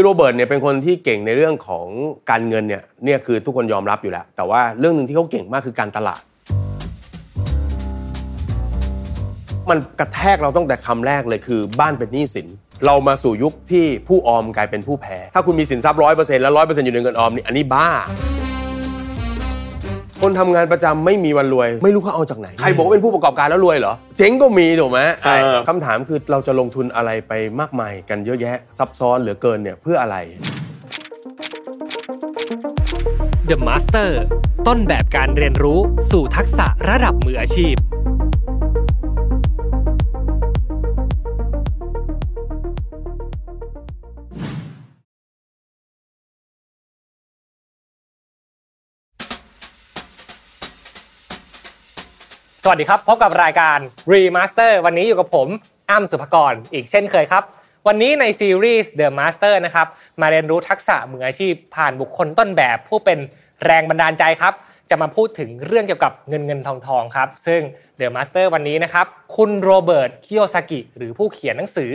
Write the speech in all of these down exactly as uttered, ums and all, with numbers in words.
คือโรเบิร์ตเนี่ยเป็นคนที่เก่งในเรื่องของการเงินเนี่ยเนี่ยคือทุกคนยอมรับอยู่แล้วแต่ว่าเรื่องนึงที่เขาเก่งมากคือการตลาดมันกระแทกเราตั้งแต่คำแรกเลยคือบ้านเป็นหนี้สินเรามาสู่ยุคที่ผู้ออมกลายเป็นผู้แพ้ถ้าคุณมีสินทรัพย์ ร้อยเปอร์เซ็นต์ แล้ว ร้อยเปอร์เซ็นต์ อยู่ในเงินออมนี่อันนี้บ้าคนทำงานประจำไม่มีวันรวยไม่รู้เขาเอาจากไหนใครบอกว่าเป็นผู้ประกอบการแล้วรวยเหรอเจ๊งก็มีถูกไหมใช่คำถามคือเราจะลงทุนอะไรไปมากมายกันเยอะแยะซับซ้อนเหลือเกินเนี่ยเพื่ออะไร The Master ต้นแบบการเรียนรู้สู่ทักษะระดับมืออาชีพสวัสดีครับพบกับรายการ Remaster วันนี้อยู่กับผมอ้ำสุภกรอีกเช่นเคยครับวันนี้ในซีรีส์ The Master นะครับมาเรียนรู้ทักษะมืออาชีพผ่านบุคคลต้นแบบผู้เป็นแรงบันดาลใจครับจะมาพูดถึงเรื่องเกี่ยวกับเงินเงินทองทองครับซึ่ง The Master วันนี้นะครับคุณโรเบิร์ตคิโยซากิหรือผู้เขียนหนังสือ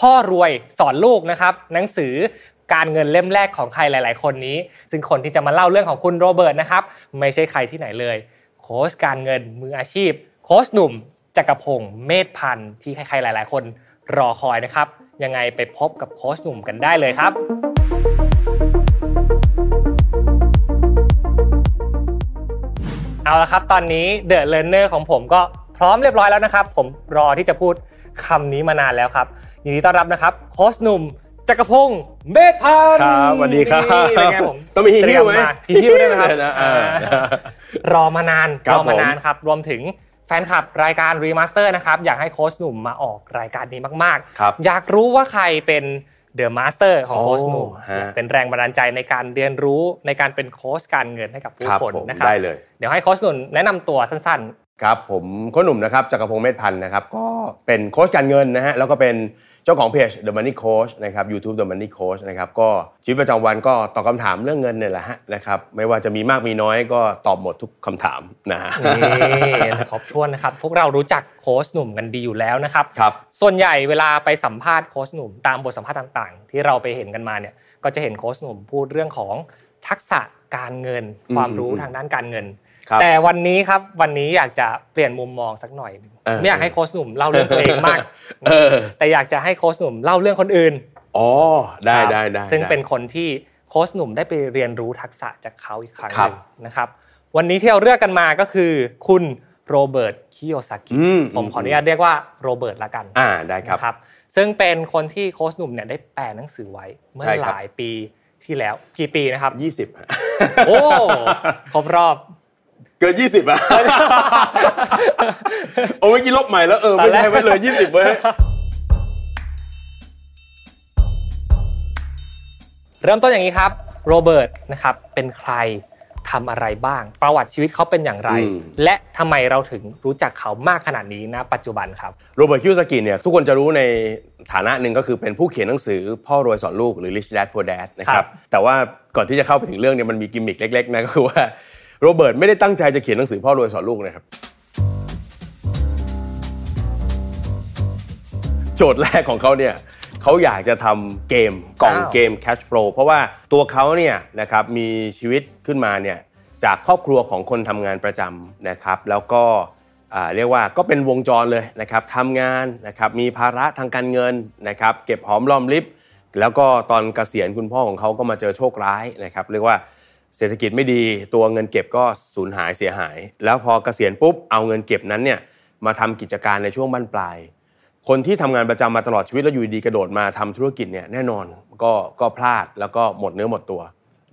พ่อรวยสอนลูกนะครับหนังสือการเงินเล่มแรกของใครหลายๆคนนี้ซึ่งคนที่จะมาเล่าเรื่องของคุณโรเบิร์ตนะครับไม่ใช่ใครที่ไหนเลยโค้ชการเงินมืออาชีพโค้ชหนุ่มจักรพงษ์เมธพันธ์ที่ใครๆหลายๆคนรอคอยนะครับยังไงไปพบกับโค้ชหนุ่มกันได้เลยครับเอาละครับตอนนี้เดอะเลิร์นเนอร์ของผมก็พร้อมเรียบร้อยแล้วนะครับผมรอที่จะพูดคำนี้มานานแล้วครับยินดีต้อนรับนะครับโค้ชหนุ่มจักรพงษ์เมธพันธ์ครับสวัสดีครับเป็นไงผมต้องมีฮิ้วมั้ยฮิ้วได้มั้ยครับรอมานานรอมานานครับรวมถึงแฟนคลับรายการ Remaster นะครับอยากให้โค้ชหนุ่มมาออกรายการนี้มากๆอยากรู้ว่าใครเป็น The Master ของโค้ชหนุ่มเป็นแรงบันดาลใจในการเรียนรู้ในการเป็นโค้ชการเงินให้กับผู้คนนะครับได้เลยเดี๋ยวให้โค้ชหนุ่มแนะนำตัวสั้นๆครับผมโค้ชหนุ่มนะครับจักรพงษ์เมธพันธ์นะครับก็เป็นโค้ชการเงินนะฮะแล้วก็เป็นเจ้าของเพจ The Money Coach นะครับ YouTube The Money Coach นะครับก็ชีวิตประจำวันก็ตอบคำถามเรื่องเงินเนี่ยแหละฮะนะครับไม่ว่าจะมีมากมีน้อยก็ตอบหมดทุกคำถามนะฮะนี่ขอบคุณนะครับพวกเรารู้จักโค้ชหนุ่มกันดีอยู่แล้วนะครับครับส่วนใหญ่เวลาไปสัมภาษณ์โค้ชหนุ่มตามบทสัมภาษณ์ต่างๆที่เราไปเห็นกันมาเนี่ยก็จะเห็นโค้ชหนุ่มพูดเรื่องของทักษะการเงินความรู้ทางด้านการเงินแต่วันนี้ครับวันนี้อยากจะเปลี่ยนมุมมองสักหน่อยไม่อยากให้โค้ชหนุ่มเล่าเรื่องตัวเองมากแต่อยากจะให้โค้ชหนุ่มเล่าเรื่องคนอื่นอ๋อได้ได้ได้ซึ่งเป็นคนที่โค้ชหนุ่มได้ไปเรียนรู้ทักษะจากเขาอีกครั้งหนึ่งนะครับวันนี้ที่เราเลือกกันมาก็คือคุณโรเบิร์ตคิโยซากิผมขออนุญาตเรียกว่าโรเบิร์ตละกันอ่าได้ครับซึ่งเป็นคนที่โค้ชหนุ่มเนี่ยได้แปลหนังสือไว้เมื่อหลายปีที่แล้วกี่ปีนะครับยี่สิบโอ้ครบรอบเกินยี่สิบอ่ะโอ้เมื่อกี้ลบใหม่แล้วเออไม่ใช่ไว้เลยยี่สิบเว้ยเริ่มต้นอย่างนี้ครับโรเบิร์ตนะครับเป็นใครทำอะไรบ้างประวัติชีวิตเขาเป็นอย่างไรและทำไมเราถึงรู้จักเขามากขนาดนี้ณปัจจุบันครับโรเบิร์ตคิโยซากิเนี่ยทุกคนจะรู้ในฐานะหนึ่งก็คือเป็นผู้เขียนหนังสือพ่อรวยสอนลูกหรือ Rich Dad Poor Dad นะครับแต่ว่าก่อนที่จะเข้าไปถึงเรื่องเนี่ยมันมีกิมมิคเล็กๆนะก็คือว่าโรเบิร์ตไม่ได้ตั้งใจจะเขียนหนังสือพ่อรวยสอนลูกนะครับโจทย์แรกของเขาเนี่ยเขาอยากจะทำเกมกล่องเกม Cash Pro เพราะว่าตัวเขาเนี่ยนะครับมีชีวิตขึ้นมาเนี่ยจากครอบครัวของคนทำงานประจำนะครับแล้วก็เรียกว่าก็เป็นวงจรเลยนะครับทำงานนะครับมีภาระทางการเงินนะครับเก็บหอมรอมริบแล้วก็ตอนเกษียณคุณพ่อของเขาก็มาเจอโชคร้ายนะครับเรียกว่าเศรษฐกิจไม่ดีตัวเงินเก็บก็สูญหายเสียหายแล้วพอเกษียณปุ๊บเอาเงินเก็บนั้นเนี่ยมาทำกิจการในช่วงบั้นปลายคนที่ทำงานประจำมาตลอดชีวิตแล้วอยู่ดีกระโดดมาทำธุรกิจเนี่ยแน่นอนก็ก็พลาดแล้วก็หมดเนื้อหมดตัว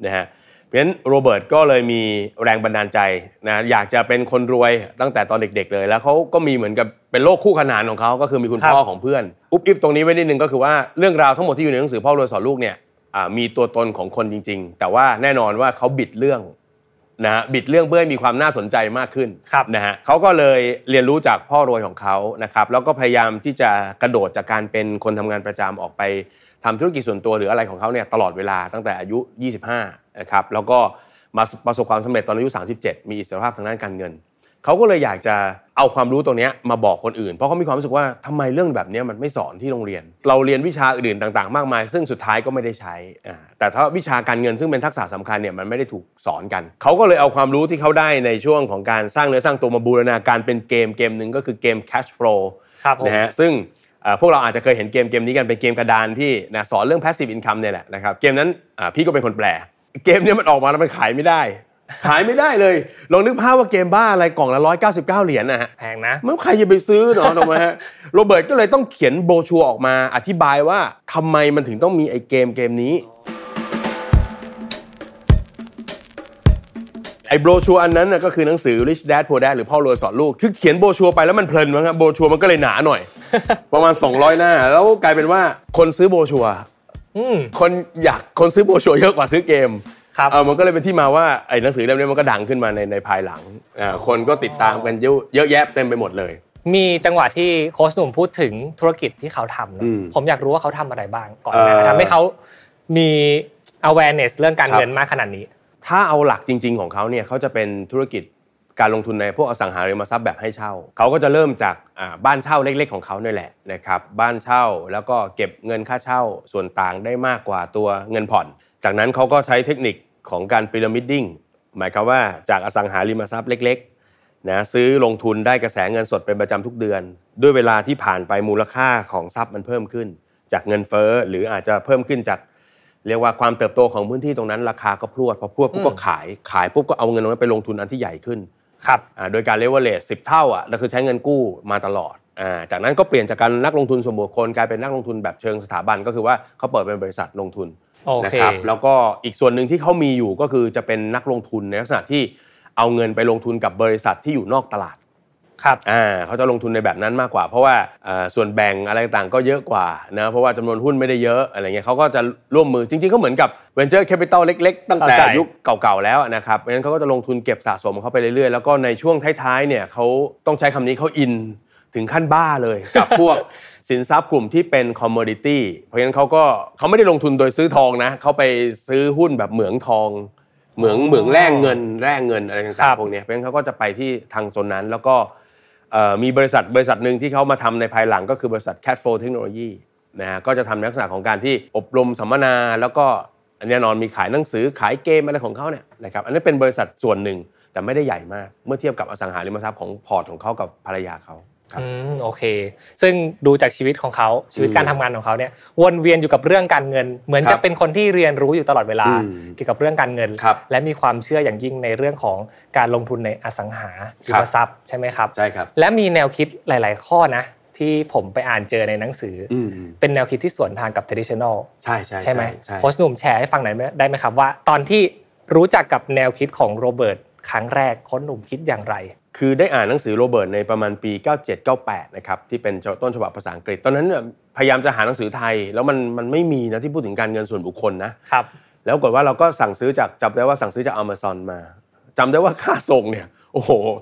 นะฮะเพราะฉะนั้นโรเบิร์ตก็เลยมีแรงบันดาลใจนะอยากจะเป็นคนรวยตั้งแต่ตอนเด็กๆเลยแล้วเขาก็มีเหมือนกับเป็นโลกคู่ขนานของเขาก็คือมีคุณพ่อของเพื่อนอุ๊บอิ๊บตรงนี้ไว้นิดนึงก็คือว่าเรื่องราวทั้งหมดที่อยู่ในหนังสือพ่อรวยสอนลูกเนี่ยมีตัวตนของคนจริงๆแต่ว่าแน่นอนว่าเขาบิดเรื่องนะฮะบิดเรื่องเพื่อให้มีความน่าสนใจมากขึ้นนะฮะเขาก็เลยเรียนรู้จากพ่อรวยของเขานะครับแล้วก็พยายามที่จะกระโดดจากการเป็นคนทำงานประจำออกไปทำธุรกิจส่วนตัวหรืออะไรของเขาเนี่ยตลอดเวลาตั้งแต่อายุยี่สิบห้านะครับแล้วก็มาประสบความสำเร็จตอนอายุสามสิบเจ็ดมีอิสรภาพทางด้านการเงิน เขาก็เลยอยากจะเอาความรู้ตรงนี้มาบอกคนอื่นเพราะเขามีความรู้สึกว่าทำไมเรื่องแบบนี้มันไม่สอนที่โรงเรียนเราเรียนวิชาอื่นต่างๆมากมายซึ่งสุดท้ายก็ไม่ได้ใช้แต่ถ้าวิชาการเงินซึ่งเป็นทักษะสำคัญเนี่ยมันไม่ได้ถูกสอนกันเขาก็เลยเอาความรู้ที่เขาได้ในช่วงของการสร้างเนื้อสร้างตัวมาบูรณาการเป็นเกมเกมนึงก็คือเกม Cash Flow นะฮะซึ่งพวกเราอาจจะเคยเห็นเกมเกมนี้กันเป็นเกมกระดานที่นะสอนเรื่อง Passive Income เนี่ยแหละนะครับเกมนั้นพี่ก็เป็นคนแปลเกมนี้มันออกมาแล้วมันขายไม่ได้ขายไม่ได้เลยลองนึกภาพว่าเกมบ้าอะไรกล่องละหนึ่งร้อยเก้าสิบเก้าเหรียญนะฮะแพงนะมันใครจะไปซื้อเนาะถูกมั้ยฮะโรเบิร์ตก็เลยต้องเขียนโบรชัวร์ออกมาอธิบายว่าทำไมมันถึงต้องมีไอ้เกมเกมนี้ไอ้โบรชัวร์อันนั้นน่ะก็คือหนังสือ Rich Dad Poor Dad หรือพ่อรวยสอนลูกคือเขียนโบรชัวร์ไปแล้วมันเพลินมั้งครับโบรชัวร์มันก็เลยหนาหน่อยประมาณสองร้อยหน้าแล้วกลายเป็นว่าคนซื้อโบรชัวร์อืมคนอยากคนซื้อโบรชัวร์เยอะกว่าซื้อเกมเออมันก็เลยเป็นที่มาว่าไอ้หนังสือเล่มนี้มันก็ดังขึ้นมาในในภายหลังอ่าคนก็ติดตามกันเยอะแยะเต็มไปหมดเลยมีจังหวะที่โค้ชหนุ่มพูดถึงธุรกิจที่เขาทำนะผมอยากรู้ว่าเขาทำอะไรบ้างก่อนนะทำให้เขามี awareness เรื่องการเงินมากขนาดนี้ถ้าเอาหลักจริงๆของเขาเนี่ยเขาจะเป็นธุรกิจการลงทุนในพวกอสังหาริมทรัพย์แบบให้เช่าเขาก็จะเริ่มจากอ่าบ้านเช่าเล็กๆของเขาเนี่ยแหละนะครับบ้านเช่าแล้วก็เก็บเงินค่าเช่าส่วนต่างได้มากกว่าตัวเงินผ่อนจากนั้นเขาก็ใช้เทคนิคของการพีระมิดดิ้งหมายความว่าจากอสังหาริมทรัพย์เล็กๆนะซื้อลงทุนได้กระแสเงินสดเป็นประจำทุกเดือนด้วยเวลาที่ผ่านไปมูลค่าของทรัพย์มันเพิ่มขึ้นจากเงินเฟ้อหรืออาจจะเพิ่มขึ้นจากเรียกว่าความเติบโตของพื้นที่ตรงนั้นราคาก็พรวดพอพรวดปุ๊บก็ขายขายปุ๊บก็เอาเงินนั้นไปลงทุนอันที่ใหญ่ขึ้นครับอ่าโดยการเลเวอเรจสิบเท่าอ่ะก็คือใช้เงินกู้มาตลอดอ่าจากนั้นก็เปลี่ยนจากการนักลงทุนส่วนบุคคลกลายเป็นนักลงทุนแบบเชิงสถาบันก็คือว่าเขาเปิดเป็นบริษัทลงทุนOkay. นะครับแล้วก็อีกส่วนหนึ่งที่เขามีอยู่ก็คือจะเป็นนักลงทุนในลักษณะที่เอาเงินไปลงทุนกับบริษัทที่อยู่นอกตลาดครับอ่าเขาจะลงทุนในแบบนั้นมากกว่าเพราะว่าส่วนแบ่งอะไรต่างก็เยอะกว่านะเพราะว่าจำนวนหุ้นไม่ได้เยอะอะไรเงี้ยเขาก็จะร่วมมือจริงๆก็เหมือนกับ venture capital เล็กๆตั้งแต่ยุคเก่าๆแล้วนะครับงั้นเขาก็จะลงทุนเก็บสะสมเข้าไปเรื่อยๆแล้วก็ในช่วงท้ายๆเนี่ยเขาต้องใช้คำนี้เขาอินถึงขั้นบ้าเลยกับพวกสินทรัพย์กลุ่มที่เป็นคอมโมดิตี้เพราะฉะนั้นเขาก็เขาไม่ได้ลงทุนโดยซื้อทองนะเขาไปซื้อหุ้นแบบเหมืองทองเหมืองเหมืองแร่เงินแร่เงินอะไรต่างๆพวกนี้เพราะฉะนั้นเขาก็จะไปที่ทางโซนนั้นแล้วก็มีบริษัทบริษัทหนึ่งที่เขามาทำในภายหลังก็คือบริษัท Cash Flow Technology นะฮะก็จะทำลักษณะของการที่อบรมสัมมนาแล้วก็แน่นอนมีขายหนังสือขายเกมอะไรของเขาเนี่ยนะครับอันนี้เป็นบริษัทส่วนหนึ่งแต่ไม่ได้ใหญ่มากเมื่อเทียบกับอสังหาริมทรัพย์ของพอร์ตของเขากับภรรยาเขาอืมโอเคซึ่งดูจากชีวิตของเขาชีวิตการทำงานของเขาเนี่ยวนเวียนอยู่กับเรื่องการเงินเหมือนจะเป็นคนที่เรียนรู้อยู่ตลอดเวลาเกี่ยวกับเรื่องการเงินและมีความเชื่ออย่างยิ่งในเรื่องของการลงทุนในอสังหาริมทรัพย์ใช่ไหมครับใช่ครับและมีแนวคิดหลายๆข้อนะที่ผมไปอ่านเจอในหนังสือเป็นแนวคิดที่สวนทางกับ traditional ใช่ใช่ใช่ไหมโค้ชหนุ่มแชร์ให้ฟังหน่อยได้ไหมครับว่าตอนที่รู้จักกับแนวคิดของโรเบิร์ตครั้งแรกโค้ชหนุ่มคิดอย่างไรคือได้อ่านหนังสือโรเบิร์ตในประมาณปีเก้าเจ็ด เก้าแปดนะครับที่เป็นต้นฉบับภาษาอังกฤษตอนนั้นพยายามจะหาหนังสือไทยแล้วมันมันไม่มีนะที่พูดถึงการเงินส่วนบุคคลนะครับแล้วกดว่าเราก็สั่งซื้อจากจำได้ว่าสั่งซื้อจาก Amazon มาจำได้ว่าค่าส่งเนี่ยโอ้โห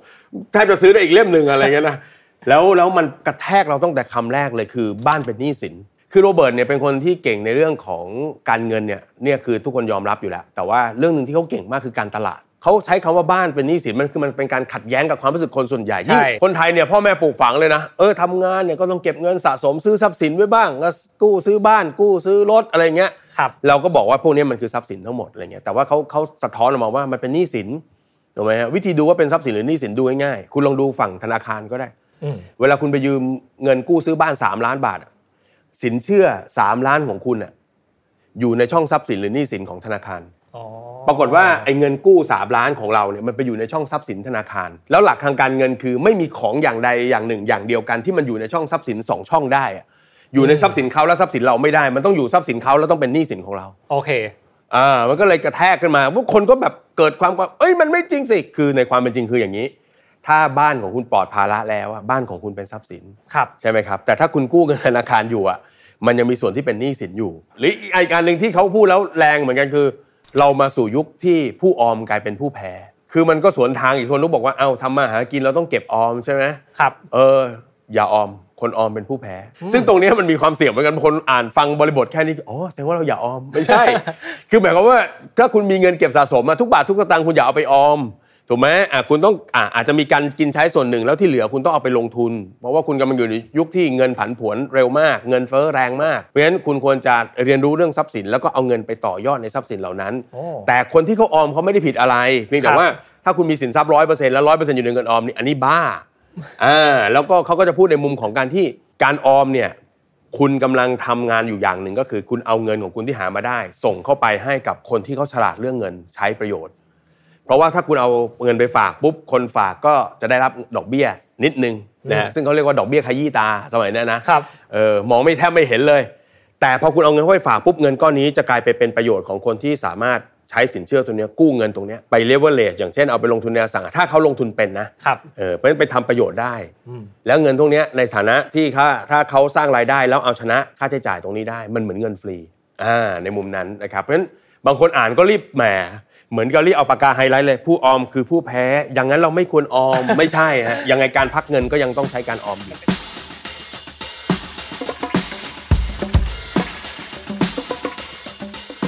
แทบจะซื้อได้อีกเล่มนึงอะไรเงี้ยนะแล้วแล้วมันกระแทกเราตั้งแต่คำแรกเลยคือบ้านเป็นหนี้สินคือโรเบิร์ตเนี่ยเป็นคนที่เก่งในเรื่องของการเงินเนี่ยเนี่ยคือทุกคนยอมรับอยู่แล้วแต่ว่าเรื่องนึงที่เขาเก่งมากคือการตลาดเขาใช้คำว่าบ้านเป็นหนี้สินมันคือมันเป็นการขัดแย้งกับความรู้สึกคนส่วนใหญ่ยิ่งคนไทยเนี่ยพ่อแม่ปลูกฝังเลยนะเออทำงานเนี่ยก็ต้องเก็บเงินสะสมซื้อทรัพย์สินไว้บ้างกู้ซื้อบ้านกู้ซื้อรถอะไรเงี้ยเราก็บอกว่าพวกนี้มันคือทรัพย์สินทั้งหมดอะไรเงี้ยแต่ว่าเขาเขาสะท้อนออกมาว่ามันเป็นหนี้สินถูกไหมฮะวิธีดูว่าเป็นทรัพย์สินหรือหนี้สินดูง่ายๆคุณลองดูฝั่งธนาคารก็ได้เวลาคุณไปยืมเงินกู้ซื้อบ้านสามล้านบาทสินเชื่อสามล้านของคุณอ่ะอยู่ในช่องทรัพย์สินหรือหนี้สินของธนาคารปรากฏว่าไอ้เงินกู้สามล้านของเราเนี่ยมันไปอยู่ในช่องทรัพย์สินธนาคารแล้วหลักทางการเงินคือไม่มีของอย่างใดอย่างหนึ่งอย่างเดียวกันที่มันอยู่ในช่องทรัพย์สินสองช่องได้อ่ะอยู่ในทรัพย์สินเค้าและทรัพย์สินเราไม่ได้มันต้องอยู่ทรัพย์สินเค้าแล้วต้องเป็นหนี้สินของเราโอเคอ่ามันก็เลยกระแทกขึ้นมาพวกคนก็แบบเกิดความเอ้ยมันไม่จริงสิคือในความเป็นจริงคืออย่างงี้ถ้าบ้านของคุณปลอดภาระแล้วอ่ะบ้านของคุณเป็นทรัพย์สินครับใช่มั้ยครับแต่ถ้าคุณกู้เงินธนาคารอยู่อ่ะมันยังมีส่วนที่เป็นหนี้สินอยู่หรืออีกอันนึงที่เค้าพูดแล้วแรงเหมือนกันคือเรามาสู่ยุคที่ผู้ออมกลายเป็นผู้แพ้คือมันก็สวนทางอีกคนรู้บอกว่าเอ้าทำมาหากินเราต้องเก็บออมใช่ไหมครับเอออย่าออมคนออมเป็นผู้แพ้ซึ่งตรงนี้มันมีความเสี่ยงเหมือนกันคนอ่านฟังบริบทแค่นี้อ๋อแสดงว่าเราอย่าออมไม่ใช่ คือหมายความว่าถ้าคุณมีเงินเก็บสะสมมาทุกบาททุกสตางค์คุณอย่าเอาไปออม ถูกไหมอ่ะคุณต้องอ่ะอาจจะมีการกินใช้ส่วนหนึ่งแล้วที่เหลือคุณต้องเอาไปลงทุนเพราะว่าคุณกำลังอยู่ในยุคที่เงินผันผวนเร็วมากเงินเฟ้อแรงมากเพราะฉะนั้นคุณควรจะเรียนรู้เรื่องทรัพย์สินแล้วก็เอาเงินไปต่อยอดในทรัพย์สินเหล่านั้นแต่คนที่เขาออมเขาไม่ได้ผิดอะไรเพียงแต่ว่าถ้าคุณมีสินทรัพย์ ร้อยเปอร์เซ็นต์ แล้ว ร้อยเปอร์เซ็นต์ อยู่ในเงินออมนี่อันนี้บ้าอ่าแล้วก็เขาก็จะพูดในมุมของการที่การออมเนี่ยคุณกำลังทำงานอยู่อย่างหนึ่งก็คือคุณเอาเงินของคุณที่หามาได้ส่งเข้าไปให้กับคนที่เขาฉลาดเรื่องเงินใช้ประโยชน์เพราะว่าถ้าคุณเอาเงินไปฝากปุ๊บคนฝากก็จะได้รับดอกเบี้ยนิดนึงนะฮะซึ่งเขาเรียกว่าดอกเบี้ยขยี้ตาสมัยนั้นนะเออมองไม่แทบไม่เห็นเลยแต่พอคุณเอาเงินเข้าไปฝากปุ๊บเงินก้อนนี้จะกลายไปเป็นประโยชน์ของคนที่สามารถใช้สินเชื่อตัวนี้กู้เงินตรงนี้ไปเลเวอเรจอย่างเช่นเอาไปลงทุนในอสังหาถ้าเขาลงทุนเป็นนะเออเพราะฉะนั้นไปทำประโยชน์ได้แล้วเงินตรงนี้ในฐานะที่ถ้าถ้าเขาสร้างรายได้แล้วเอาชนะค่าใช้จ่ายตรงนี้ได้มันเหมือนเงินฟรีอ่าในมุมนั้นนะครับเพราะฉะนั้นบางคนอ่านก็รีบแหมเหมือนก็รีบเอาปากกาไฮไลท์เลยผู้ออมคือผู้แพ้อย่างนั้นเราไม่ควรออม ไม่ใช่ฮะยังไงการพักเงินก็ยังต้องใช้การออมอยู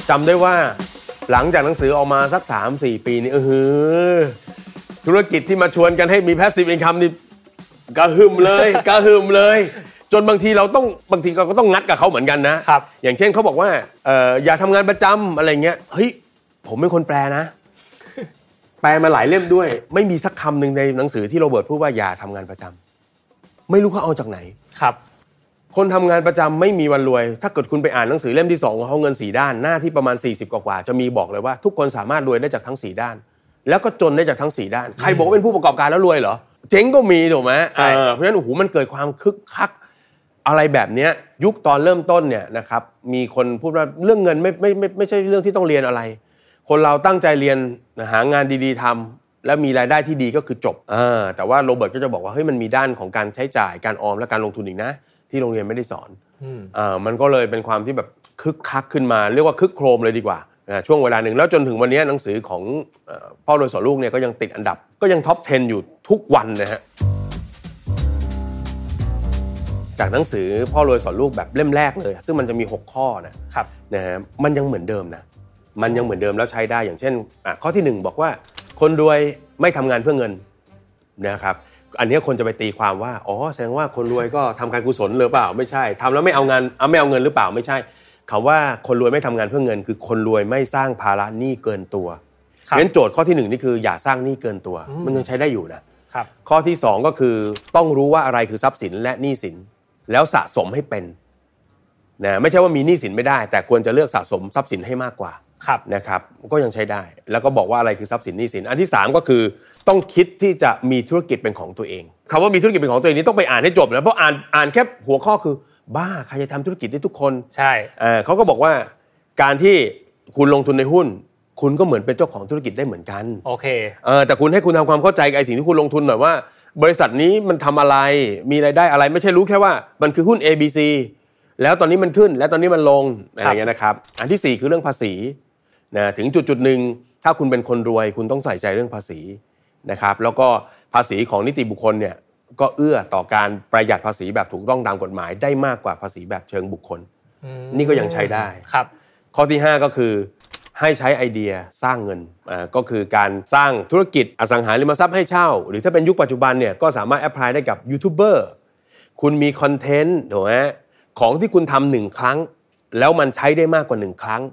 ่จำได้ว่าหลังจากหนังสือออกมาสัก สามถึงสี่ ปีนี่เออธุรกิจที่มาชวนกันให้มี passive income นี่กระหึ่มเลยกระหึ่มเลยจนบางทีเราต้องบางทีเราก็ต้องงัดกับเขาเหมือนกันนะอย่างเช่นเขาบอกว่าเอ่ออย่าทำงานประจำอะไรเงี้ยเฮ้ยผมเป็นคนแปลนะแปลมาหลายเล่มด้วยไม่มีสักคำหนึ่งในหนังสือที่โรเบิร์ตพูดว่าอย่าทำงานประจำไม่รู้เขาเอาจากไหนครับคนทำงานประจำไม่มีวันรวยถ้าเกิดคุณไปอ่านหนังสือเล่มที่สองของเขาเงินสี่ด้านหน้าที่ประมาณสี่สิบกว่าๆจะมีบอกเลยว่าทุกคนสามารถรวยได้จากทั้งสี่ด้านแล้วก็จนได้จากทั้งสี่ด้านใครบอกว่าเป็นผู้ประกอบการแล้วรวยเหรอเจ๊งก็มีถูกไหมเออเพราะฉะนั้นโอ้โหมันเกิดความคึกคักอะไรแบบนี้ยุคตอนเริ่มต้นเนี่ยนะครับมีคนพูดว่าเรื่องเงินไม่ไม่ไม่ไม่ใช่เรื่องที่ต้องเรียนอะไรคนเราตั้งใจเรียนหางานดีๆทำและมีรายได้ที่ดีก็คือจบเออแต่ว่าโรเบิร์ตก็จะบอกว่าเฮ้ยมันมีด้านของการใช้จ่ายการออมและการลงทุนอีกนะที่โรงเรียนไม่ได้สอนเอ่อมันก็เลยเป็นความที่แบบคึกคักขึ้นมาเรียกว่าคึกโครมเลยดีกว่านะช่วงเวลาหนึ่งแล้วจนถึงวันนี้หนังสือของเอ่อพ่อรวยสอนลูกเนี่ยก็ยังติดอันดับก็ยังท็อปสิบอยู่ทุกวันนะฮะจากหนังสือพ่อรวยสอนลูกแบบเล่มแรกเลยซึ่งมันจะมีหกข้อนะครับนะฮะมันยังเหมือนเดิมนะมันยังเหมือนเดิมแล้วใช้ได้อย่างเช่นอ่ะข้อที่หนึ่งบอกว่าคนรวยไม่ทำงานเพื่อเงินนะครับอันนี้คนจะไปตีความว่าอ๋อแสดงว่าคนรวยก็ทำการกุศลหรือเปล่าไม่ใช่ทำแล้วไม่เอางานเอาไม่เอาเงินหรือเปล่าไม่ใช่คำว่าคนรวยไม่ทำงานเพื่อเงินคือคนรวยไม่สร้างภาระหนี้เกินตัวงั้นโจทย์ข้อที่หนึ่งนี่คืออย่าสร้างหนี้เกินตัวมันยังใช้ได้อยู่นะครับข้อที่สองก็คือต้องรู้ว่าอะไรคือทรัพย์สินและหนี้สินแล้วสะสมให้เป็นนะไม่ใช่ว่ามีหนี้สินไม่ได้แต่ควรจะเลือกสะสมทรัพย์สินให้มากกว่านะครับก็ยังใช้ได้แล้วก็บอกว่าอะไรคือทรัพย์สินหนี้สินอันที่สามก็คือต้องคิดที่จะมีธุรกิจเป็นของตัวเองคำว่ามีธุรกิจเป็นของตัวเองนี่ต้องไปอ่านให้จบนะเพราะอ่านอ่านแค่หัวข้อคือบ้าใครจะทำธุรกิจได้ทุกคนใช่เออเขาก็บอกว่าการที่คุณลงทุนในหุ้นคุณก็เหมือนเป็นเจ้าของธุรกิจได้เหมือนกันโอเคเออแต่คุณให้คุณทำความเข้าใจกับไอ้สิ่งที่คุณลงทุนหน่อยว่าบริษัทนี้มันทำอะไรมีรายได้อะไรไม่ใช่รู้แค่ว่ามันคือหุ้น เอ บี ซี แล้วตอนนี้มันขึ้นแล้วตอนนี้มันลงอะไรอย่างเงี้ยนะครับอันที่สี่คือเรื่องภาษีนะถึงจุดๆนึงถ้าคุณเป็นคนรวยคุณต้องใส่ใจเรื่องภาษีนะครับแล้วก็ภาษีของนิติบุคคลเนี่ยก็เอื้อต่อการประหยัดภาษีแบบถูกต้องตามกฎหมายได้มากกว่าภาษีแบบเชิงบุคคลนี่ก็ยังใช้ได้ครับข้อที่ห้าก็คือให้ใช้ไอเดียสร้างเงินอ่าก็คือการสร้างธุรกิจอสังหาริมทรัพย์ให้เช่าหรือถ้าเป็นยุคปัจจุบันเนี่ยก็สามารถแอพพลายได้กับยูทูบเบอร์คุณมีคอนเทนต์ถูกไหมของที่คุณทำหนึ่งครั้งแล้วมันใช้ได้มากกว่าหนึ่งครั้ง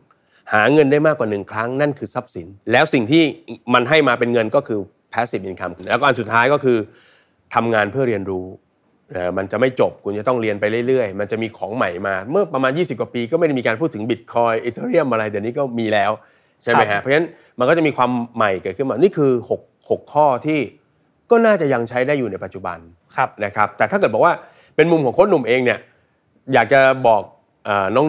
หาเงินได้มากกว่าหนึ่งครั้งนั่นคือทรัพย์สินแล้วสิ่งที่มันให้มาเป็นเงินก็คือ passive income แล้วก็อันสุดท้ายก็คือทำงานเพื่อเรียนรู้นะมันจะไม่จบคุณจะต้องเรียนไปเรื่อยๆมันจะมีของใหม่มาเมื่อประมาณยี่สิบกว่าปีก็ไม่ได้มีการพูดถึง Bitcoin Ethereum อะไรเดี๋ยวนี้ก็มีแล้วใช่ไหมฮะเพราะฉะนั้นมันก็จะมีความใหม่เกิดขึ้นมานี่คือหก หกข้อที่ก็น่าจะยังใช้ได้อยู่ในปัจจุบันครับนะครับแต่ถ้าเกิดบอกว่าเป็นมุมของโค้ชหนุ่มเองเนี่ยอยากจะบอก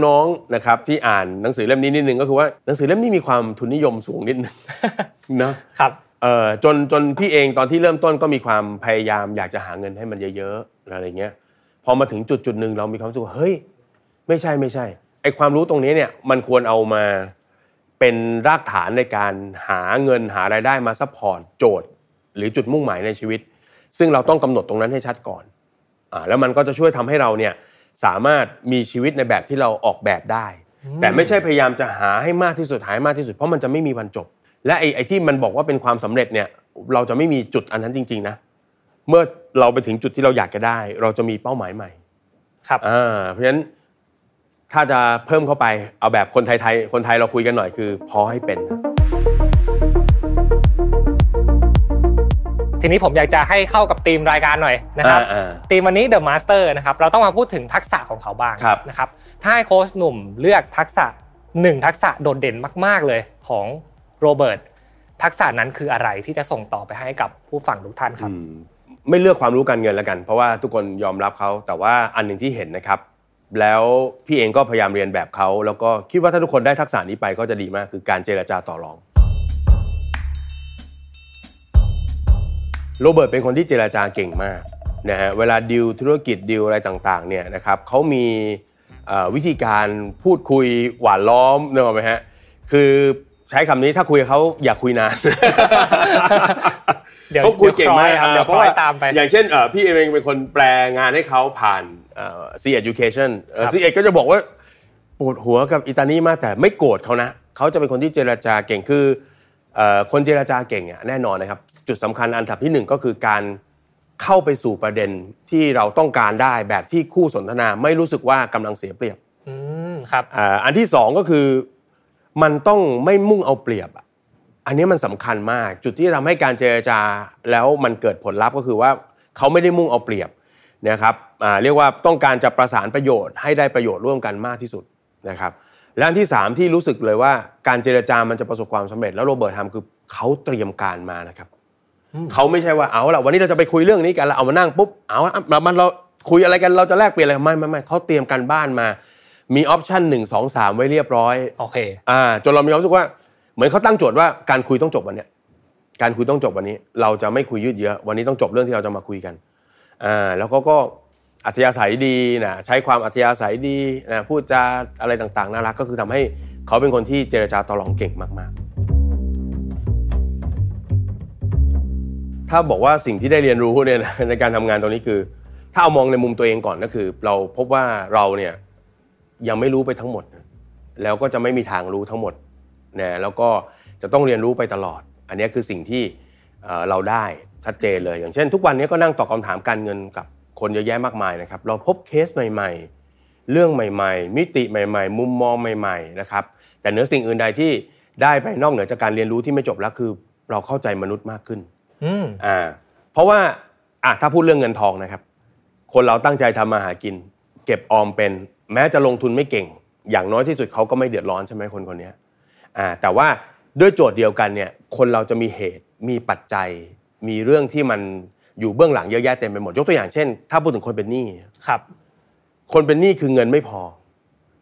น้องๆนะครับที่อ่านหนังสือเล่มนี้นิดนึงก็คือว่าหนังสือเล่มนี้มีความทุนนิยมสูงนิดนึงนะครับเอ่อจนจนพี่เองตอนที่เริ่มต้นก็มีความพยายามอยากจะหาเงินให้มันเยอะๆอะไรเงี้ยพอมาถึงจุดๆนึงเรามีความรู้สึกว่าเฮ้ยไม่ใช่ไม่ใช่ไอ้ความรู้ตรงนี้เนี่ยมันควรเอามาเป็นรากฐานในการหาเงินหารายได้มาซัพพอร์ตโจทย์หรือจุดมุ่งหมายในชีวิตซึ่งเราต้องกำหนดตรงนั้นให้ชัดก่อนอ่าแล้วมันก็จะช่วยทำให้เราเนี่ยสามารถมีชีวิตในแบบที่เราออกแบบได้แต่ไม่ใช่พยายามจะหาให้มากที่สุดหาให้มากที่สุดเพราะมันจะไม่มีวันจบและไอ้ไอ้ที่มันบอกว่าเป็นความสำเร็จเนี่ย เราจะไม่มีจุดอันนั้นจริงๆนะเมื่อเราไปถึงจุดที่เราอยากจะได้เราจะมีเป้าหมายใหม่ครับอ่าเพราะฉะนั้นถ้าจะเพิ่มเข้าไปเอาแบบคนไทยๆคนไทยเราคุยกันหน่อยคือพอให้เป็นนะทีนี้ผมอยากจะให้เข้ากับธีมรายการหน่อยนะครับธีมวันนี้ The Master นะครับเราต้องมาพูดถึงทักษะของเขาบ้างนะครับถ้าให้โค้ชหนุ่มเลือกทักษะหนึ่งทักษะโดดเด่นมากๆเลยของโรเบิร์ตทักษะนั้นคืออะไรที่จะส่งต่อไปให้กับผู้ฟังทุกท่านครับไม่เลือกความรู้การเงินแล้วกันเพราะว่าทุกคนยอมรับเขาแต่ว่าอันนึงที่เห็นนะครับแล้วพี่เองก็พยายามเรียนแบบเขาแล้วก็คิดว่าถ้าทุกคนได้ทักษะนี้ไปก็จะดีมากคือการเจรจาต่อรองโรเบิร์ตเป็นคนที่เจรจาเก่งมากนะฮะเวลาดีลธุรกิจดีลอะไรต่างๆเนี่ยนะครับเขามีวิธีการพูดคุยหวานล้อมนึกออกไหมฮะคือใช้คำนี้ถ้าคุยกับเขาอย่าคุยนานเดี๋ยวคุยเก่งมากเดี๋ยวคอยตามไปอย่างเช่นพี่เองเป็นคนแปลงานให้เขาผ่าน C Education C Ed ก็จะบอกว่าปวดหัวกับอิตาลีมากแต่ไม่โกรธเขานะเขาจะเป็นคนที่เจรจาเก่งคือคนเจรจาเก่งเนี่ยแน่นอนนะครับจุดสำคัญอันดับที่หนึ่งก็คือการเข้าไปสู่ประเด็นที่เราต้องการได้แบบที่คู่สนทนาไม่รู้สึกว่ากำลังเสียเปรียบอืมครับอันที่สองก็คือมันต้องไม่มุ่งเอาเปรียบอันนี้มันสำคัญมากจุดที่ทำให้การเจรจาแล้วมันเกิดผลลัพธ์ก็คือว่าเขาไม่ได้มุ่งเอาเปรียบนะครับเรียกว่าต้องการจะประสานประโยชน์ให้ได้ประโยชน์ร่วมกันมากที่สุดนะครับและอันที่สามที่รู้สึกเลยว่าการเจรจามันจะประสบความสำเร็จแล้วโรเบิร์ตทำคือเขาเตรียมการมานะครับเขาไม่ใช่ว่าเอาล่ะวันนี้เราจะไปคุยเรื่องนี้กันแล้วเอามานั่งปุ๊บเอาแล้วมันเราคุยอะไรกันเราจะแลกเปลี่ยนอะไรไม่ไม่ไม่เขาเตรียมการบ้านมามีออปชั่นหนึ่งสองสามไว้เรียบร้อยโอเคอ่าจนเรามีความรู้สึกว่าเหมือนเขาตั้งโจทย์ว่าการคุยต้องจบวันนี้การคุยต้องจบวันนี้เราจะไม่คุยยืดเยื้อวันนี้ต้องจบเรื่องที่เราจะมาคุยกันอ่าแล้วเขาก็อัธยาศัยดีนะใช้ความอัธยาศัยดีนะพูดจาอะไรต่างๆน่ารักก็คือทำให้เขาเป็นคนที่เจรจาต่อรองเก่งมากๆถ้าบอกว่าสิ่งที่ได้เรียนรู้เนี่ยนะในการทำงานตรงนี้คือถ้าเอามองในมุมตัวเองก่อนก็คือเราพบว่าเราเนี่ยยังไม่รู้ไปทั้งหมดแล้วก็จะไม่มีทางรู้ทั้งหมดนะแล้วก็จะต้องเรียนรู้ไปตลอดอันนี้คือสิ่งที่เราได้ชัดเจนเลยอย่างเช่นทุกวันนี้ก็นั่งตอบคำถามการเงินกับคนเยอะแยะมากมายนะครับเราพบเคสใหม่ๆเรื่องใหม่ๆมิติใหม่ๆมุมมองใหม่ๆนะครับแต่เหนือสิ่งอื่นใดที่ได้ไปนอกเหนือจากการเรียนรู้ที่ไม่จบแล้วคือเราเข้าใจมนุษย์มากขึ้นอืมอ่าเพราะว่าอ่ะถ้าพูดเรื่องเงินทองนะครับคนเราตั้งใจทำมาหากินเก็บออมเป็นแม้จะลงทุนไม่เก่งอย่างน้อยที่สุดเขาก็ไม่เดือดร้อนใช่มั้ยคนคนนี้อ่าแต่ว่าด้วยโจทย์เดียวกันเนี่ยคนเราจะมีเหตุมีปัจจัยมีเรื่องที่มันอยู่เบื้องหลังเยอะแยะเต็มไปหมดยกตัวอย่างเช่นถ้าพูดถึงคนเป็นหนี้ครับคนเป็นหนี้คือเงินไม่พอ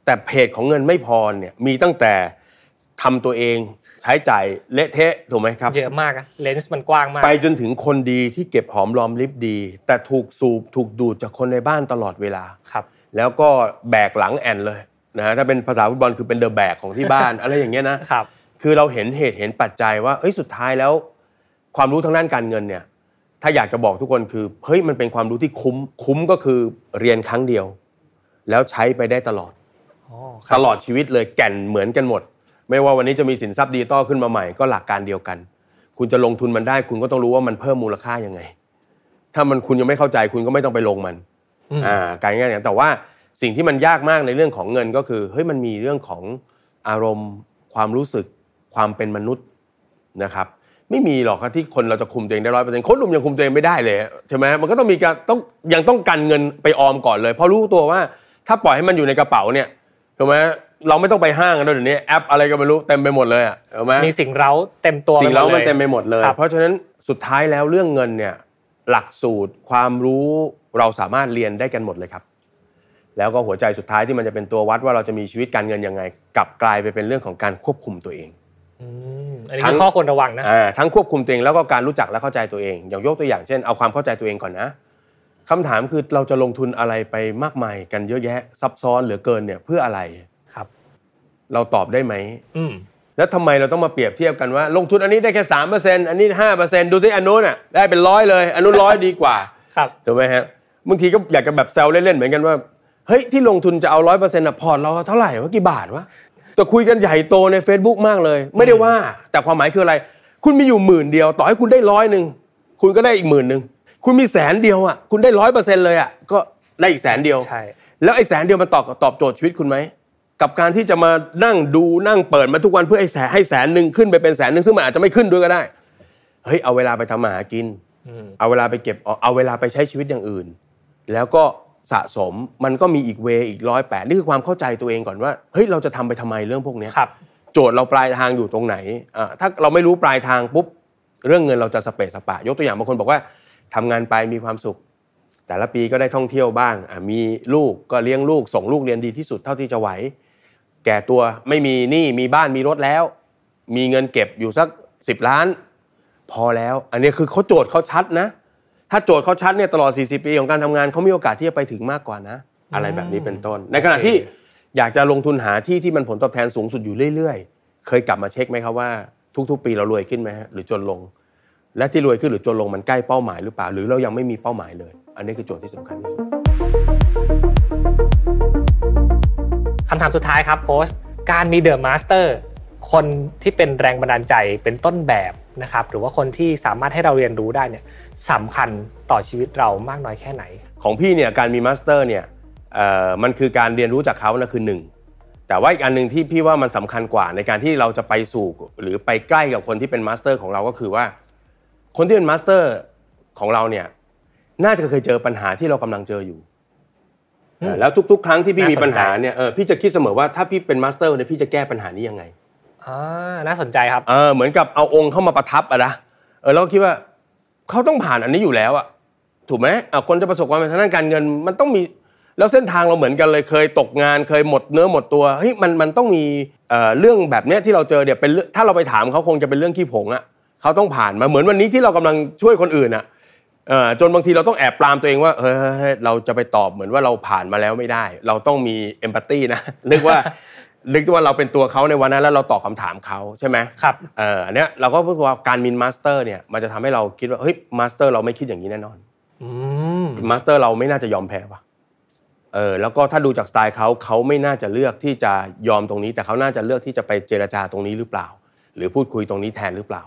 แต่เพจของเงินไม่พอเนี่ยมีตั้งแต่ทำตัวเองใช้จ่ายเละเทะถูกไหมครับเยอะมากนะเลนส์มันกว้างมากไปจนถึงคนดีที่เก็บหอมรอมริบดีแต่ถูกสูบถูกดูดจากคนในบ้านตลอดเวลาครับแล้วก็แบกหลังแอนเลยนะฮะถ้าเป็นภาษาฟุตบอลคือเป็นเดอะแบกของที่บ้าน อะไรอย่างเงี้ยนะครับคือเราเห็นเหตุเห็นปัจจัยว่าเอ้ยสุดท้ายแล้วความรู้ทางด้านการเงินเนี่ยถ้าอยากจะบอกทุกคนคือเฮ้ยมันเป็นความรู้ที่คุ้มคุ้มก็คือเรียนครั้งเดียวแล้วใช้ไปได้ตลอดตลอดชีวิตเลยแก่นเหมือนกันหมดไม่ว่าวันนี้จะมีสินทรัพย์ดิจิตอลขึ้นมาใหม่ก็หลักการเดียวกันคุณจะลงทุนมันได้คุณก็ต้องรู้ว่ามันเพิ่มมูลค่ายังไงถ้ามันคุณยังไม่เข้าใจคุณก็ไม่ต้องไปลงมันอ่าการง่ายๆแต่ว่าสิ่งที่มันยากมากในเรื่องของเงินก็คือเฮ้ยมันมีเรื่องของอารมณ์ความรู้สึกความเป็นมนุษย์นะครับไม่มีหรอกครับที่คนเราจะคุมตัวเองได้ร้อยเปอร์เซ็นต์โค้ชหนุ่มยังคุมตัวเองไม่ได้เลยใช่ไหมมันก็ต้องมีการต้องยังต้องกันเงินไปออมก่อนเลยเพราะรู้ตัวว่าถ้าปล่อยให้มันอยู่ในกระเป๋าเนี่ยถูกไหมเราไม่ต้องไปห้างกันแล้วเดี๋ยวนี้แอปอะไรก็ไม่รู้เต็มไปหมดเลยถูกไหมมีสิ่งเร้าเต็มตัวสิ่งเร้ามันเต็มไปหมดเลยเพราะฉะนั้นสุดท้ายแล้วเรื่องเงินเนี่ยหลักสูตรความรู้เราสามารถเรียนได้กันหมดเลยครับแล้วก็หัวใจสุดท้ายที่มันจะเป็นตัววัดว่าเราจะมีชีวิตการเงินยังไงกลับกลายไปเป็นเรื่องของการควบคุมตัวเองอันนี้ข้อควรระวังนะทั้งควบคุมตัวเองแล้วก็การรู้จักและเข้าใจตัวเองอย่างยกตัวอย่างเช่นเอาความเข้าใจตัวเองก่อนนะคำถามคือเราจะลงทุนอะไรไปมากมายกันเยอะแยะซับซ้อนเหลือเกินเนี่ยเพื่ออะไรครับเราตอบได้ไหมแล้วทำไมเราต้องมาเปรียบเทียบกันว่าลงทุนอันนี้ได้แค่ สามเปอร์เซ็นต์ อันนี้ ห้าเปอร์เซ็นต์ ดูสิอันนู้นน่ะได้เป็นร้อยเลยอันนู้นร้อยดีกว่าครับถูกมั้ยฮะบางทีก็อยากจะแบบแซวเล่นๆเหมือนกันว่าเฮ้ยที่ลงทุนจะเอา ร้อยเปอร์เซ็นต์ น่ะพอร์ตเราเท่าไหร่วะกี่บาทวะจะคุยกันใหญ่โตใน Facebook มากเลยไม่ได้ว่าแต่ความหมายคืออะไร คุณมีอยู่หมื่นเดียวต่อให้คุณได้ร้อยหนึ่งคุณก็ได้อีกหมื่นหนึ่งคุณมีแสนเดียวอ่ะคุณได้ร้อยเปอร์เซ็นต์เลยอ่ะก็ได้อีกแสนเดียวใช่แล้วไอ้แสนเดียวมันตอบตอบโจทย์ชีวิตคุณไหมกับการที่จะมานั่งดูนั่งเปิดมาทุกวันเพื่อให้แสนให้แสนหนึ่งขึ้นไปเป็นแสนหนึ่งซึ่งมันอาจจะไม่ขึ้นด้วยก็ได้เฮ้ยเอาเวลาไปทำมาหากินเอาเวลาไปเก็บเอาเวลาไปใช้ชีวิตอย่างอื่นแล้วก็สะสมมันก็มีอีกเวอีกร้อยแปดนี่คือความเข้าใจตัวเองก่อนว่าเฮ้ยเราจะทำไปทำไมเรื่องพวกนี้โจทย์เราปลายทางอยู่ตรงไหนอ่าถ้าเราไม่รู้ปลายทางปุ๊บเรื่องเงินเราจะสเปซสปะยกตัวอย่างบางคนบอกว่าทำงานไปมีความสุขแต่ละปีก็ได้ท่องเที่ยวบ้างอ่ามีลูกก็เลี้ยงลูกส่งลูกเรียนดีที่สุดเท่าที่จะไหวแก่ตัวไม่มีหนี้มีบ้านมีรถแล้วมีเงินเก็บอยู่สักสิบล้านพอแล้วอันนี้คือเขาโจทย์เขาชัดนะถ้าโจทย์เขาชัดเนี่ยตลอดสี่สิบปีของการทำงานเขามีโอกาสที่จะไปถึงมากกว่านะอะไรแบบนี้เป็นต้นในขณะที่อยากจะลงทุนหาที่ที่มันผลตอบแทนสูงสุดอยู่เรื่อยๆเคยกลับมาเช็คไหมครับว่าทุกๆปีเรารวยขึ้นไหมฮะหรือจนลงและที่รวยขึ้นหรือจนลงมันใกล้เป้าหมายหรือเปล่าหรือเรายังไม่มีเป้าหมายเลยอันนี้คือโจทย์ที่สำคัญที่สุดคำถามสุดท้ายครับโค้ชการมีเดอะมาสเตอร์คนที่เป็นแรงบันดาลใจเป็นต้นแบบนะครับหรือว่าคนที่สามารถให้เราเรียนรู้ได้เนี่ยสำคัญต่อชีวิตเรามากน้อยแค่ไหนของพี่เนี่ยการมีมาสเตอร์เนี่ยเอ่อมันคือการเรียนรู้จากเขานะคือหนึ่งแต่ว่าอีกอันนึงที่พี่ว่ามันสำคัญกว่าในการที่เราจะไปสู่หรือไปใกล้กับคนที่เป็นมาสเตอร์ของเราก็คือว่าคนที่เป็นมาสเตอร์ของเราเนี่ยน่าจะเคยเจอปัญหาที่เรากำลังเจออยู่แล้วทุกๆครั้งที่พี่มีปัญหาเนี่ยเออพี่จะคิดเสมอว่าถ้าพี่เป็นมาสเตอร์เนี่ยพี่จะแก้ปัญหานี้ยังไงอ่าน่าสนใจครับเออเหมือนกับเอาองค์เข้ามาประทับอ่ะนะเออแล้วก็คิดว่าเขาต้องผ่านอันนี้อยู่แล้วอ่ะถูกมั้ยอ่ะคนจะประสบความสำเร็จทางด้านการเงินมันต้องมีแล้วเส้นทางเราเหมือนกันเลยเคยตกงานเคยหมดเนื้อหมดตัวเฮ้ยมันมันต้องมีเอ่อเรื่องแบบเนี้ยที่เราเจอเนี่ยเป็นถ้าเราไปถามเขาคงจะเป็นเรื่องขี้ผงอ่ะเขาต้องผ่านมาเหมือนวันนี้ที่เรากำลังช่วยคนอื่นอ่ะเอ่อจนบางทีเราต้องแอบปรามตัวเองว่าเฮ้ยเราจะไปตอบเหมือนว่าเราผ่านมาแล้วไม่ได้เราต้องมีเอมพาธีนะนึกว่านึกว่าเราเป็นตัวเขาในวันนั้นแล้วเราตอบคำถามเขาใช่ไหมครับเอ่ออันเนี้ยเราก็พูดว่าการมีมาสเตอร์เนี่ยมันจะทำให้เราคิดว่าเฮ้ยมาสเตอร์เราไม่คิดอย่างนี้แน่นอนอืมมาสเตอร์เราไม่น่าจะยอมแพ้ว่ะเออแล้วก็ถ้าดูจากสไตล์เขาเขาไม่น่าจะเลือกที่จะยอมตรงนี้แต่เขาน่าจะเลือกที่จะไปเจรจาตรงนี้หรือเปล่าหรือพูดคุยตรงนี้แทนหรือเปล่า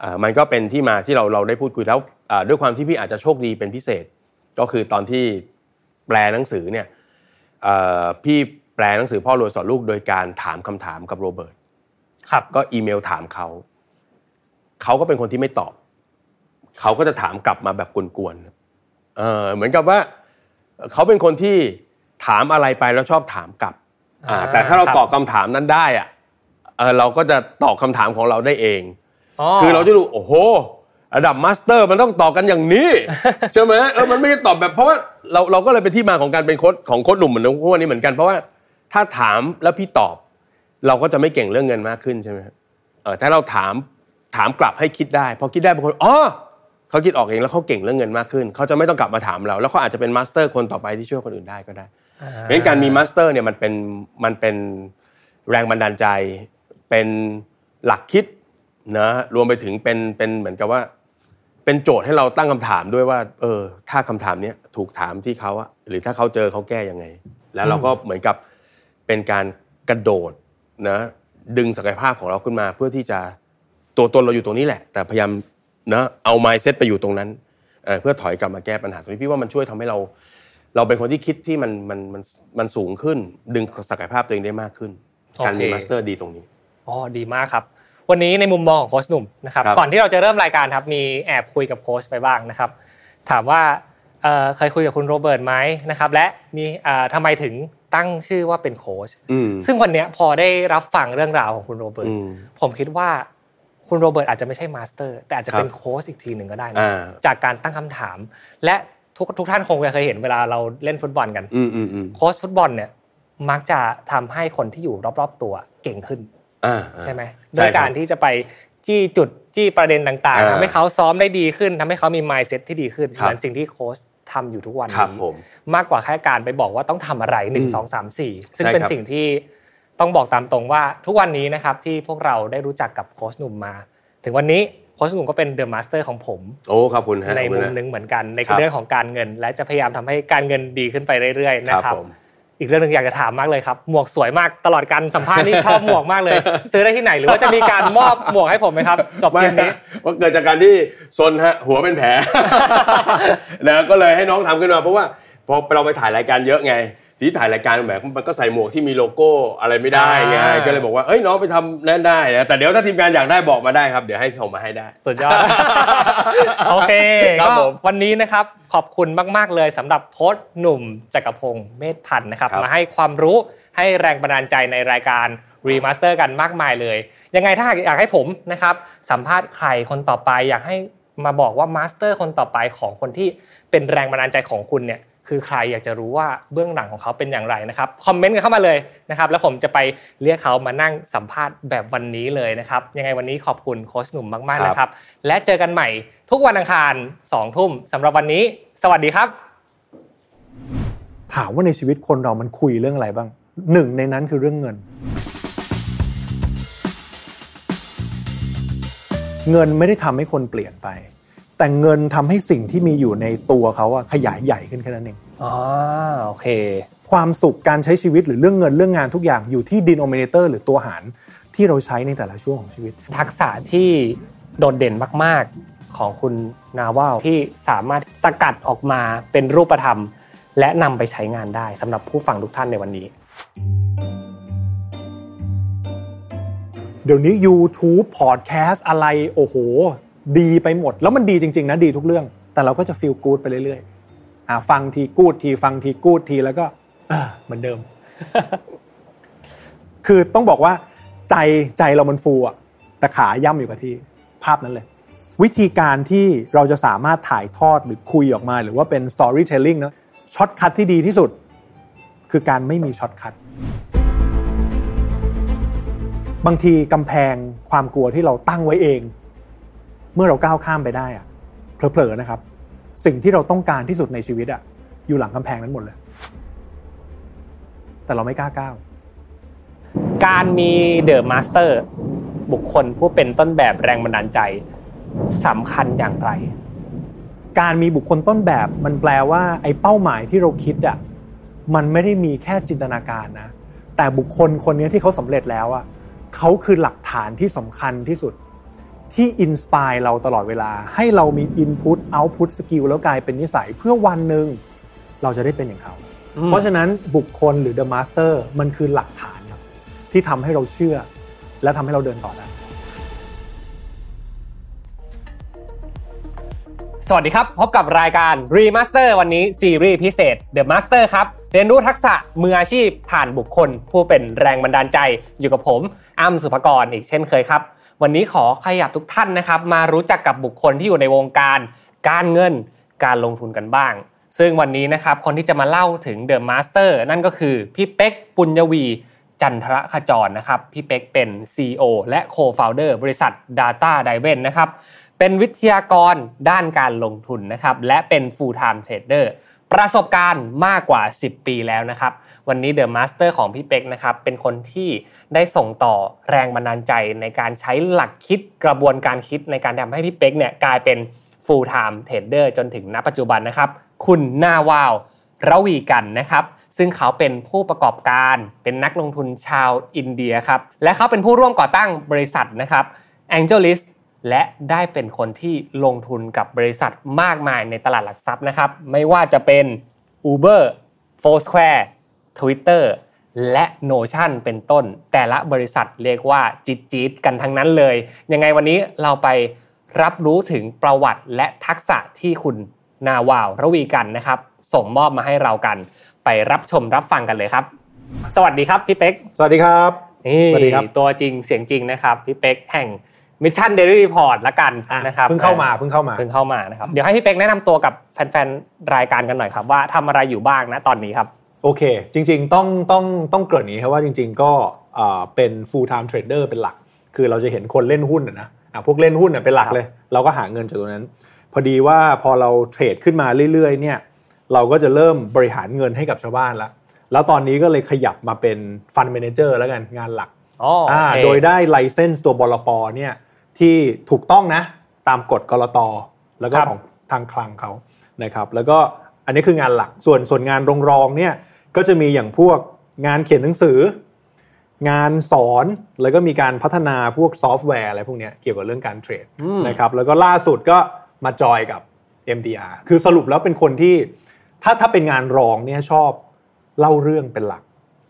เอ่อมันก็เป็นที่มาที่เราเราได้พูดคุยแล้วอ่าด้วยความที่พี่อาจจะโชคดีเป็นพิเศษก็คือตอนที่แปลหนังสือเนี่ยเอ่อพี่แปลหนังสือพ่อรวยสอนลูกโดยการถามคำถามกับโรเบิร์ตครับก็อีเมลถามเขาเขาก็เป็นคนที่ไม่ตอบเขาก็จะถามกลับมาแบบกวนๆเออเหมือนกับว่าเขาเป็นคนที่ถามอะไรไปแล้วชอบถามกลับอ่าแต่ถ้าเราตอบคำถามนั้นได้อ่ะเออเราก็จะตอบคำถามของเราได้เองคือเราจะรู้โอ้โหระดับมาสเตอร์มันต้องตอบกันอย่างนี้ใช่ไหมเออมันไม่ได้ตอบแบบเพราะว่าเราเราก็เลยเป็นที่มาของการเป็นโค้ชของโค้ชหนุ่มเหมือนพวกนี้เหมือนกันเพราะว่าถ้าถามแล้วพี่ตอบเราก็จะไม่เก่งเรื่องเงินมากขึ้นใช่ไหมเออถ้าเราถามถามกลับให้คิดได้พอคิดได้บางคนอ๋อเขาคิดออกเองแล้วเขาเก่งเรื่องเงินมากขึ้นเขาจะไม่ต้องกลับมาถามเราแล้วเขาอาจจะเป็นมาสเตอร์คนต่อไปที่ช่วยคนอื่นได้ก็ได้เพราะการมีมาสเตอร์เนี่ยมันเป็นมันเป็นแรงบันดาลใจเป็นหลักคิดนะรวมไปถึงเป็นเป็นเหมือนกับว่าเป็นโจทย์ให้เราตั้งคำถามด้วยว่าเออถ้าคำถามนี้ถูกถามที่เขาอะหรือถ้าเขาเจอเขาแก้ยังไงแล้วเราก็เหมือนกับเป็นการกระโดดนะดึงศักยภาพของเราขึ้นมาเพื่อที่จะตัวตนเราอยู่ตรงนี้แหละแต่พยายามนะเอา mindset ไปอยู่ตรงนั้นเอ่อเพื่อถอยกลับมาแก้ปัญหาตรงนี้พี่ว่ามันช่วยทำให้เราเราเป็นคนที่คิดที่มันมันมันมันสูงขึ้นดึงศักยภาพตัวเองได้มากขึ้นการมีมาสเตอร์ดีตรงนี้อ๋อดีมากครับวันนี้ในมุมมองของโค้ชหนุ่มนะครับก่อนที่เราจะเริ่มรายการครับมีแอบคุยกับโค้ชไปบ้างนะครับถามว่าเอ่อเคยคุยกับคุณโรเบิร์ตมั้ยนะครับและมีเอ่อทำไมถึงตั้งชื่อว่าเป็นโค้ชซึ่งวันเนี้ยพอได้รับฟังเรื่องราวของคุณโรเบิร์ตผมคิดว่าคุณโรเบิร์ตอาจจะไม่ใช่มาสเตอร์แต่อาจจะเป็นโค้ชอีกทีนึงก็ได้นะจากการตั้งคำถามและทุกทุกท่านคงเคยเห็นเวลาเราเล่นฟุตบอลกันโค้ชฟุตบอลเนี่ยมักจะทำให้คนที่อยู่รอบๆตัวเก่งขึ้นใช่ไหมโดยการที่จะไปจี้จุดจี้ประเด็นต่างๆทำให้เขาซ้อมได้ดีขึ้นทำให้เขามี mindset ที่ดีขึ้นเหมือนสิ่งที่โค้ชทำอยู่ทุกวันนี้มากกว่าแค่การไปบอกว่าต้องทำอะไรหนึ่งสองสามสี่ซึ่งเป็นสิ่งที่ต้องบอกตามตรงว่าทุกวันนี้นะครับที่พวกเราได้รู้จักกับโค้ชหนุ่มมาถึงวันนี้โค้ชหนุ่มก็เป็นเดอะมาสเตอร์ของผมโอ้ขอบคุณฮะในมุมนึงเหมือนกันในเรื่องของการเงินและจะพยายามทำให้การเงินดีขึ้นไปเรื่อยๆนะครับ อีกเรื่องนึงอยากจะถามมากเลยครับหมวกสวยมากตลอดการสัมภาษณ์นี่ชอบหมวกมากเลยซื้อได้ที่ไหนหรือว่าจะมีการมอบหมวกให้ผมมั้ยครับจบเกมนี้ว่าเกิดจากการที่ซนฮะหัวเป็นแผลแล้วก็เลยให้น้องทำขึ้นมาเพราะว่าพอเราไปถ่ายรายการเยอะไงที่ถ่ายรายการแบบมันก็ใส่หมวกที่มีโลโก้อะไรไม่ได้ไงก็เลยบอกว่าเอ้ยน้องไปทำนั่นได้นะแต่เดี๋ยวถ้าทีมงานอยากได้บอกมาได้ครับเดี๋ยวให้ส่งมาให้ได้สุดยอดโอเคครับผมวันนี้นะครับขอบคุณมากๆเลยสำหรับโค้ชหนุ่มจักรพงศ์เมธพันธ์นะครับมาให้ความรู้ให้แรงบันดาลใจในรายการรีมาสเตอร์กันมากมายเลยยังไงถ้าอยากให้ผมนะครับสัมภาษณ์ใครคนต่อไปอยากให้มาบอกว่ามาสเตอร์คนต่อไปของคนที่เป็นแรงบันดาลใจของคุณเนี่ยคือใครอยากจะรู้ว่าเบื้องหลังของเขาเป็นอย่างไรนะครับคอมเมนต์กันเข้ามาเลยนะครับแล้วผมจะไปเรียกเขามานั่งสัมภาษณ์แบบวันนี้เลยนะครับยังไงวันนี้ขอบคุณโค้ชหนุ่มมากๆนะครับและเจอกันใหม่ทุกวันอังคาร สอง ทุ่มสำหรับวันนี้สวัสดีครับถามว่าในชีวิตคนเรามันคุยเรื่องอะไรบ้างหนึ่งในนั้นคือเรื่องเงินเงินไม่ได้ทำให้คนเปลี่ยนไปแต่เงินทำให้สิ่งที่มีอยู่ในตัวเขาอะขยายใหญ่ขึ้นแค่นั้นเองอ๋อโอเคความสุขการใช้ชีวิตหรือเรื่องเงินเรื่องงานทุกอย่างอยู่ที่ denominator หรือตัวหารที่เราใช้ในแต่ละช่วงของชีวิตทักษะที่โดดเด่นมากๆของคุณนาวัลที่สามารถสกัดออกมาเป็นรูปธรรมและนำไปใช้งานได้สำหรับผู้ฟังทุกท่านในวันนี้เดี๋ยวนี้ YouTube Podcast อะไรโอ้โหดีไปหมดแล้วมันดีจริงๆนะดีทุกเรื่องแต่เราก็จะฟีลกู๊ดไปเรื่อยๆอ่าฟังทีกู๊ดทีฟังทีกู๊ดทีแล้วก็เออเหมือนเดิม คือต้องบอกว่าใจใจเรามันฟูอ่ะแต่ขาย่ำอยู่กับที่ภาพนั้นเลยวิธีการที่เราจะสามารถถ่ายทอดหรือคุยออกมาหรือว่าเป็น storytelling เนาะช็อตคัทที่ดีที่สุดคือการไม่มีช็อตคัทบางทีกำแพงความกลัวที่เราตั้งไว้เองเมื่อเราก้าวข้ามไปได้อะเผลอๆนะครับสิ่งที่เราต้องการที่สุดในชีวิตอะอยู่หลังกำแพงนั้นหมดเลยแต่เราไม่กล้าก้าวการมีเดอะมาสเตอร์บุคคลผู้เป็นต้นแบบแรงบันดาลใจสำคัญอย่างไรการมีบุคคลต้นแบบมันแปลว่าไอ้เป้าหมายที่เราคิดอะมันไม่ได้มีแค่จินตนาการนะแต่บุคคลคนนี้ที่เขาสำเร็จแล้วอะเขาคือหลักฐานที่สำคัญที่สุดที่อินสไปร์เราตลอดเวลาให้เรามีอินพุตเอาท์พุตสกิลแล้วกลายเป็นนิสัยเพื่อวันหนึ่งเราจะได้เป็นอย่างเขาเพราะฉะนั้นบุคคลหรือเดอะมาสเตอร์มันคือหลักฐานครับที่ทำให้เราเชื่อและทำให้เราเดินต่อได้สวัสดีครับพบกับรายการรีมาสเตอร์วันนี้ซีรีส์พิเศษเดอะมาสเตอร์ครับเรียนรู้ทักษะมืออาชีพผ่านบุคคลผู้เป็นแรงบันดาลใจอยู่กับผมอ้ำสุภกรอีกเช่นเคยครับวันนี้ขอขยับทุกท่านนะครับมารู้จักกับบุคคลที่อยู่ในวงการการเงินการลงทุนกันบ้างซึ่งวันนี้นะครับคนที่จะมาเล่าถึงเดอะมาสเตอร์นั่นก็คือพี่เป๊กปุญญวีจันทรขจรนะครับพี่เป๊กเป็น ซี อี โอ และ Co-founder บริษัท Data Driven นะครับเป็นวิทยากรด้านการลงทุนนะครับและเป็น Full Time Trader ประสบการณ์มากกว่าสิบปีแล้วนะครับวันนี้เดอะมาสเตอร์ของพี่เป๊กนะครับเป็นคนที่ได้ส่งต่อแรงบันดาลใจในการใช้หลักคิดกระบวนการคิดในการทำให้พี่เป๊กเนี่ยกลายเป็น Full Time Trader จนถึงณปัจจุบันนะครับคุณนาวัลราวิกันต์นะครับซึ่งเขาเป็นผู้ประกอบการเป็นนักลงทุนชาวอินเดียครับและเขาเป็นผู้ร่วมก่อตั้งบริษัทนะครับ AngelListและได้เป็นคนที่ลงทุนกับบริษัทมากมายในตลาดหลักทรัพย์นะครับไม่ว่าจะเป็น Uber, Foursquare, Twitter และ Notion เป็นต้นแต่ละบริษัทเรียกว่าจี๊ดๆกันทั้งนั้นเลยยังไงวันนี้เราไปรับรู้ถึงประวัติและทักษะที่คุณนาวัลราวิกันต์นะครับส่งมอบมาให้เรากันไปรับชมรับฟังกันเลยครับสวัสดีครับพี่เป๊กสวัสดีครับนี่ตัวจริงเสียงจริงนะครับพี่เป๊กแห่งMission Daily Report ละกันนะครับเพิ่งเข้ามาเพิ่งเข้ามาเพิ่งเข้ามานะครับเดี๋ยวให้พี่เป๊กแนะนำตัวกับแฟนๆรายการกันหน่อยครับว่าทำอะไรอยู่บ้างนะตอนนี้ครับโอเคจริงๆต้องต้องต้องเกริ่นนี้ครับว่าจริงๆก็เอ่อเป็น full time trader เป็นหลักคือเราจะเห็นคนเล่นหุ้นนะอ่ะพวกเล่นหุ้นเป็นหลักเลยเราก็หาเงินจากตรงนั้นพอดีว่าพอเราเทรดขึ้นมาเรื่อยๆเนี่ยเราก็จะเริ่มบริหารเงินให้กับชาวบ้านละแล้วตอนนี้ก็เลยขยับมาเป็น fund manager แล้วกันงานหลักอ่าโดยได้ไลเซนส์ตัวบลป.เนี่ยที่ถูกต้องนะตามกฎกลต.แล้วก็ของทางคลังเขานะครับแล้วก็อันนี้คืองานหลักส่วนส่วนงานรองรองเนี่ย ก็จะมีอย่างพวกงานเขียนหนังสืองานสอนแล้วก็มีการพัฒนาพวกซอฟต์แวร์อะไรพวกนี้เกี่ยวกับเรื่องการเทรดนะครับแล้วก็ล่าสุดก็มาจอยกับ เอ็ม ดี อาร์ คือสรุปแล้วเป็นคนที่ถ้าถ้าเป็นงานรองเนี่ยชอบเล่าเรื่องเป็นหลัก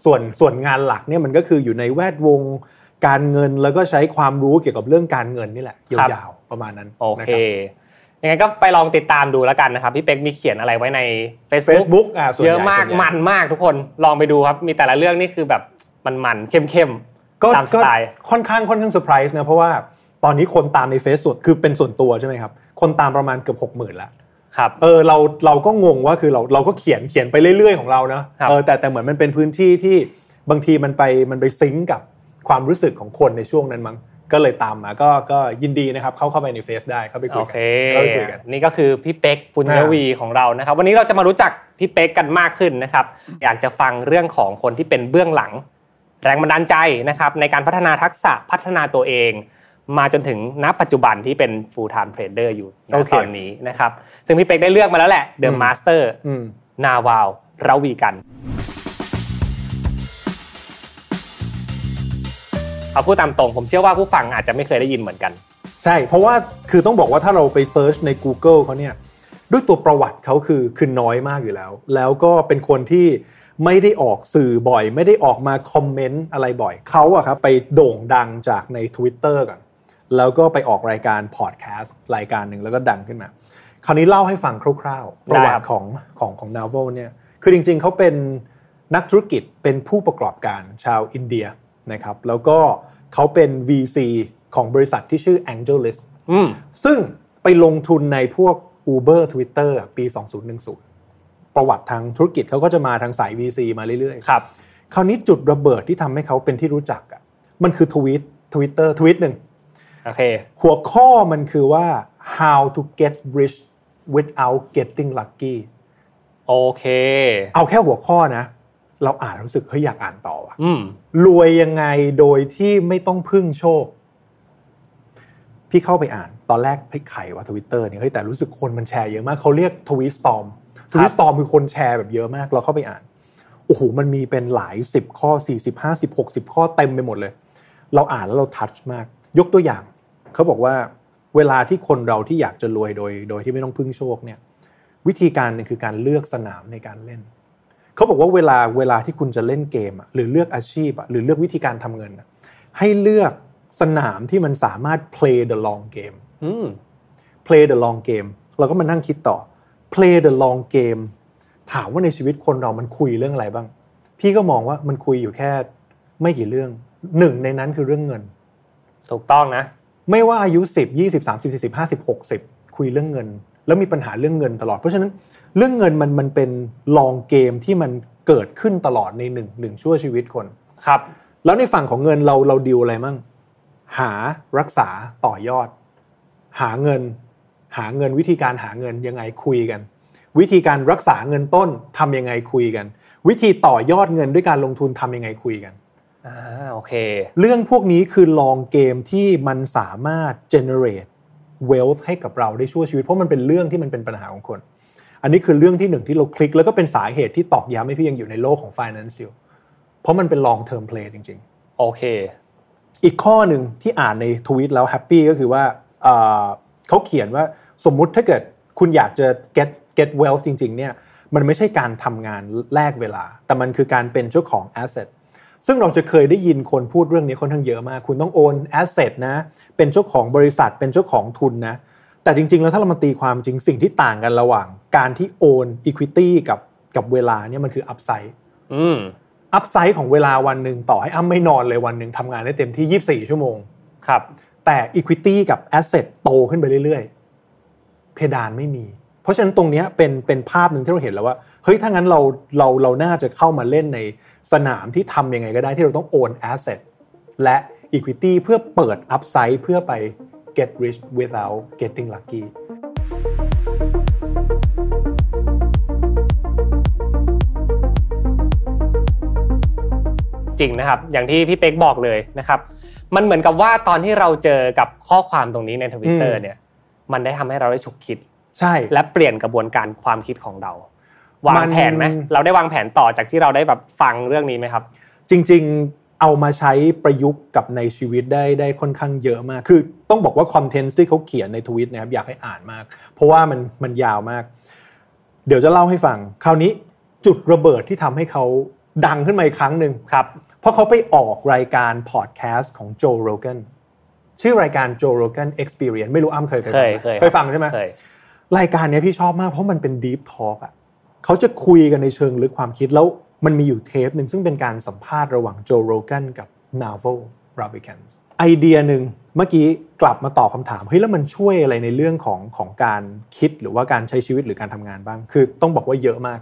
ส่วนส่วนงานหลักเนี่ยมันก็คืออยู่ในแวดวงการเงินแล้วก็ใช้ความรู้เกี่ยวกับเรื่องการเงินนี่แหละยาวๆประมาณนั้นโอเคยังไงก็ไปลองติดตามดูแล้วกันนะครับพี่เป็กมีเขียนอะไรไว้ใน Facebook, Facebook อ่ะส่วนใหญ่เยอะมากมันมากทุกคนลองไปดูครับมีแต่ละเรื่องนี่คือแบบมันๆเข้มๆตามสไตล์ค่อนข้างค่อนข้างเซอร์ไพรส์นะเพราะว่าตอนนี้คนตามในเฟซส่วนคือเป็นส่วนตัวใช่ไหมครับคนตามประมาณเกือบ หกหมื่น แล้วครับเออเราเราก็งงว่าคือเราเราก็เขียนเขียนไปเรื่อยๆของเรานะเออแต่แต่เหมือนมันเป็นพื้นที่ที่บางทีมันไปมันไปซิงก์กับความรู้สึกของคนในช่วงนั้นมั้งก็เลยตามมาก็ก็ยินดีนะครับเข้าเข้าไปในเฟซได้เข้าไปคุยกันเข้าไปคุยกันนี่ก็คือพี่เป็กปุญญวีของเรานะครับวันนี้เราจะมารู้จักพี่เป็กกันมากขึ้นนะครับอยากจะฟังเรื่องของคนที่เป็นเบื้องหลังแรงบันดาลใจนะครับในการพัฒนาทักษะพัฒนาตัวเองมาจนถึงณปัจจุบันที่เป็น full time trader อยู่ณตอนนี้นะครับซึ่งพี่เป็กได้เลือกมาแล้วแหละ The Master Naval Ravikant เอาพูดตามตรงผมเชื่อว่าผู้ฟังอาจจะไม่เคยได้ยินเหมือนกันใช่เพราะว่าคือต้องบอกว่าถ้าเราไปเซิร์ชใน Google เขาเนี่ยด้วยตัวประวัติเขาคือคือน้อยมากอยู่แล้วแล้วก็เป็นคนที่ไม่ได้ออกสื่อบ่อยไม่ได้ออกมาคอมเมนต์อะไรบ่อยเขาอะครับไปโด่งดังจากใน Twitter ก่อนแล้วก็ไปออกรายการพอดแคสต์รายการหนึ่งแล้วก็ดังขึ้นมาคราวนี้เล่าให้ฟังคร่าวๆประวัติของของของ Naval เนี่ยคือจริงๆเขาเป็นนักธุรกิจเป็นผู้ประกอบการชาวอินเดียนะครับแล้วก็เขาเป็น วี ซี ของบริษัทที่ชื่อ AngelList ซึ่งไปลงทุนในพวก Uber Twitter ปี สองพันสิบประวัติทางธุรกิจเขาก็จะมาทางสาย วี ซี มาเรื่อยๆครับคราวนี้จุดระเบิดที่ทำให้เขาเป็นที่รู้จักอ่ะมันคือทวีต Twitter ทวีตนึงโอเคหัวข้อมันคือว่า how to get rich without getting lucky โอเคเอาแค่หัวข้อนะเราอ่านรู้สึกเฮ้ยอยากอ่านต่อว่ะรวยยังไงโดยที่ไม่ต้องพึ่งโชคพี่เข้าไปอ่านตอนแรกเฮ้ยไขว่า Twitter เนี่ยเฮ้ยแต่รู้สึกคนมันแชร์เยอะมากเขาเรียกทวีตสตอร์มทวิสตอมคือคนแชร์แบบเยอะมากเราเข้าไปอ่านโอ้โหมันมีเป็นหลายสิบข้อสี่สิบ ห้าสิบ หกสิบข้อเต็มไปหมดเลยเราอ่านแล้วเราทัชมากยกตัวอย่างเขาบอกว่าเวลาที่คนเราที่อยากจะรวยโดยโดยที่ไม่ต้องพึ่งโชคเนี่ยวิธีการนึงคือการเลือกสนามในการเล่นเขาบอกว่าเวลาเวลาที่คุณจะเล่นเกมอ่ะหรือเลือกอาชีพอ่ะหรือเลือกวิธีการทำเงินอ่ะให้เลือกสนามที่มันสามารถ play the long game play the long game เราก็มานั่งคิดต่อplay the long game ถามว่าในชีวิตคนเรามันคุยเรื่องอะไรบ้างพี่ก็มองว่ามันคุยอยู่แค่ไม่กี่เรื่องหนึ่งในนั้นคือเรื่องเงินถูกต้องนะไม่ว่าอายุสิบ ยี่สิบ สามสิบ สี่สิบ ห้าสิบ หกสิบคุยเรื่องเงินแล้วมีปัญหาเรื่องเงินตลอดเพราะฉะนั้นเรื่องเงินมันมันเป็น long game ที่มันเกิดขึ้นตลอดในหนึ่ง หนึ่งชั่วชีวิตคนครับแล้วในฝั่งของเงินเราเราดีลอะไรมั่งหารักษาต่อยอดหาเงินหาเงินวิธีการหาเงินยังไงคุยกันวิธีการรักษาเงินต้นทำยังไงคุยกันวิธีต่อยอดเงินด้วยการลงทุนทำยังไงคุยกันอ่าโอเคเรื่องพวกนี้คือลองเกมที่มันสามารถ generate wealth ให้กับเราได้ชั่วชีวิตเพราะมันเป็นเรื่องที่มันเป็นปัญหาของคนอันนี้คือเรื่องที่หนึ่งที่เราคลิกแล้วก็เป็นสาเหตุที่ตอกย้ำให้พี่ยังอยู่ในโลกของ finance อยู่เพราะมันเป็น long term play จริงๆโอเคอีกข้อนึงที่อ่านในทวีตแล้วแฮปปี้ก็คือว่าอ่าเขาเขียนว่าสมมุติถ้าเกิดคุณอยากจะ get get wealth จริงๆเนี่ยมันไม่ใช่การทำงานแลกเวลาแต่มันคือการเป็นเจ้าของ asset ซึ่งเราจะเคยได้ยินคนพูดเรื่องนี้ค่อนข้างเยอะมากคุณต้องโอน asset นะเป็นเจ้าของบริษัทเป็นเจ้าของทุนนะแต่จริงๆแล้วถ้าเรามาตีความจริงสิ่งที่ต่างกันระหว่างการที่โอน equity กับกับเวลาเนี่ยมันคือ upside อืม upside ของเวลาวันนึงต่อให้อ้ำไม่นอนเลยวันนึงทำงานได้เต็มที่ยี่สิบสี่ชั่วโมงครับแต่ equity กับ asset โตขึ้นไปเรื่อยๆเพดานไม่มีเพราะฉะนั้นตรงนี้เป็นเป็นภาพหนึ่งที่เราเห็นแล้วว่าเฮ้ยถ้างั้นเราเราเราน่าจะเข้ามาเล่นในสนามที่ทำยังไงก็ได้ที่เราต้อง own asset และ equity เพื่อเปิด upside เพื่อไป get rich without getting lucky จริงนะครับอย่างที่พี่เป๊กบอกเลยนะครับมันเหมือนกับว่าตอนที่เราเจอกับข้อความตรงนี้ใน Twitter เนี่ยมันได้ทำให้เราได้ฉุกคิดใช่และเปลี่ยนกระบวนการความคิดของเรา วางแผนไหมเราได้วางแผนต่อจากที่เราได้แบบฟังเรื่องนี้ไหมครับจริงๆเอามาใช้ประยุกต์กับในชีวิตได้ได้ค่อนข้างเยอะมากคือต้องบอกว่าคอนเทนต์ที่เขาเขียนในทวิตนะครับอยากให้อ่านมากเพราะว่ามันมันยาวมากเดี๋ยวจะเล่าให้ฟังคราวนี้จุดระเบิดที่ทำให้เขาดังขึ้นมาอีกครั้งหนึ่งครับเพราะเขาไปออกรายการพอดแคสต์ของโจโรแกนชื่อรายการโจโรแกน Experience ไม่รู้อ้ำเคยไปฟังมั้ยเคยฟังใช่มั้ยรายการนี้พี่ชอบมากเพราะมันเป็น Deep Talk อ่ะเขาจะคุยกันในเชิงลึกความคิดแล้วมันมีอยู่เทปนึงซึ่งเป็นการสัมภาษณ์ระหว่างโจโรแกนกับ Naval Ravikant ไอเดียนึงเมื่อกี้กลับมาตอบคำถามเฮ้ยแล้วมันช่วยอะไรในเรื่องของของการคิดหรือว่าการใช้ชีวิตหรือการทำงานบ้างคือต้องบอกว่าเยอะมาก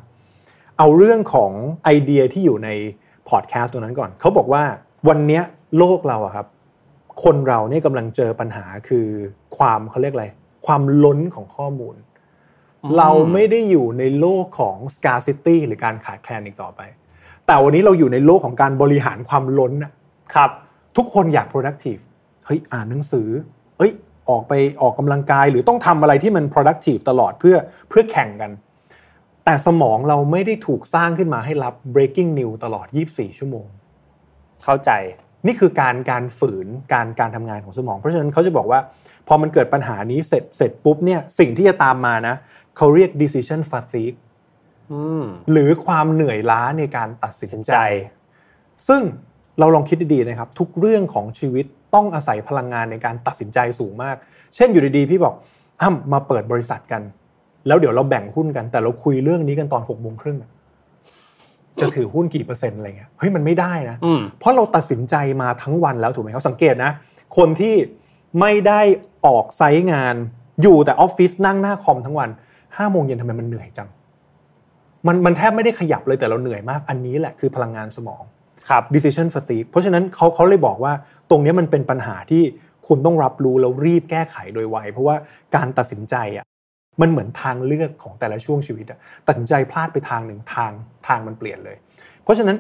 เอาเรื่องของไอเดียที่อยู่ในพอดแคสต์ตรงนั้นก่อนเขาบอกว่าวันนี้โลกเราอะครับคนเราเนี่ยกำลังเจอปัญหาคือความเขาเรียกอะไรความล้นของข้อมูลเราไม่ได้อยู่ในโลกของ scarcity หรือการขาดแคลนอีกต่อไปแต่วันนี้เราอยู่ในโลกของการบริหารความล้นนะครับทุกคนอยาก productive เฮ้ยอ่านหนังสือเอ้ยออกไปออกกำลังกายหรือต้องทำอะไรที่มัน productive ตลอดเพื่อเพื่อแข่งกันแต่สมองเราไม่ได้ถูกสร้างขึ้นมาให้รับ breaking news ตลอดยี่สิบสี่ชั่วโมงเข้าใจนี่คือการการฝืนการการทำงานของสมองเพราะฉะนั้นเขาจะบอกว่าพอมันเกิดปัญหานี้เสร็จเสร็จปุ๊บเนี่ยสิ่งที่จะตามมานะเขาเรียก decision fatigue หรือความเหนื่อยล้าในการตัดสินใจซึ่งเราลองคิดดีๆนะครับทุกเรื่องของชีวิตต้องอาศัยพลังงานในการตัดสินใจสูงมากเช่นอยู่ดีๆพี่บอกอ้ำมาเปิดบริษัทกันแล้วเดี๋ยวเราแบ่งหุ้นกันแต่เราคุยเรื่องนี้กันตอนหกโมงครึ่งจะถือหุ้นกี่เปอร์เซ็นต์อะไรเงี้ยเฮ้ยมันไม่ได้นะเพราะเราตัดสินใจมาทั้งวันแล้วถูกไหมครับสังเกตนะคนที่ไม่ได้ออกไซต์งานอยู่แต่ออฟฟิศนั่งหน้าคอมทั้งวันห้าโมงเย็นทำไมมันเหนื่อยจังมันมันแทบไม่ได้ขยับเลยแต่เราเหนื่อยมากอันนี้แหละคือพลังงานสมองครับ decision fatigue เพราะฉะนั้นเขาเขาเลยบอกว่าตรงนี้มันเป็นปัญหาที่คุณต้องรับรู้แล้วรีบแก้ไขโดยไวเพราะว่าการตัดสินใจอ่ะมันเหมือนทางเลือกของแต่ละช่วงชีวิตอะตัดสินใจพลาดไปทางหนึ่งทางทางมันเปลี่ยนเลยเพราะฉะนั้น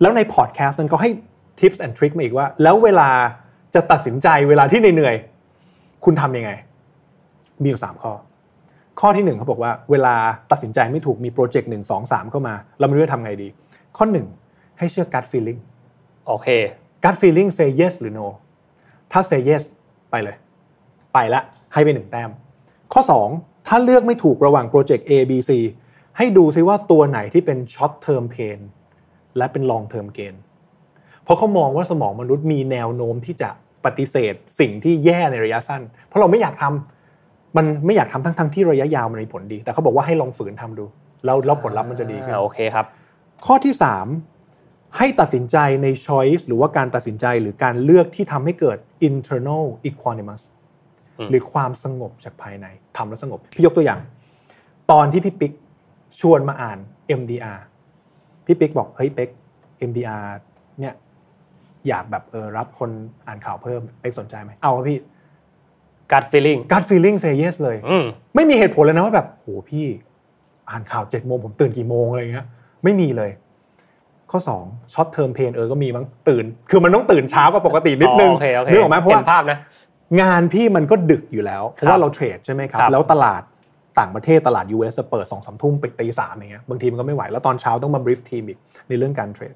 แล้วในพอดแคสต์นั้นเขาให้ tips and tricks มาอีกว่าแล้วเวลาจะตัดสินใจเวลาที่เหนื่อยๆคุณทำยังไงมีอยู่สามข้อข้อที่หนึ่งเขาบอกว่าเวลาตัดสินใจไม่ถูกมีโปรเจกต์หนึ่ง สอง สามเข้ามาเราไม่รู้จะทำไงดีข้อหนึ่งให้เชื่อ gut feeling โอเค gut feeling say yes หรือ no ถ้า say yes ไปเลยไปละให้ไปหนึ่งแต้มข้อสองถ้าเลือกไม่ถูกระหว่างโปรเจกต์ A B C ให้ดูซิว่าตัวไหนที่เป็น short term pain และเป็น long term gain เพราะเขามองว่าสมองมนุษย์มีแนวโน้มที่จะปฏิเสธสิ่งที่แย่ในระยะสั้นเพราะเราไม่อยากทำมันไม่อยากทำทั้งๆที่ระยะยาวมันมีผลดีแต่เขาบอกว่าให้ลองฝืนทำดูแล้วแล้วผลลัพธ์มันจะดีขึ้นโอเคครับข้อที่สามให้ตัดสินใจใน choice หรือว่าการตัดสินใจหรือการเลือกที่ทำให้เกิด internal equanimousหรือความสงบจากภายในทำแล้วสงบพี่ยกตัวอย่างตอนที่พี่ปิ๊กชวนมาอ่าน เอ็ม ดี อาร์ พี่ปิ๊กบอกเฮ้ยเป็ก เอ็ม ดี อาร์ เนี่ยอยากแบบเออรับคนอ่านข่าวเพิ่มเป็กสนใจไหมเอาพี่ gut feeling gut feeling say yes เลยไม่มีเหตุผลเลยนะว่าแบบโหพี่อ่านข่าว เจ็ดโมงผมตื่นกี่โมงอะไรเงี้ยไม่มีเลยข้อสอง short term pain เออก็มีมั้งตื่นคือมันต้องตื่นเช้ากว่าปกตินิดนึงนึกออกมั้ยเพราะว่าเห็นภาพนะงานพี่มันก็ดึกอยู่แล้วเพราะว่าเราเทรดใช่ไหมครับแล้วตลาดต่างประเทศตลาด ยู เอส เปิด สองสาม ทุ่มปิดตีสามอย่างเงี้ยบางทีมันก็ไม่ไหวแล้วตอนเช้าต้องมาบรีฟทีมอีกในเรื่องการเทรด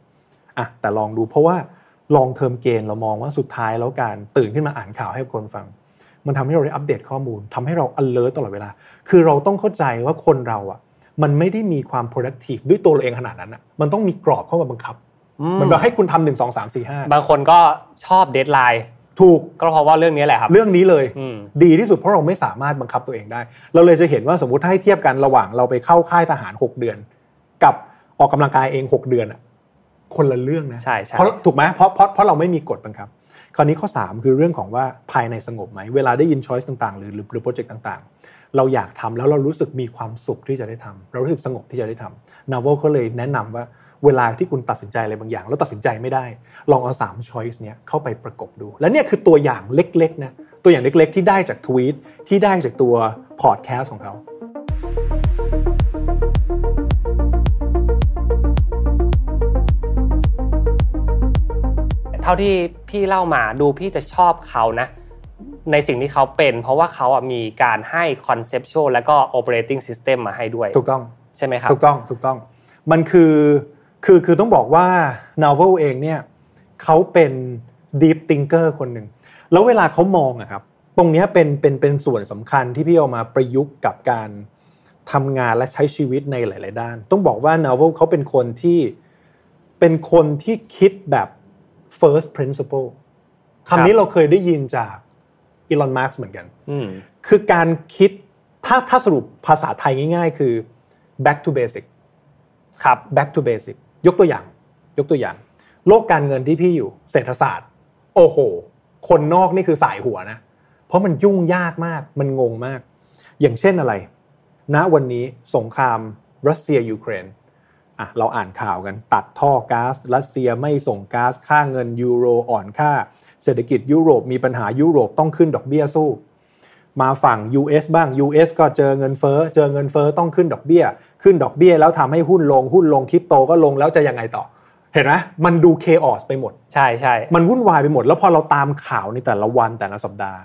อ่ะแต่ลองดูเพราะว่าลองเทอมเกณฑ์เรามองว่าสุดท้ายแล้วการตื่นขึ้นมาอ่านข่าวให้คนฟังมันทำให้เราได้อัปเดตข้อมูลทำให้เรา alert ตลอดเวลาคือเราต้องเข้าใจว่าคนเราอ่ะมันไม่ได้มีความ productive ด้วยตัวเราเองขนาดนั้นอ่ะมันต้องมีกรอบเข้ามาบังคับมันเราให้คุณทำหนึ่งสองสามสี่ห้าบางคนก็ชอบ deadlineถูกก็เพราะว่าเรื่องนี้แหละครับเรื่องนี้เลยดีที่สุดเพราะเราไม่สามารถบังคับตัวเองได้เราเลยจะเห็นว่าสมมุติถ้าให้เทียบกันระหว่างเราไปเข้าค่ายทหารหกเดือนกับออกกำลังกายเองหกเดือนอ่ะคนละเรื่องนะใช่เพราะถูกไหมเพราะเพราะเพราะเราไม่มีกฎบังคับคราวนี้ข้อสามคือเรื่องของว่าภายในสงบไหมเวลาได้ยิน choice ต่างๆหรือหรือโปรเจกต์ต่างๆเราอยากทำแล้วเรารู้สึกมีความสุขที่จะได้ทำเรารู้สึกสงบที่จะได้ทำ Naval ก็เลยแนะนำว่าเวลาที่คุณตัดสินใจอะไรบางอย่างแล้วตัดสินใจไม่ได้ลองเอาสาม choice เนี้ยเข้าไปประกบดูและเนี่ยคือตัวอย่างเล็กๆนะตัวอย่างเล็กๆที่ได้จากทวีตที่ได้จากตัวพอดแคสต์ของเขาเท่าที่พี่เล่ามาดูพี่จะชอบเขานะในสิ่งที่เขาเป็นเพราะว่าเขาอ่ะมีการให้ conceptual แล้วก็ operating system มาให้ด้วยถูกต้อง ใช่ไหมครับถูกต้องถูกต้องมันคือคือคือต้องบอกว่า Naval เองเนี่ยเขาเป็น deep thinker คนหนึ่งแล้วเวลาเขามองอะครับตรงนี้เป็นเป็นเป็นส่วนสำคัญที่พี่เอามาประยุกต์กับการทำงานและใช้ชีวิตในหลายๆด้านต้องบอกว่า Naval เขาเป็นคนที่เป็นคนที่คิดแบบ first principle คำนี้เราเคยได้ยินจากอีลอนมาร์กเหมือนกันคือการคิดถ้าถ้าสรุปภาษาไทยง่ายๆคือ back to basic ครับ back to basic ยกตัวอย่างยกตัวอย่างโลกการเงินที่พี่อยู่เศรษฐศาสตร์โอ้โหคนนอกนี่คือสายหัวนะเพราะมันยุ่งยากมากมันงงมากอย่างเช่นอะไรณวันนี้สงครามรัสเซียยูเครนอ่ะเราอ่านข่าวกันตัดท่อก๊าซรัสเซียไม่ส่งก๊าซค่าเงินยูโรอ่อนค่าเศรษฐกิจยุโรปมีปัญหายุโรปต้องขึ้นดอกเบี้ยสู้มาฝั่ง ยู เอส บ้าง ยู เอส ก็เจอเงินเฟ้อเจอเงินเฟ้อต้องขึ้นดอกเบี้ยขึ้นดอกเบี้ยแล้วทำให้หุ้นลงหุ้นลงคริปโตก็ลงแล้วจะยังไงต่อเห็นไหมมันดูเคออสไปหมดใช่ใช่มันวุ่นวายไปหมดแล้วพอเราตามข่าวในแต่ละวันแต่ละสัปดาห์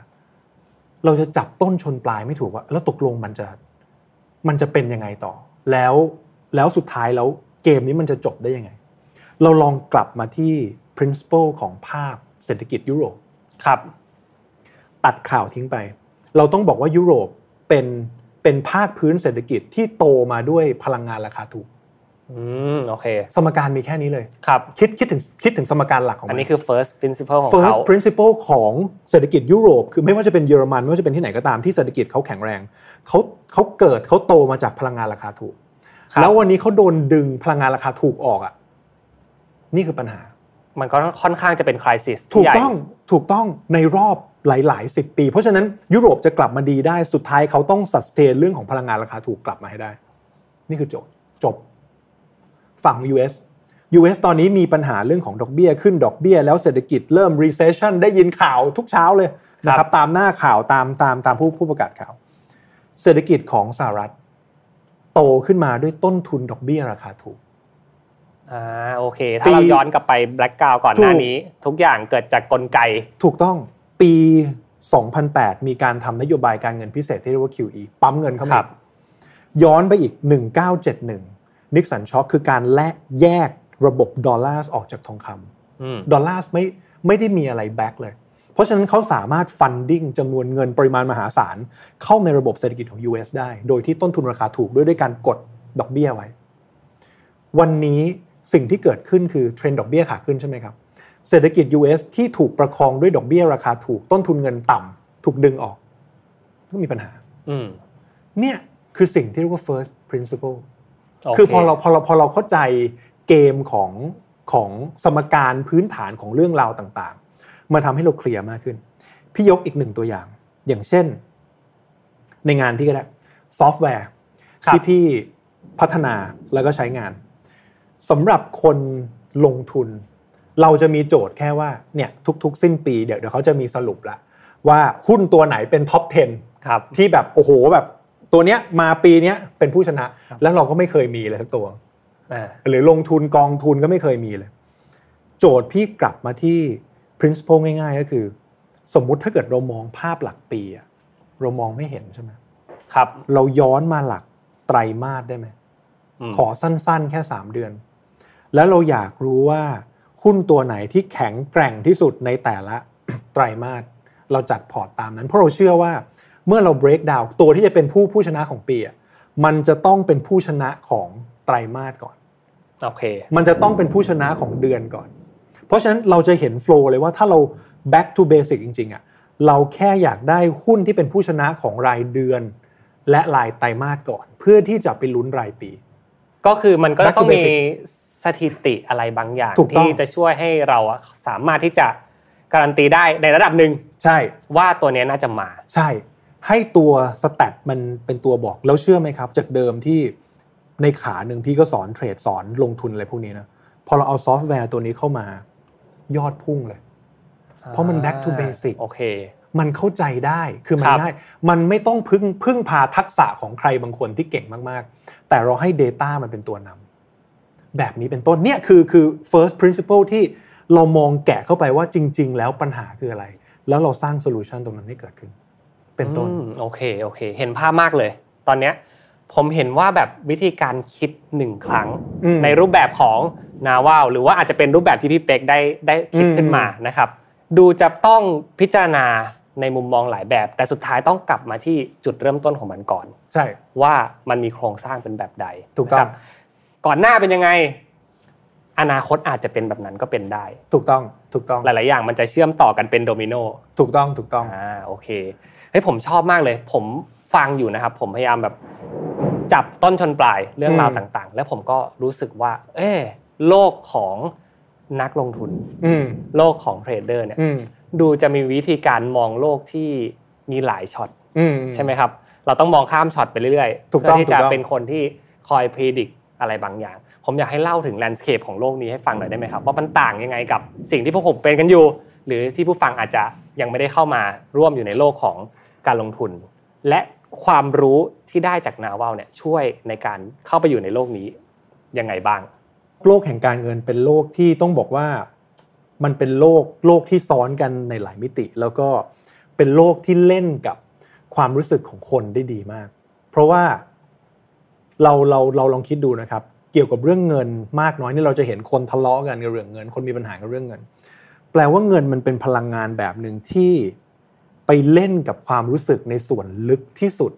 เราจะจับต้นชนปลายไม่ถูกว่าแล้วตกลงมันจะมันจะเป็นยังไงต่อแล้วแล้วสุดท้ายแล้วเกมนี้มันจะจบได้ยังไงเราลองกลับมาที่ principle ของภาพเศรษฐกิจยุโรปครับตัดข่าวทิ้งไปเราต้องบอกว่ายุโรปเป็นเป็นภาคพื้นเศรษฐกิจที่โตมาด้วยพลังงานราคาถูกอืมโอเคสมการมีแค่นี้เลยครับคิดคิดถึงคิดถึงสมการหลักของมันอันนี้คือ first principle ของเขา first principle ของเศรษฐกิจยุโรปคือไม่ว่าจะเป็นเยอรมันไม่ว่าจะเป็นที่ไหนก็ตามที่เศรษฐกิจเขาแข็งแรงเขาเขาเกิดเขาโตมาจากพลังงานราคาถูกแล้ววันนี้เขาโดนดึงพลังงานราคาถูกออกอ่ะนี่คือปัญหามันก็ค่อนข้างจะเป็น crisis ถูกต้องถูกต้องในรอบหลายๆสิบปีเพราะฉะนั้นยุโรปจะกลับมาดีได้สุดท้ายเขาต้อง sustain เรื่องของพลังงานราคาถูกกลับมาให้ได้นี่คือโจทย์จบฝั่ง ยู เอส ยู เอส ตอนนี้มีปัญหาเรื่องของดอกเบี้ยขึ้นดอกเบี้ยแล้วเศรษฐกิจเริ่ม recession ได้ยินข่าวทุกเช้าเลยนะครับตามหน้าข่าวตามตามตามผู้ผู้ประกาศข่าวเศรษฐกิจของสหรัฐโตขึ้นมาด้วยต้นทุนดอกเบี้ยราคาถูกอ่าโอเคถ้าเราย้อนกลับไป Blackout ก่อนหน้านี้ทุกอย่างเกิดจากกลไกถูกต้องปีสองพันแปดมีการทำนโยบายการเงินพิเศษที่เรียกว่า คิว อี ปั๊มเงินเข้ามาย้อนไปอีกหนึ่งเก้าเจ็ดหนึ่งนิกสันช็อคคือการแลกแยกระบบดอลลาร์ออกจากทองคำดอลลาร์ไม่ไม่ได้มีอะไรแบ็คเลยเพราะฉะนั้นเขาสามารถฟันดิ้งจำนวนเงินปริมาณมหาศาลเข้าในระบบเศรษฐกิจของ ยู เอส ได้โดยที่ต้นทุนราคาถูกด้วยด้วยการกดดอกเบี้ยไว้วันนี้สิ่งที่เกิดขึ้นคือเทรนด์ดอกเบี้ยขาขึ้นใช่ไหมครับเศรษฐกิจ ยู เอส ที่ถูกประคองด้วยดอกเบี้ยราคาถูกต้นทุนเงินต่ำถูกดึงออกก็มีปัญหาเนี่ยคือสิ่งที่เรียกว่า first principle okay. คือพอเราพอเราพอเราเข้าใจเกมของของสมการพื้นฐานของเรื่องราวต่างๆมันทำให้เราเคลียร์มากขึ้นพี่ยกอีกหนึ่งตัวอย่างอย่างเช่นในงานพี่ก็ได้ซอฟต์แวร์ที่พี่พัฒนาแล้วก็ใช้งานสำหรับคนลงทุนเราจะมีโจทย์แค่ว่าเนี่ยทุกๆสิ้นปีเดี๋ยวเดี๋ยวเขาจะมีสรุปละว่าหุ้นตัวไหนเป็นท็อปสิบครับที่แบบโอ้โหแบบตัวเนี้ยมาปีเนี้ยเป็นผู้ชนะแล้วเราก็ไม่เคยมีเลยทั้งตัวอ่าหรือลงทุนกองทุนก็ไม่เคยมีเลยโจทย์พี่กลับมาที่ principle ง่ายๆก็คือสมมุติถ้าเกิดเรามองภาพหลักปีอะเรามองไม่เห็นใช่มั้ยครับเราย้อนมาหลักไตรมาสได้มั้ยขอสั้นๆแค่สามเดือนแล้วเราอยากรู้ว่าหุ้นตัวไหนที่แข็งแกร่งที่สุดในแต่ละไตรมาสเราจัดพอร์ตตามนั้นเพราะเราเชื่อว่าเมื่อเรา break down ตัวที่จะเป็นผู้ผู้ชนะของปีอ่ะมันจะต้องเป็นผู้ชนะของไตรมาสก่อนโอเคมันจะต้องเป็นผู้ชนะของเดือนก่อนเพราะฉะนั้นเราจะเห็น flow เลยว่าถ้าเรา back to basic จริงๆอ่ะเราแค่อยากได้หุ้นที่เป็นผู้ชนะของรายเดือนและรายไตรมาสก่อนเพื่อที่จะไปลุ้นรายปีก็คือมันก็ต้องมีสถิติอะไรบางอย่างที่จะช่วยให้เราสามารถที่จะการันตีได้ในระดับหนึ่งใช่ว่าตัวนี้น่าจะมาใช่ให้ตัวสแตทมันเป็นตัวบอกแล้วเชื่อไหมครับจากเดิมที่ในขาหนึ่งพี่ก็สอนเทรดสอนลงทุนอะไรพวกนี้นะพอเราเอาซอฟต์แวร์ตัวนี้เข้ามายอดพุ่งเลยเพราะมัน back to basic โอเคมันเข้าใจได้คือมันได้มันไม่ต้องพึ่งพึ่งพาทักษะของใครบางคนที่เก่งมากๆแต่เราให้ data มันเป็นตัวนำแบบนี้เป็นต้นเนี่ยคือคือ first principle ที่เรามองแกะเข้าไปว่าจริงๆแล้วปัญหาคืออะไรแล้วเราสร้างโซลูชันตรงนั้นให้เกิดขึ้นเป็นต้นโอเคโอเคเห็นภาพมากเลยตอนเนี้ย ผมเห็นว่าแบบวิธีการคิดหนึ่งครั้งในรูปแบบของ Naval หรือว่าอาจจะเป็นรูปแบบที่พี่เป็กได้ได้คิดขึ้นมานะครับดูจะต้องพิจารณาในมุมมองหลายแบบแต่สุดท้ายต้องกลับมาที่จุดเริ่มต้นของมันก่อนใช่ว่ามันมีโครงสร้างเป็นแบบใดถูกต้องก่อนหน้าเป็นยังไงอนาคตอาจจะเป็นแบบนั้นก็เป็นได้ถูกต้องถูกต้องหลายๆอย่างมันจะเชื่อมต่อกันเป็นโดมิโนถูกต้องถูกต้องอ่าโอเคเฮ้ยผมชอบมากเลยผมฟังอยู่นะครับผมพยายามแบบจับต้นชนปลายเรื่องราวต่างๆแล้วผมก็รู้สึกว่าเอ๊ะโลกของนักลงทุนอืมโลกของเทรดเดอร์เนี่ยดูจะมีวิธีการมองโลกที่มีหลายช็อตอืมใช่มั้ยครับเราต้องมองข้ามช็อตไปเรื่อยๆเพื่อที่จะเป็นคนที่คอยพรีดิกอะไรบางอย่างผมอยากให้เล่าถึงแลนด์สเคปของโลกนี้ให้ฟังหน่อยได้มั้ยครับว่ามันต่างยังไงกับสิ่งที่พวกผมเป็นกันอยู่หรือที่ผู้ฟังอาจจะยังไม่ได้เข้ามาร่วมอยู่ในโลกของการลงทุนและความรู้ที่ได้จาก Naval เนี่ยช่วยในการเข้าไปอยู่ในโลกนี้ยังไงบ้างโลกแห่งการเงินเป็นโลกที่ต้องบอกว่ามันเป็นโลกโลกที่ซ้อนกันในหลายมิติแล้วก็เป็นโลกที่เล่นกับความรู้สึกของคนได้ดีมากเพราะว่าเราเราเราลองคิดดูนะครับเกี่ยวกับเรื่องเงินมากน้อยนี่เราจะเห็นคนทะเลาะกันกับเรื่องเงินคนมีปัญหากับเรื่องเงินแปลว่าเงินมันเป็นพลังงานแบบนึงที่ไปเล่นกับความรู้สึกในส่วนลึกที่สุด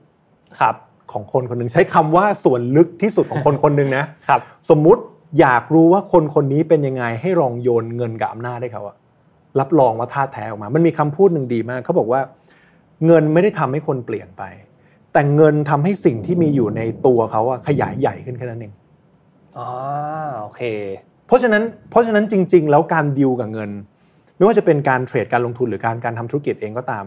ครับของคนคนนึงใช้คำว่าส่วนลึกที่สุดของคนคนนึงนะครับสมมุติอยากรู้ว่าคนคนนี้เป็นยังไงให้ลองโยนเงินกับอำนาจให้เขาอะรับรองว่าท่าแท้ออกมามันมีคำพูดหนึ่งดีมากเขาบอกว่าเงินไม่ได้ทำให้คนเปลี่ยนไปแต่เงินทำให้สิ่งที่มีอยู่ในตัวเขาอะขยายใหญ่ขึ้นแค่นั้นเองอ๋อโอเคเพราะฉะนั้นเพราะฉะนั้นจริงๆแล้วการดีลกับเงินไม่ว่าจะเป็นการเทรดการลงทุนหรือการการทำธุรกิจเองก็ตาม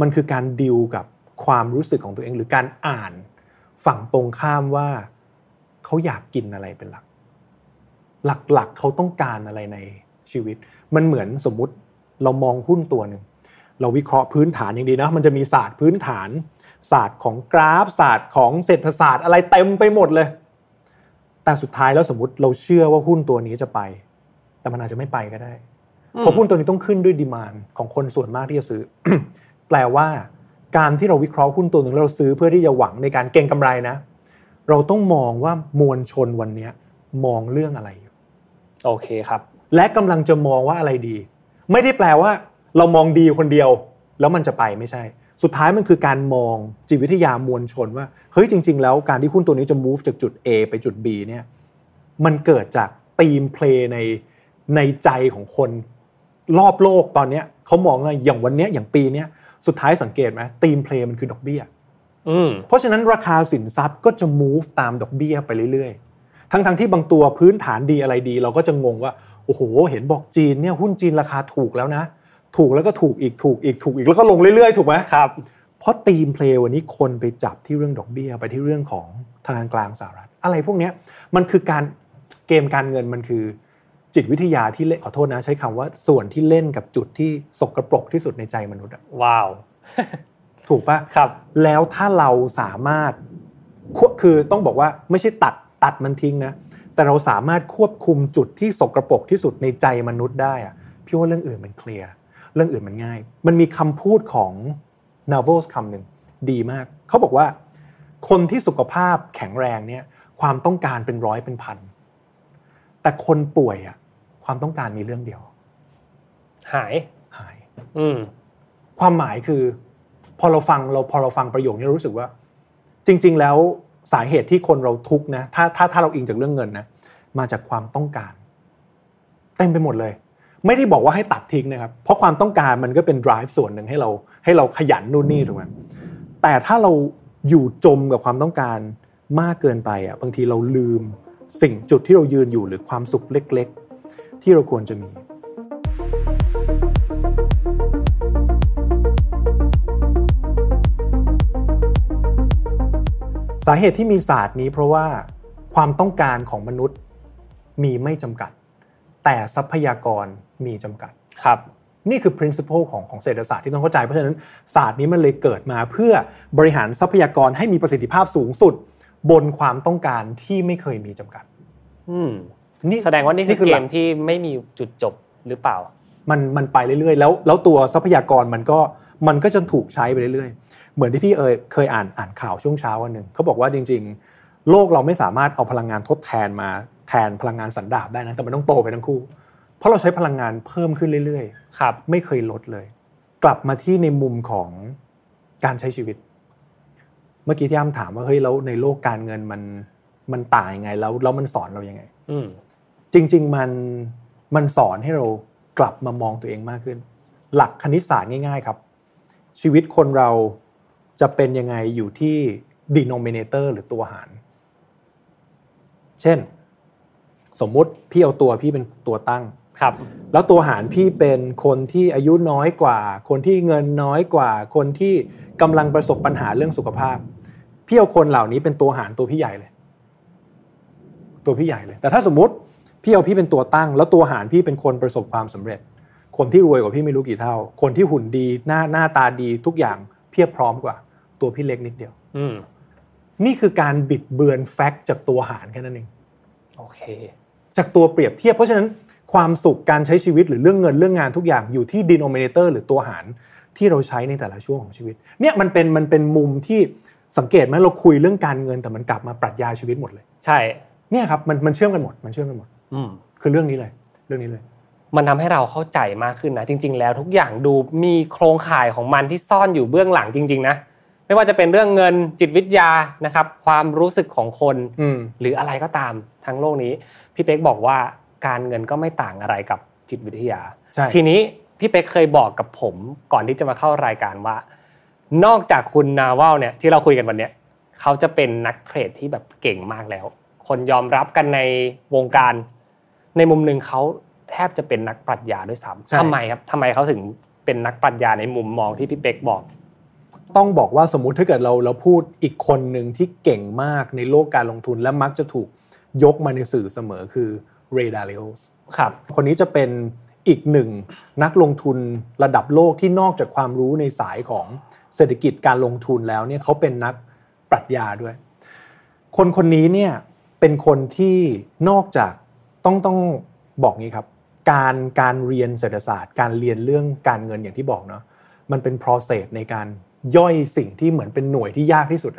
มันคือการดีลกับความรู้สึกของตัวเองหรือการอ่านฝั่งตรงข้ามว่าเขาอยากกินอะไรเป็นหลักหลักๆเขาต้องการอะไรในชีวิตมันเหมือนสมมุติเรามองหุ้นตัวนึงเราวิเคราะห์พื้นฐานอย่างดีนะมันจะมีศาสตร์พื้นฐานศาสตร์ของกราฟศาสตร์ของเศรษฐศาสตร์อะไรเต็มไปหมดเลยแต่สุดท้ายแล้วสมมุติเราเชื่อว่าหุ้นตัวนี้จะไปแต่มันอาจจะไม่ไปก็ได้เพราะหุ้นตัวนี้ต้องขึ้นด้วยดีมานด์ของคนส่วนมากที่จะซื้อ แปลว่าการที่เราวิเคราะห์หุ้นตัวนึงแล้วเราซื้อเพื่อที่จะหวังในการเก็งกำไรนะเราต้องมองว่ามวลชนวันนี้มองเรื่องอะไรอยู่โอเคครับและกำลังจะมองว่าอะไรดีไม่ได้แปลว่าเรามองดีคนเดียวแล้วมันจะไปไม่ใช่สุดท้ายมันคือการมองจิตวิทยามวลชนว่าเฮ้ยจริงๆแล้วการที่หุ้นตัวนี้จะ move จากจุด A ไปจุด B เนี่ยมันเกิดจากทีมเพลย์ในในใจของคนรอบโลกตอนเนี้ยเขามองว่าอย่างวันเนี้ยอย่างปีเนี้ยสุดท้ายสังเกตไหมทีมเพลย์มันคือดอกเบี้ยอืมเพราะฉะนั้นราคาสินทรัพย์ก็จะ move ตามดอกเบี้ยไปเรื่อยๆทั้งๆที่บางตัวพื้นฐานดีอะไรดีเราก็จะงงว่าโอ้โหเห็นบอกจีนเนี่ยหุ้นจีนราคาถูกแล้วนะถูกแล้วก็ถูกอีกถูกอีกถูกอีกแล้วก็ลงเรื่อยๆถูกไหมครับเพราะทีมเพลย์วันนี้คนไปจับที่เรื่องดอกเบี้ยไปที่เรื่องของธนาคารกลางสหรัฐอะไรพวกนี้มันคือการเกมการเงินมันคือจิตวิทยาที่เล่นขอโทษนะใช้คำว่าส่วนที่เล่นกับจุดที่สกปรกที่สุดในใจมนุษย์ว้าวถูกป่ะครับแล้วถ้าเราสามารถคือต้องบอกว่าไม่ใช่ตัดตัดมันทิ้งนะแต่เราสามารถควบคุมจุดที่สกปรกที่สุดในใจมนุษย์ได้อะพี่ว่าเรื่องอื่นมันเคลียร์เรื่องอื่นมันง่ายมันมีคำพูดของ Naval คำหนึ่งดีมากเขาบอกว่าคนที่สุขภาพแข็งแรงเนี่ยความต้องการเป็นร้อยเป็นพันแต่คนป่วยอะความต้องการมีเรื่องเดียวหายหายอืมความหมายคือพอเราฟังเราพอเราฟังประโยคนี้รู้สึกว่าจริงๆแล้วสาเหตุที่คนเราทุกข์นะถ้าถ้าถ้าเราอิงจากเรื่องเงินนะมาจากความต้องการเต็มไปหมดเลยไม่ได้บอกว่าให้ตัดทิ้งนะครับเพราะความต้องการมันก็เป็น drive ส่วนหนึ่งให้เราให้เราขยันนู่นนี่ถูกไหมแต่ถ้าเราอยู่จมกับความต้องการมากเกินไปอ่ะบางทีเราลืมสิ่งจุดที่เรายืนอยู่หรือความสุขเล็กๆที่เราควรจะมีสาเหตุที่มีศาสตร์นี้เพราะว่าความต้องการของมนุษย์มีไม่จำกัดแต่ทรัพยากรมีจำกัดครับนี่คือ principle ของของเศรษฐศาสตร์ที่ต้องเข้าใจเพราะฉะนั้นศาสตร์นี้มันเลยเกิดมาเพื่อบริหารทรัพยากรให้มีประสิทธิภาพสูงสุดบนความต้องการที่ไม่เคยมีจำกัดอืมนี่แสดงว่านี่คือเกมที่ไม่มีจุดจบหรือเปล่า มันมันไปเรื่อยๆแล้วแล้วตัวทรัพยากรมันก็มันก็จะถูกใช้ไปเรื่อยๆเหมือนที่พี่เอ๋ยเคยอ่านอ่านข่าวช่วงเช้าวันนึงเขาบอกว่าจริงๆโลกเราไม่สามารถเอาพลังงานทดแทนมาแทนพลังงานสันดาปได้นะแต่มันต้องโตไปทั้งคู่เพราะเราใช้พลังงานเพิ่มขึ้นเรื่อยๆครับไม่เคยลดเลยกลับมาที่ในมุมของการใช้ชีวิตเมื่อกี้ที่อ้ำถามว่าเฮ้ยแล้วในโลกการเงินมันมันต่างยังไงแล้วแล้วมันสอนเรายังไงอืมจริงๆมันมันสอนให้เรากลับมามองตัวเองมากขึ้นหลักคณิตศาสตร์ง่ายๆครับชีวิตคนเราจะเป็นยังไงอยู่ที่ denominator หรือตัวหารเช่นสมมุติพี่เอาตัวพี่เป็นตัวตั้งครับแล้วตัวหารพี่เป็นคนที่อายุน้อยกว่าคนที่เงินน้อยกว่าคนที่กำลังประสบปัญหาเรื่องสุขภาพพี่เอาคนเหล่านี้เป็นตัวหารตัวพี่ใหญ่เลยตัวพี่ใหญ่เลยแต่ถ้าสมมุติพี่เอาพี่เป็นตัวตั้งแล้วตัวหารพี่เป็นคนประสบความสำเร็จคนที่รวยกว่าพี่ไม่รู้กี่เท่าคนที่หุ่นดีหน้าหน้าตาดีทุกอย่างเพียบพร้อมกว่าตัวพี่เล็กนิดเดียวนี่คือการบิดเบือนแฟกต์จากตัวหารแค่นั้นเองโอเคจากตัวเปรียบเทียบเพราะฉะนั้นความสุขการใช้ชีวิตหรือเรื่องเงินเรื่องงานทุกอย่างอยู่ที่ denominator หรือตัวหารที่เราใช้ในแต่ละช่วงของชีวิตเนี่ยมันเป็นมันเป็นมุมที่สังเกตไหมเราคุยเรื่องการเงินแต่มันกลับมาปรัชญาชีวิตหมดเลยใช่เนี่ยครับมันมันเชื่อมกันหมดมันเชื่อมกันหมดอืมคือเรื่องนี้เลยเรื่องนี้เลยมันทำให้เราเข้าใจมากขึ้นนะจริงๆแล้วทุกอย่างดูมีโครงข่ายของมันที่ซ่อนอยู่เบื้องหลังจริงๆนะไม่ว่าจะเป็นเรื่องเงินจิตวิทยานะครับความรู้สึกของคนหรืออะไรก็ตามทั้งโลกนี้พี่เป๊กบอกว่าการเงินก็ไม่ต่างอะไรกับจิตวิทยาทีนี้พี่เป๊กเคยบอกกับผมก่อนที่จะมาเข้ารายการว่านอกจากคุณNavalเนี่ยที่เราคุยกันวันนี้เขาจะเป็นนักเทรดที่แบบเก่งมากแล้วคนยอมรับกันในวงการในมุมนึงเขาแทบจะเป็นนักปรัชญาด้วยซ้ำทำไมครับทำไมเขาถึงเป็นนักปรัชญาในมุมมองที่พี่เป๊กบอกต้องบอกว่าสมมุติถ้าเกิดเราเราพูดอีกคนนึงที่เก่งมากในโลกการลงทุนและมักจะถูกยกมาในสื่อเสมอคือเรย์ดาลิโอสครับคนนี้จะเป็นอีกหนึ่งนักลงทุนระดับโลกที่นอกจากความรู้ในสายของเศรษฐกิจการลงทุนแล้วเนี่ยเขาเป็นนักปรัชญาด้วยคนคนนี้เนี่ยเป็นคนที่นอกจากต้องต้องบอกงี้ครับการการเรียนเศรษฐศาสตร์การเรียนเรื่องการเงินอย่างที่บอกเนาะมันเป็น process ในการย่อยสิ่งที่เหมือนเป็นหน่วยที่ยากที่สุด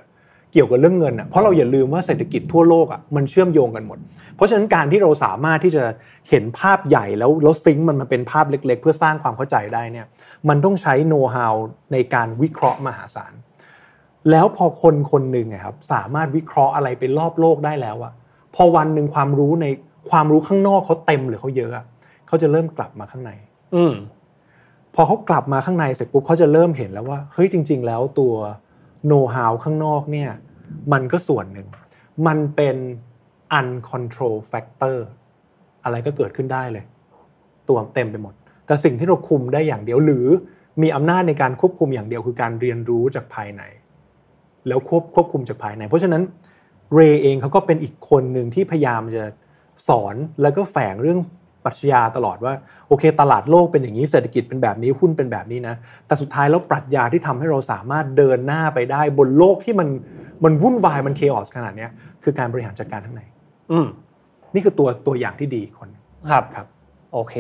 เกี่ยวกับเรื่องเงินอ่ะเพราะเราอย่าลืมว่าเศรษฐกิจทั่วโลกอ่ะมันเชื่อมโยงกันหมดเพราะฉะนั้นการที่เราสามารถที่จะเห็นภาพใหญ่แล้วแล้วซิงค์มันมาเป็นภาพเล็กๆเพื่อสร้างความเข้าใจได้เนี่ยมันต้องใช้โน้ตฮาวในการวิเคราะห์มหาศาลแล้วพอคนคนหนึ่งอ่ะครับสามารถวิเคราะห์อะไรไปรอบโลกได้แล้วอ่ะพอวันนึงความรู้ในความรู้ข้างนอกเขาเต็มหรือเขาเยอะเขาจะเริ่มกลับมาข้างในอือพอเขากลับมาข้างในเสร็จปุ๊บเขาจะเริ่มเห็นแล้วว่าเฮ้ยจริงๆแล้วตัวโนว์ฮาวข้างนอกเนี่ยมันก็ส่วนหนึ่งมันเป็น uncontrol factor อะไรก็เกิดขึ้นได้เลยตัวเต็มไปหมดแต่สิ่งที่เราคุมได้อย่างเดียวหรือมีอำนาจในการควบคุมอย่างเดียวคือการเรียนรู้จากภายในแล้วควบควบคุมจากภายในเพราะฉะนั้นเรย์เองเขาก็เป็นอีกคนหนึ่งที่พยายามจะสอนแล้วก็แฝงเรื่องปรัชญาตลอดว่าโอเคตลาดโลกเป็นอย่างนี้เศรษฐกิจเป็นแบบนี้หุ้นเป็นแบบนี้นะแต่สุดท้ายแล้วปรัชญาที่ทำให้เราสามารถเดินหน้าไปได้บนโลกที่มันมันวุ่นวายมันเคออสขนาดนี้คือการบริหารจัดการข้างในอืมนี่คือตัวตัวอย่างที่ดีคนครับครับโอเค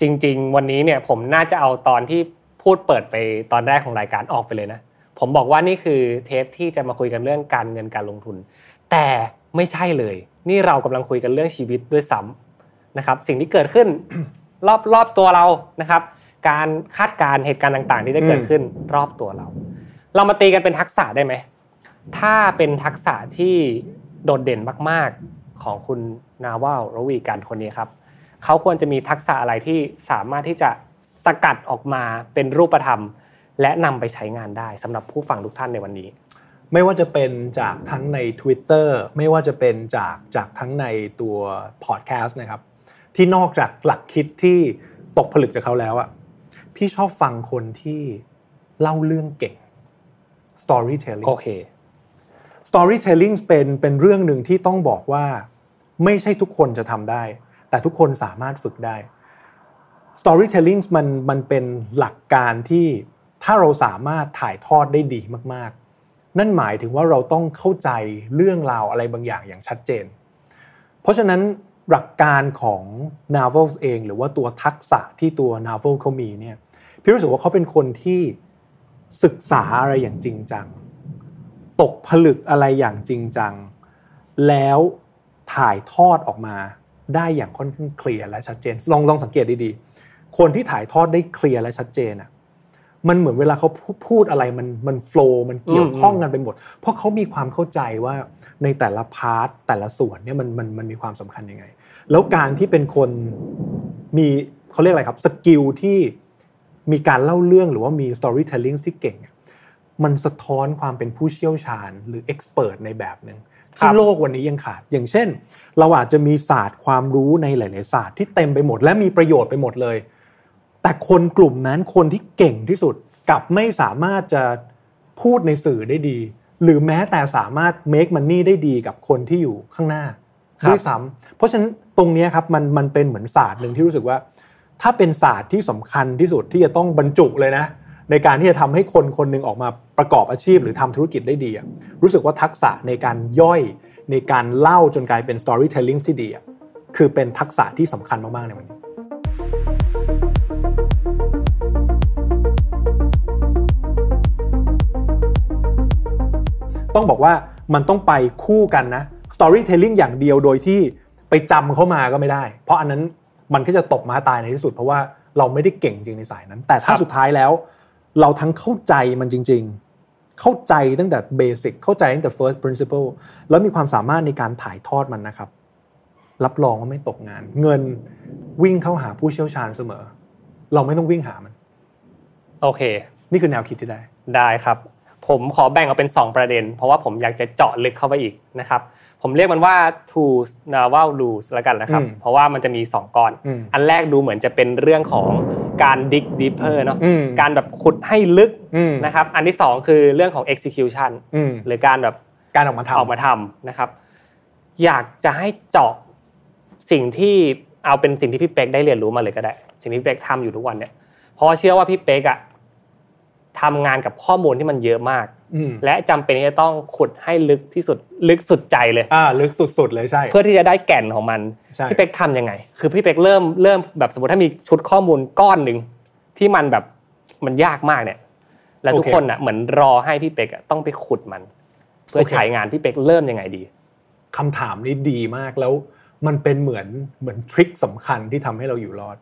จริงๆวันนี้เนี่ยผมน่าจะเอาตอนที่พูดเปิดไปตอนแรกของรายการออกไปเลยนะผมบอกว่านี่คือเทปที่จะมาคุยกันเรื่องการเงินการลงทุนแต่ไม่ใช่เลยนี่เรากำลังคุยกันเรื่องชีวิตด้วยซ้ำนะครับสิ่งที่เกิดขึ้น รอบๆตัวเรานะครับการคาดการณ์เหตุการณ์ต่างๆที่จะเกิดขึ้นรอบตัวเราเรามาตีกันเป็นทักษะได้ไหมถ้าเป็นทักษะที่โดดเด่นมากๆของคุณNaval Ravikantคนนี้ครับเขาควรจะมีทักษะอะไรที่สามารถที่จะสกัดออกมาเป็นรูปธรรมและนำไปใช้งานได้สำหรับผู้ฟังทุกท่านในวันนี้ไม่ว่าจะเป็นจากทั้งใน Twitter ไม่ว่าจะเป็นจากจากทั้งในตัวพอดแคสต์นะครับที่นอกจากหลักคิดที่ตกผลึกจากเขาแล้วอ่ะพี่ชอบฟังคนที่เล่าเรื่องเก่ง storytelling โอเค storytelling เป็นเป็นเรื่องหนึ่งที่ต้องบอกว่าไม่ใช่ทุกคนจะทำได้แต่ทุกคนสามารถฝึกได้ storytelling มันมันเป็นหลักการที่ถ้าเราสามารถถ่ายทอดได้ดีมากๆนั่นหมายถึงว่าเราต้องเข้าใจเรื่องราวอะไรบางอย่างอย่างชัดเจนเพราะฉะนั้น หลักการของ Naval เองหรือว่าตัวทักษะที่ตัว Naval เขามีเนี่ยพี่รู้สึกว่าเขาเป็นคนที่ศึกษาอะไรอย่างจริงจังตกผลึกอะไรอย่างจริงจังแล้วถ่ายทอดออกมาได้อย่างค่อนข้างเคลียร์และชัดเจนลองลองสังเกตดีๆคนที่ถ่ายทอดได้เคลียร์และชัดเจนอ่ะมันเหมือนเวลาเขาพูดอะไรมันมันโฟลว์มันเกี่ยวข้องกันไปหมดเพราะเขามีความเข้าใจว่าในแต่ละพาร์ทแต่ละส่วนเนี่ยมันมันมันมีความสำคัญยังไงแล้วการที่เป็นคนมีเขาเรียกอะไรครับสกิลที่มีการเล่าเรื่องหรือว่ามี storytelling ที่เก่งมันสะท้อนความเป็นผู้เชี่ยวชาญหรือ expert ในแบบนึงที่โลกวันนี้ยังขาดอย่างเช่นเราอาจจะมีศาสตร์ความรู้ในหลายๆศาสตร์ที่เต็มไปหมดและมีประโยชน์ไปหมดเลยแต่คนกลุ่มนั้นคนที่เก่งที่สุดกลับไม่สามารถจะพูดในสื่อได้ดีหรือแม้แต่สามารถ make money ได้ดีกับคนที่อยู่ข้างหน้าด้วยซ้ำเพราะฉะนั้นตรงนี้ครับมันมันเป็นเหมือนศาสตร์หนึ่งที่รู้สึกว่าถ้าเป็นศาสตร์ที่สำคัญที่สุดที่จะต้องบรรจุเลยนะในการที่จะทำให้คนคนนึงออกมาประกอบอาชีพหรือทำธุรกิจได้ดีรู้สึกว่าทักษะในการย่อยในการเล่าจนกลายเป็น storytelling ที่ดีคือเป็นทักษะที่สำคัญมากๆในวันนี้ต้องบอกว่ามันต้องไปคู่กันนะ storytelling อย่างเดียวโดยที่ไปจำเข้ามาก็ไม่ได้เพราะอันนั้นมันก็จะตกม้าตายในที่สุดเพราะว่าเราไม่ได้เก่งจริงในสายนั้นแต่ถ้าสุดท้ายแล้วเราทั้งเข้าใจมันจริงๆเข้าใจตั้งแต่เบสิกเข้าใจตั้งแต่ first principle แล้วมีความสามารถในการถ่ายทอดมันนะครับรับรองว่าไม่ตกงานเงินวิ่งเข้าหาผู้เชี่ยวชาญเสมอเราไม่ต้องวิ่งหามันโอเคนี่คือแนวคิดที่ได้ได้ครับผมขอแบ่งออกเป็นสองประเด็นเพราะว่าผมอยากจะเจาะลึกเข้าไปอีกนะครับผมเรียกมันว่า two naval rules ละกันนะครับเพราะว่ามันจะมีสองก้อนอันแรกดูเหมือนจะเป็นเรื่องของการ dig deeper เนาะการแบบขุดให้ลึกนะครับอันที่สองคือเรื่องของ execution หรือการแบบการออกมาทำออกมาทำนะครับอยากจะให้เจาะสิ่งที่เอาเป็นสิ่งที่พี่เป็กได้เรียนรู้มาเลยก็ได้สิ่งที่พี่เป็กทำอยู่ทุกวันเนี่ยเพราะเชื่อว่าพี่เป็กอะทำงานกับข้อมูลที่มันเยอะมากและจำเป็นที่จะต้องขุดให้ลึกที่สุดลึกสุดใจเลยอ่าลึกสุดๆเลยใช่เพื่อที่จะได้แก่นของมันพี่เป็กทำยังไงคือพี่เป็กเริ่มเริ่มแบบสมมติถ้ามีชุดข้อมูลก้อนหนึ่งที่มันแบบมันยากมากเนี่ยแล้วทุกคนอ่ะเหมือนรอให้พี่เป็กต้องไปขุดมันเพื่อใช้งานพี่เป็กเริ่มยังไงดีคำถามนี้ดีมากแล้วมันเป็นเหมือนเหมือนทริคสำคัญที่ทำให้เราอยู่รอด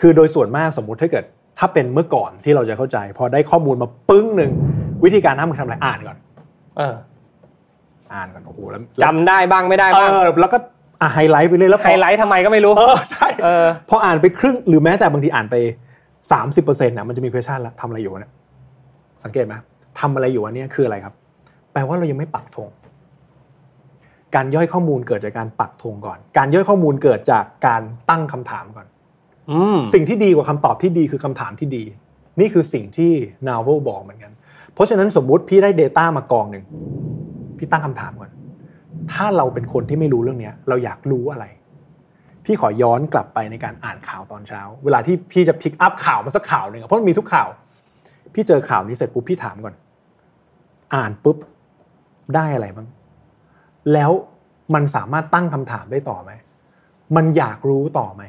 คือโดยส่วนมากสมมติถ้าเกิดถ้าเป็นเมื่อก่อนที่เราจะเข้าใจพอได้ข้อมูลมาปึ้งหนึ่งวิธีการทำคือทำอะไรอ่านก่อนเอออ่านก่อนโอ้โหแล้วจำได้บ้างไม่ได้บ้างเออแล้วก็ไฮไลท์ไปเลยแล้วไฮไลท์ทำไมก็ไม่รู้เออใช่เออพออ่านไปครึ่งหรือแม้แต่บางทีอ่านไป สามสิบเปอร์เซ็นต์ นะมันจะมี question ละทำอะไรอยู่เนี่ยสังเกตไหมทำอะไรอยู่อันนี้คืออะไรครับแปลว่าเรายังไม่ปักธงการย่อยข้อมูลเกิดจากการปักธงก่อนการย่อยข้อมูลเกิดจากการตั้งคำถามก่อนสิ่งที่ดีกว่าคำตอบที่ดีคือคำถามที่ดีนี่คือสิ่งที่ Naval บอกเหมือนกันเพราะฉะนั้นสมมุติพี่ได้ data มากองหนึ่งพี่ตั้งคำถามก่อนถ้าเราเป็นคนที่ไม่รู้เรื่องนี้เราอยากรู้อะไรพี่ขอย้อนกลับไปในการอ่านข่าวตอนเช้าเวลาที่พี่จะ pick up ข่าวมาสักข่าวหนึ่งเพราะมันมีทุกข่าวพี่เจอข่าวนี้เสร็จปุ๊บพี่ถามก่อนอ่านปุ๊บได้อะไรบ้างแล้วมันสามารถตั้งคำถามได้ต่อไหมมันอยากรู้ต่อไหม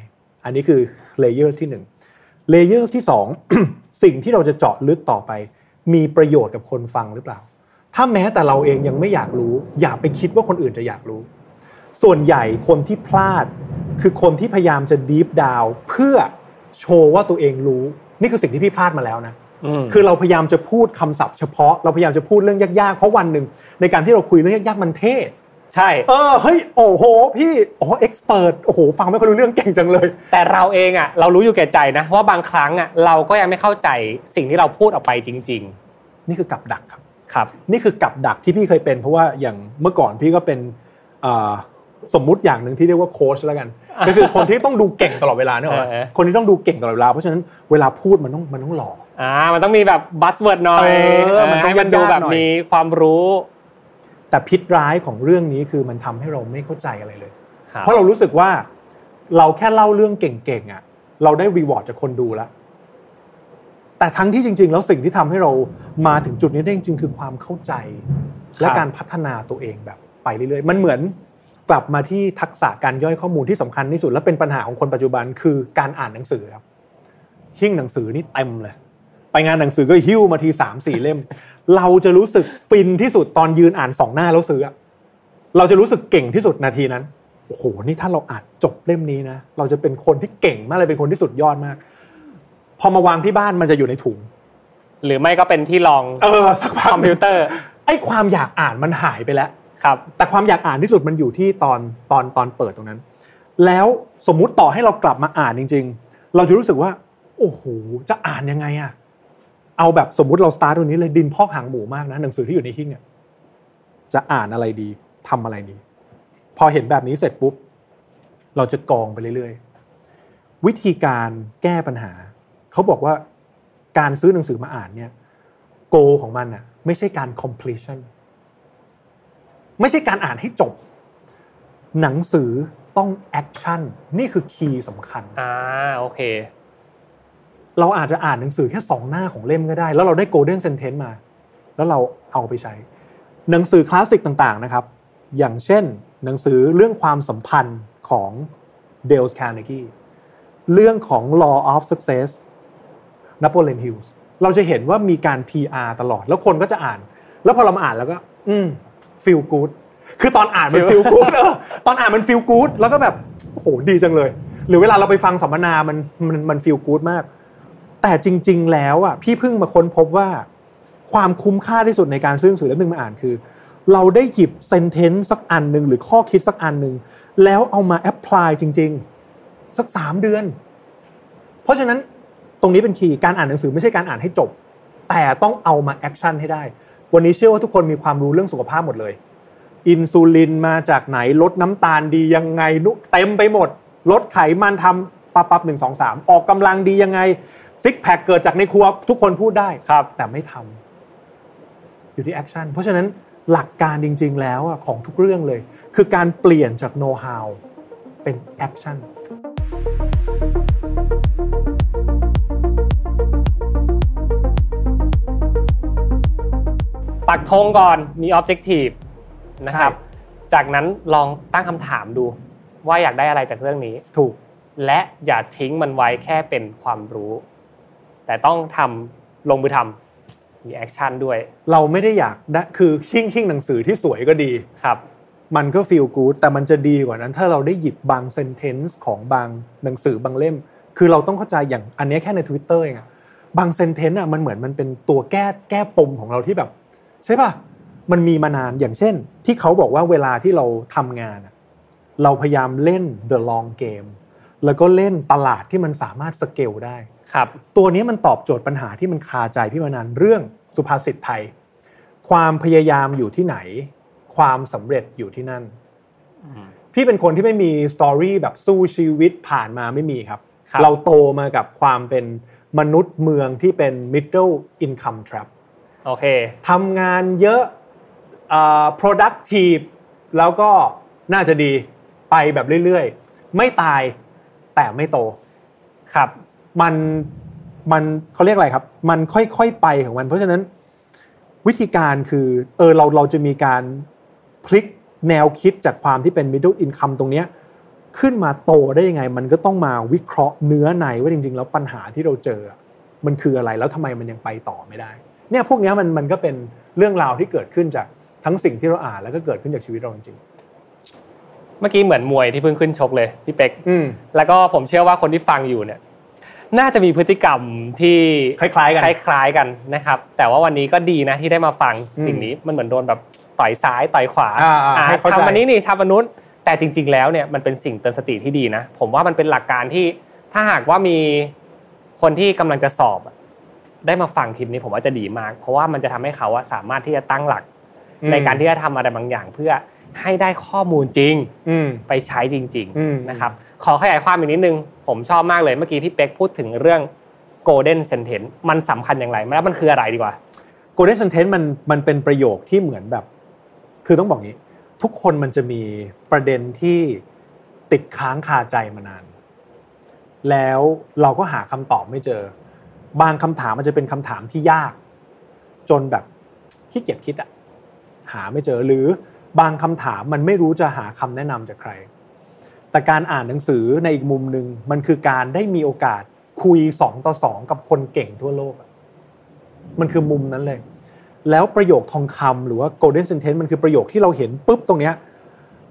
อันนี้คือเลเยอร์ที่หนึ่งเลเยอร์ที่สอง สิ่งที่เราจะเจาะลึกต่อไปมีประโยชน์กับคนฟังหรือเปล่าถ้าแม้แต่เราเองยังไม่อยากรู้อย่าไปคิดว่าคนอื่นจะอยากรู้ส่วนใหญ่คนที่พลาดคือคนที่พยายามจะ deep down เพื่อโชว์ว่าตัวเองรู้นี่คือสิ่งที่พี่พลาดมาแล้วนะคือเราพยายามจะพูดคำศัพท์เฉพาะเราพยายามจะพูดเรื่องยากๆเพราะวันนึงในการที่เราคุยเรื่องยากๆมันเท่ใช่เออเฮ้ยโอ้โหพี่โอ้โหเอ็กซ์เพิร์ทโอ้โหฟังไม่ค่อยรู้เรื่องเก่งจังเลยแต่เราเองอ่ะเรารู้อยู่แก่ใจนะว่าบางครั้งอ่ะเราก็ยังไม่เข้าใจสิ่งที่เราพูดออกไปจริงๆนี่คือกับดักครับครับนี่คือกับดักที่พี่เคยเป็นเพราะว่าอย่างเมื่อก่อนพี่ก็เป็นเอ่อสมมุติอย่างนึงที่เรียกว่าโค้ชแล้วกันก็คือคนที่ต้องดูเก่งตลอดเวลาเนี่ยคนที่ต้องดูเก่งตลอดเวลาเพราะฉะนั้นเวลาพูดมันต้องมันต้องหล่ออ่ามันต้องมีแบบบัสเวิร์ดหน่อยเออมันต้องมันดูแบบมีความรู้แต่พิษร้ายของเรื่องนี้คือมันทำให้เราไม่เข้าใจอะไรเลยเพราะเรารู้สึกว่าเราแค่เล่าเรื่องเก่งๆอ่ะเราได้รีวอร์ดจากคนดูแล้วแต่ทั้งที่จริงๆแล้วสิ่งที่ทำให้เรามาถึงจุดนี้ได้จริงๆคือความเข้าใจและการพัฒนาตัวเองแบบไปเรื่อยๆมันเหมือน กลับมาที่ทักษะการย่อยข้อมูลที่สำคัญที่สุดและเป็นปัญหาของคนปัจจุบันคือการอ่านหนังสือครับหิ้งหนังสือนี่เต็มเลยไปงานหนังสือก็หิ้วมาที สามสี่ เล่ม เราจะรู้สึกฟินที่สุดตอนยืนอ่านสองหน้าแล้วซื้อเราจะรู้สึกเก่งที่สุดนาทีนั้นโอ้โหนี่ถ้าเราอ่านจบเล่มนี้นะเราจะเป็นคนที่เก่งมากเลยเป็นคนที่สุดยอดมากพอมาวางที่บ้านมันจะอยู่ในถุงหรือไม่ก็เป็นที่รองเออสักคอมพิวเตอร์ไอ้ความอยากอ่านมันหายไปแล้วครับแต่ความอยากอ่านที่สุดมันอยู่ที่ตอนตอนตอนเปิดตรงนั้นแล้วสมมุติต่อให้เรากลับมาอ่านจริงๆเราจะรู้สึกว่าโอ้โหจะอ่านยังไงอะเอาแบบสมมุติเราสตาร์ทตรงนี้เลยดินพอกหางหมูมากนะหนังสือที่อยู่ในหิ้งเนี่ยจะอ่านอะไรดีทำอะไรดีพอเห็นแบบนี้เสร็จปุ๊บเราจะกองไปเรื่อยๆวิธีการแก้ปัญหาเขาบอกว่าการซื้อหนังสือมาอ่านเนี่ยโกของมันน่ะไม่ใช่การ completion ไม่ใช่การอ่านให้จบหนังสือต้อง action นี่คือคีย์สำคัญอ่าโอเคเราอาจจะอ่านหนังสือแค่สองหน้าของเล่มก็ได้แล้วเราได้ golden sentence มาแล้วเราเอาไปใช้หนังสือคลาสสิกต่างๆนะครับอย่างเช่นหนังสือเรื่องความสัมพันธ์ของเดลส์คาร์เนกีเรื่องของ law of success นโปเลียนฮิลส์เราจะเห็นว่ามีการ พี อาร์ ตลอดแล้วคนก็จะอ่านแล้วพอเรามาอ่านแล้วก็อืม feel good คือตอนอ่านมัน feel good เออตอนอ่านมัน feel good แล้วก็แบบโอ้โหดีจังเลยหรือเวลาเราไปฟังสัมมนามันมันมัน feel good มากแต่จริงๆแล้วอ่ะพี่เพิ่งมาค้นพบว่าความคุ้มค่าที่สุดในการซื้อหนังสือเล่มนึงมาอ่านคือเราได้หยิบเซนเทนซ์สักอันนึงหรือข้อคิดสักอันนึงแล้วเอามาแอพพลายจริงๆสักสามเดือนเพราะฉะนั้นตรงนี้เป็นคีย์การอ่านหนังสือไม่ใช่การอ่านให้จบแต่ต้องเอามาแอคชั่นให้ได้วันนี้เชื่อว่าทุกคนมีความรู้เรื่องสุขภาพหมดเลยอินซูลินมาจากไหนลดน้ำตาลดียังไงนุเต็มไปหมดลดไขมันทำปั๊บปั๊บหนึ่งสองสามออกกำลังดียังไงซิกแพคเกิดจากในครัวทุกคนพูดได้แต่ไม่ทำอยู่ที่แอคชั่นเพราะฉะนั้นหลักการจริงๆแล้วอ่ะของทุกเรื่องเลยคือการเปลี่ยนจากโนว์ฮาวเป็นแอคชั่นปักธงก่อนมี objective นะครับจากนั้นลองตั้งคำถามดูว่าอยากได้อะไรจากเรื่องนี้ถูกและอย่าทิ้งมันไว้แค่เป็นความรู้แต่ต้องทำลงมือทำมีแอคชั่นด้วยเราไม่ได้อยากได้คือหิ้งหิ้งหนังสือที่สวยก็ดีครับมันก็ฟีลกู๊ดแต่มันจะดีกว่านั้นถ้าเราได้หยิบบางเซนเทนส์ของบางหนังสือบางเล่มคือเราต้องเข้าใจอย่างอันนี้แค่ใน Twitter เองอ่ะบางเซนเทนส์อ่ะมันเหมือนมันเป็นตัวแก้แก้ปมของเราที่แบบใช่ป่ะมันมีมานานอย่างเช่นที่เขาบอกว่าเวลาที่เราทำงานอ่ะเราพยายามเล่น the long game แล้วก็เล่นตลาดที่มันสามารถสเกลได้ครับตัวนี้มันตอบโจทย์ปัญหาที่มันคาใจพี่มานานเรื่องสุภาษิตไทยความพยายามอยู่ที่ไหนความสำเร็จอยู่ที่นั่นพี่เป็นคนที่ไม่มีสตอรี่แบบสู้ชีวิตผ่านมาไม่มีครับเราโตมากับความเป็นมนุษย์เมืองที่เป็น middle income trap โอเคทำงานเยอะเอ่อ productive แล้วก็น่าจะดีไปแบบเรื่อยๆไม่ตายแต่ไม่โตครับมันมันเขาเรียกอะไรครับมันค่อยๆไปของมันเพราะฉะนั้นวิธีการคือเออเราเราจะมีการพลิกแนวคิดจากความที่เป็น middle income ตรงเนี้ยขึ้นมาโตได้ยังไงมันก็ต้องมาวิเคราะห์เนื้อในว่าจริงๆแล้วปัญหาที่เราเจอมันคืออะไรแล้วทำไมมันยังไปต่อไม่ได้เนี่ยพวกเนี้ยมันมันก็เป็นเรื่องราวที่เกิดขึ้นจากทั้งสิ่งที่เราอ่านแล้วก็เกิดขึ้นจากชีวิตเราจริงๆเมื่อกี้เหมือนมวยที่เพิ่งขึ้นชกเลยพี่เป็กแล้วก็ผมเชื่อว่าคนที่ฟังอยู่เนี่ยน่าจะมีพฤติกรรมที่คล้ายๆกันคล้ายๆกันนะครับแต่ว่าวันนี้ก็ดีนะที่ได้มาฟังสิ่งนี้มันเหมือนโดนแบบต่อยซ้ายต่อยขวาอ่าทำอันนี้นี่ทำอันนู้นแต่จริงๆแล้วเนี่ยมันเป็นสิ่งเตือนสติที่ดีนะผมว่ามันเป็นหลักการที่ถ้าหากว่ามีคนที่กำลังจะสอบได้มาฟังคลิปนี้ผมว่าจะดีมากเพราะว่ามันจะทำให้เขาสามารถที่จะตั้งหลักในการที่จะทำอะไรบางอย่างเพื่อให้ได้ข้อมูลจริงไปใช้จริงๆนะครับขอขยายความอีกนิดนึงผมชอบมากเลยเมื่อกี้พี่เป๊กพูดถึงเรื่อง golden sentence มันสำคัญอย่างไรแล้วมันคืออะไรดีกว่า golden sentence มันมันเป็นประโยคที่เหมือนแบบคือต้องบอกงี้ทุกคนมันจะมีประเด็นที่ติดค้างคาใจมานานแล้วเราก็หาคำตอบไม่เจอบางคำถามมันจะเป็นคำถามที่ยากจนแบบขี้เกียจคิดอะหาไม่เจอหรือ บางคำถามมันไม่รู้จะหาคำแนะนำจากใครแต่การอ่านหนังสือในอีกมุมนึงมันคือการได้มีโอกาสคุยสองต่อสองกับคนเก่งทั่วโลกมันคือมุมนั้นเลยแล้วประโยคทองคำหรือว่า golden sentence มันคือประโยคที่เราเห็นปุ๊บตรงเนี้ย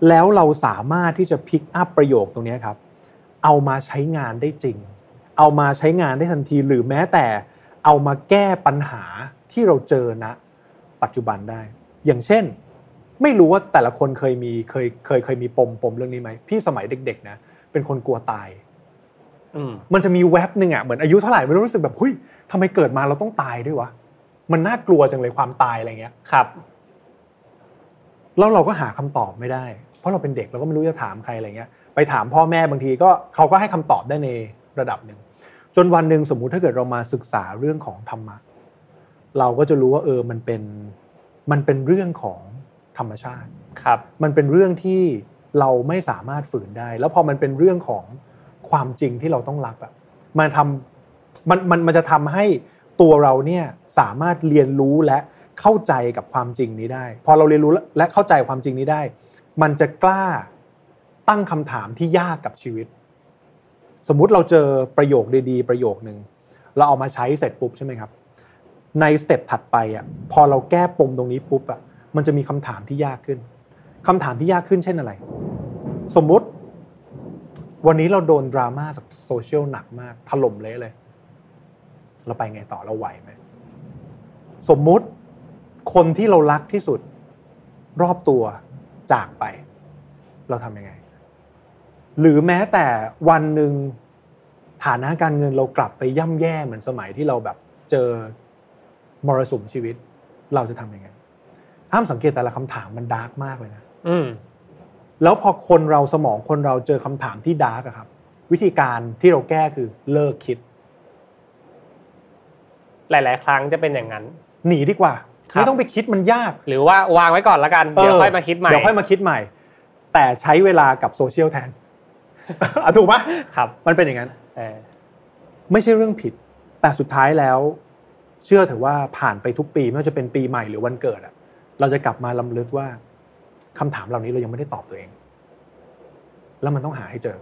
แล้วเราสามารถที่จะพิกอัพประโยคตรงนี้ครับเอามาใช้งานได้จริงเอามาใช้งานได้ทันทีหรือแม้แต่เอามาแก้ปัญหาที่เราเจอณปัจจุบันได้อย่างเช่นไม่รู้ว่าแต่ละคนเคยมีเคยเคยเคยมีปมปมเรื่องนี้ไหมพี่สมัยเด็กๆนะเป็นคนกลัวตายมันจะมีแวบหนึ่งอ่ะเหมือนอายุเท่าไหร่ไม่รู้สึกแบบเฮ้ยทำไมเกิดมาเราต้องตายด้วยวะมันน่ากลัวจังเลยความตายอะไรเงี้ยครับแล้วเราก็หาคำตอบไม่ได้เพราะเราเป็นเด็กเราก็ไม่รู้จะถามใครอะไรเงี้ยไปถามพ่อแม่บางทีก็เขาก็ให้คำตอบได้ในระดับหนึ่งจนวันหนึ่งสมมุติถ้าเกิดเรามาศึกษาเรื่องของธรรมะเราก็จะรู้ว่าเออมันเป็นมันเป็นเรื่องของธรรมชาติครับมันเป็นเรื่องที่เราไม่สามารถฝืนได้แล้วพอมันเป็นเรื่องของความจริงที่เราต้องรับอ่ะมันทำมันมันมันจะทำให้ตัวเราเนี่ยสามารถเรียนรู้และเข้าใจกับความจริงนี้ได้พอเราเรียนรู้และเข้าใจความจริงนี้ได้มันจะกล้าตั้งคำถามที่ยากกับชีวิตสมมุติเราเจอประโยคดีๆประโยคนึงเราเอามาใช้เสร็จปุ๊บใช่ไหมครับในสเต็ปถัดไปอ่ะพอเราแก้ปมตรงนี้ปุ๊บอ่ะมันจะมีคำถามที่ยากขึ้นคำถามที่ยากขึ้นเช่นอะไรสมมุติวันนี้เราโดนดราม่าจากโซเชียลหนักมากถล่มเละเลยเราไปไงต่อเราไหวไหมสมมุติคนที่เรารักที่สุดรอบตัวจากไปเราทำยังไงหรือแม้แต่วันหนึ่งฐานะการเงินเรากลับไปย่ำแย่เหมือนสมัยที่เราแบบเจอมรสุมชีวิตเราจะทำยังไงห้ามสังเกตแต่ละคำถามมันดาร์กมากเลยนะแล้วพอคนเราสมองคนเราเจอคำถามที่ดาร์กอะครับวิธีการที่เราแก้คือเลิกคิดหลายๆครั้งจะเป็นอย่างนั้นหนีดีกว่าไม่ต้องไปคิดมันยากหรือว่าวางไว้ก่อนละกันเดี๋ยวค่อยมาคิดใหม่เดี๋ยวค่อยมาคิดใหม่แต่ใช้เวลากับโซเชียลแทนอ่ะถูกป่ะครับมันเป็นอย่างนั้นเออไม่ใช่เรื่องผิดแต่สุดท้ายแล้วเชื่อเถอะว่าผ่านไปทุกปีไม่ว่าจะเป็นปีใหม่หรือวันเกิดอ่ะเราจะกลับมาลำลึกว่าคำถามเหล่านี้เรายังไม่ได้ตอบตัวเองแล้วมันต้องหาให้เจอ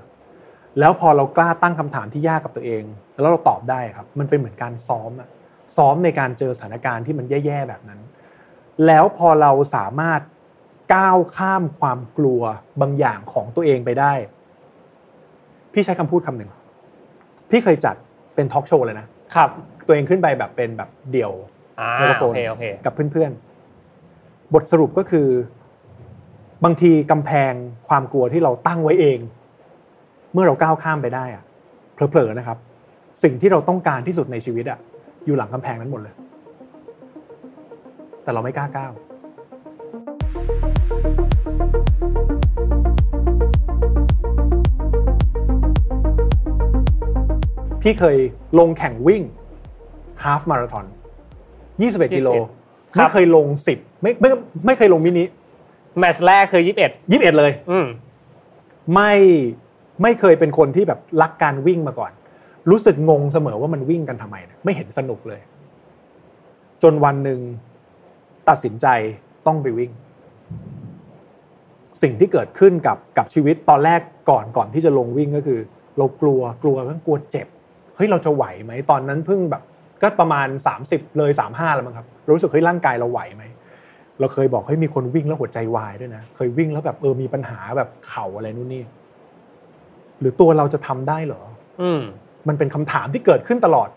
แล้วพอเรากล้าตั้งคำถามที่ยากกับตัวเองแล้วเราตอบได้ครับมันเป็นเหมือนการซ้อมอ่ะซ้อมในการเจอสถานการณ์ที่มันแย่ๆแบบนั้นแล้วพอเราสามารถก้าวข้ามความกลัวบางอย่างของตัวเองไปได้พี่ใช้คำพูดคำหนึ่งพี่เคยจัดเป็นทอล์กโชว์เลยนะครับตัวเองขึ้นไปแบบเป็นแบบเดี่ยวไมโครโฟนกับเพื่อนๆบทสรุปก็คือบางทีกำแพงความกลัวที่เราตั้งไว้เองเมื่อเราก้าวข้ามไปได้อะเผลอๆนะครับสิ่งที่เราต้องการที่สุดในชีวิตอะอยู่หลังกำแพงนั้นหมดเลยแต่เราไม่กล้าก้าวพี่เคยลงแข่งวิ่งฮาล์ฟมาราธอนยี่สิบเอ็ดกิโลไม่เคยลงสิบไม่ไม่ไม่เคยลงมินิแมตช์แรกคือยี่สิบเอ็ด ยี่สิบเอ็ดเลยอืมไม่ไม่เคยเป็นคนที่แบบรักการวิ่งมาก่อนรู้สึกงงเสมอว่ามันวิ่งกันทำไมนะไม่เห็นสนุกเลยจนวันหนึ่งตัดสินใจต้องไปวิ่งสิ่งที่เกิดขึ้นกับกับชีวิตตอนแรกก่อนก่อนที่จะลงวิ่งก็คือเรากลัวกลัวมันกลัวเจ็บเฮ้ยเราจะไหวไหมตอนนั้นเพิ่งแบบก็ประมาณสามสิบเลยสามสิบห้าแล้วมั้งครับรู้สึกเฮ้ยร่างกายเราไหวไหมเราเคยบอกเฮ้ยมีคนวิ่งแล้วหัวใจวายด้วยนะเคยวิ่งแล้วแบบเออมีปัญหาแบบเข่าอะไรนู่นนี่หรือตัวเราจะทำได้เหรออืมมันเป็นคำถามที่เกิดขึ้นตลอด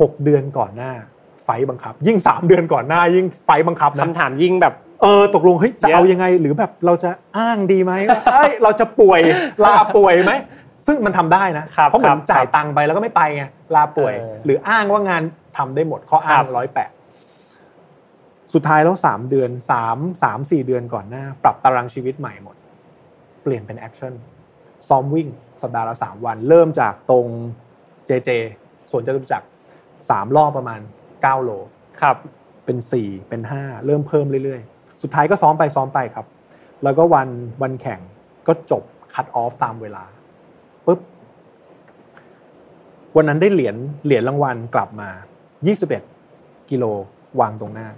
หกเดือนก่อนหน้าไฟบังคับยิ่งสามเดือนก่อนหน้ายิ่งไฟบังคับนะคำถามยิ่งแบบเออตกลงเฮ้ยจะเอายังไงหรือแบบเราจะอ้างดีไหมเอ้ยเราจะป่วยลาป่วยไหมซึ่งมันทำได้นะเพราะเหมือนจ่ายตังค์ไปแล้วก็ไม่ไปไงลาป่วยหรืออ้างว่างานทำได้หมดข้ออ้างหนึ่งร้อยแปดสุดท้ายแล้วสามเดือนสาม สาม สี่เดือนก่อนหน้าปรับตารางชีวิตใหม่หมดเปลี่ยนเป็นแอคชั่นซ้อมวิ่งสัปดาห์ละสามวันเริ่มจากตรง เจ เจ สวนจตุจักรสามรอบประมาณเก้าโลครับเป็นสี่เป็นห้าเริ่มเพิ่มเรื่อยๆสุดท้ายก็ซ้อมไปซ้อมไปครับแล้วก็วันวันแข่งก็จบคัตออฟตามเวลาปึ๊บวันนั้นได้เหรียญเหรียญรางวัลกลับมายี่สิบเอ็ดกิโลวางตรงหน้า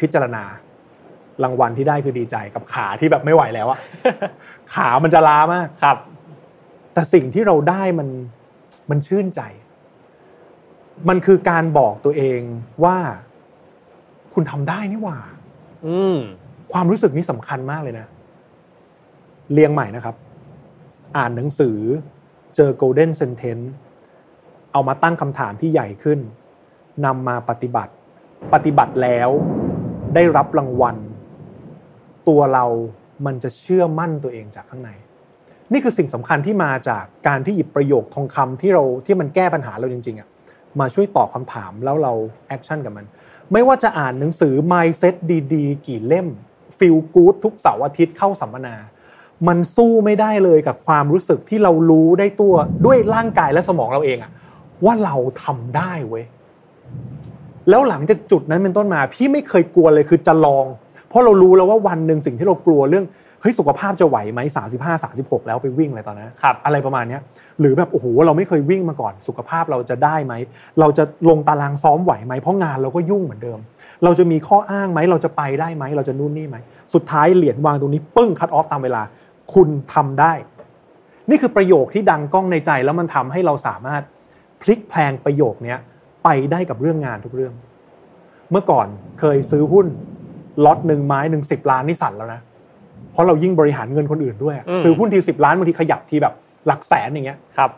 พิจารณา รางวัลที่ได้คือดีใจกับขาที่แบบไม่ไหวแล้วอะ ขามันจะล้ามากครับแต่สิ่งที่เราได้มันมันชื่นใจมันคือการบอกตัวเองว่าคุณทำได้นี่หว่าอืมความรู้สึกนี้สำคัญมากเลยนะเรียงใหม่นะครับอ่านหนังสือเจอ golden sentence เอามาตั้งคำถามที่ใหญ่ขึ้นนำมาปฏิบัติปฏิบัติแล้วได้รับรางวัลตัวเรามันจะเชื่อมั่นตัวเองจากข้างในนี่คือสิ่งสำคัญที่มาจากการที่หยิบประโยคทองคำที่เราที่มันแก้ปัญหาเราจริงๆอ่ะมาช่วยตอบคำถามแล้วเราแอคชั่นกับมันไม่ว่าจะอ่านหนังสือ mindset ดีๆกี่เล่ม feel good ทุกเสาร์อาทิตย์เข้าสัมมนามันสู้ไม่ได้เลยกับความรู้สึกที่เรารู้ได้ตัวด้วยร่างกายและสมองเราเองอ่ะว่าเราทำได้เว้ยแล้วหลังจากจุดนั้นเป็นต้นมาพี่ไม่เคยกลัวเลยคือจะลองเพราะเรารู้แล้วว่าวันนึงสิ่งที่เรากลัวเรื่องเฮ้ยสุขภาพจะไหวไหมสามสิบห้า สามสิบหกแล้วไปวิ่งอะไรตอนนั้นอะไรประมาณนี้หรือแบบโอ้โหเราไม่เคยวิ่งมาก่อนสุขภาพเราจะได้ไหมเราจะลงตารางซ้อมไหวไหมเพราะงานเราก็ยุ่งเหมือนเดิมเราจะมีข้ออ้างไหมเราจะไปได้ไหมเราจะนู่นนี่ไหมสุดท้ายเหรียญวางตรงนี้ปึ้งคัตออฟตามเวลาคุณทำได้นี่คือประโยคที่ดังก้องในใจแล้วมันทำให้เราสามารถพลิกแพลงประโยคนี้ไปได้กับเรื่องงานทุกเรื่องเมื่อก่อนเคยซื้อหุ้นล็อตนึงไม้นึงสิบล้านนี่สั่นแล้วนะเพราะเรายิ่งบริหารเงินคนอื่นด้วยซื้อหุ้นทีสิบล้านบางทีขยับทีแบบหลักแสนอย่างเงี้ยครับ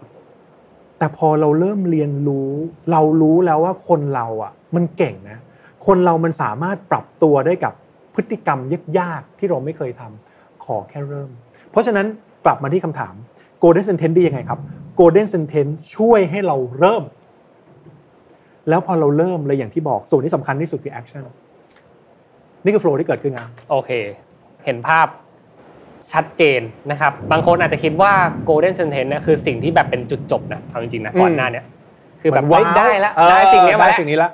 แต่พอเราเริ่มเรียนรู้เรารู้แล้วว่าคนเราอ่ะมันเก่งนะคนเรามันสามารถปรับตัวได้กับพฤติกรรมยากๆที่เราไม่เคยทำขอแค่เริ่มเพราะฉะนั้นกลับมาที่คำถาม Golden Sentence ดียังไงครับ Golden Sentence ช่วยให้เราเริ่มแล้วพอเราเริ่มเลยอย่างที่บอกส่วนที่สำคัญที่สุดคือ action นี่คือ flow ที่เกิดขึ้นนะโอเคเห็นภาพชัดเจนนะครับบางคนอาจจะคิดว่า golden sentence เนี่ยคือสิ่งที่แบบเป็นจุดจบนะเอาจริงๆนะก่อนหน้าเนี่ยคือแบบได้แล้วได้สิ่งนี้มาแล้ว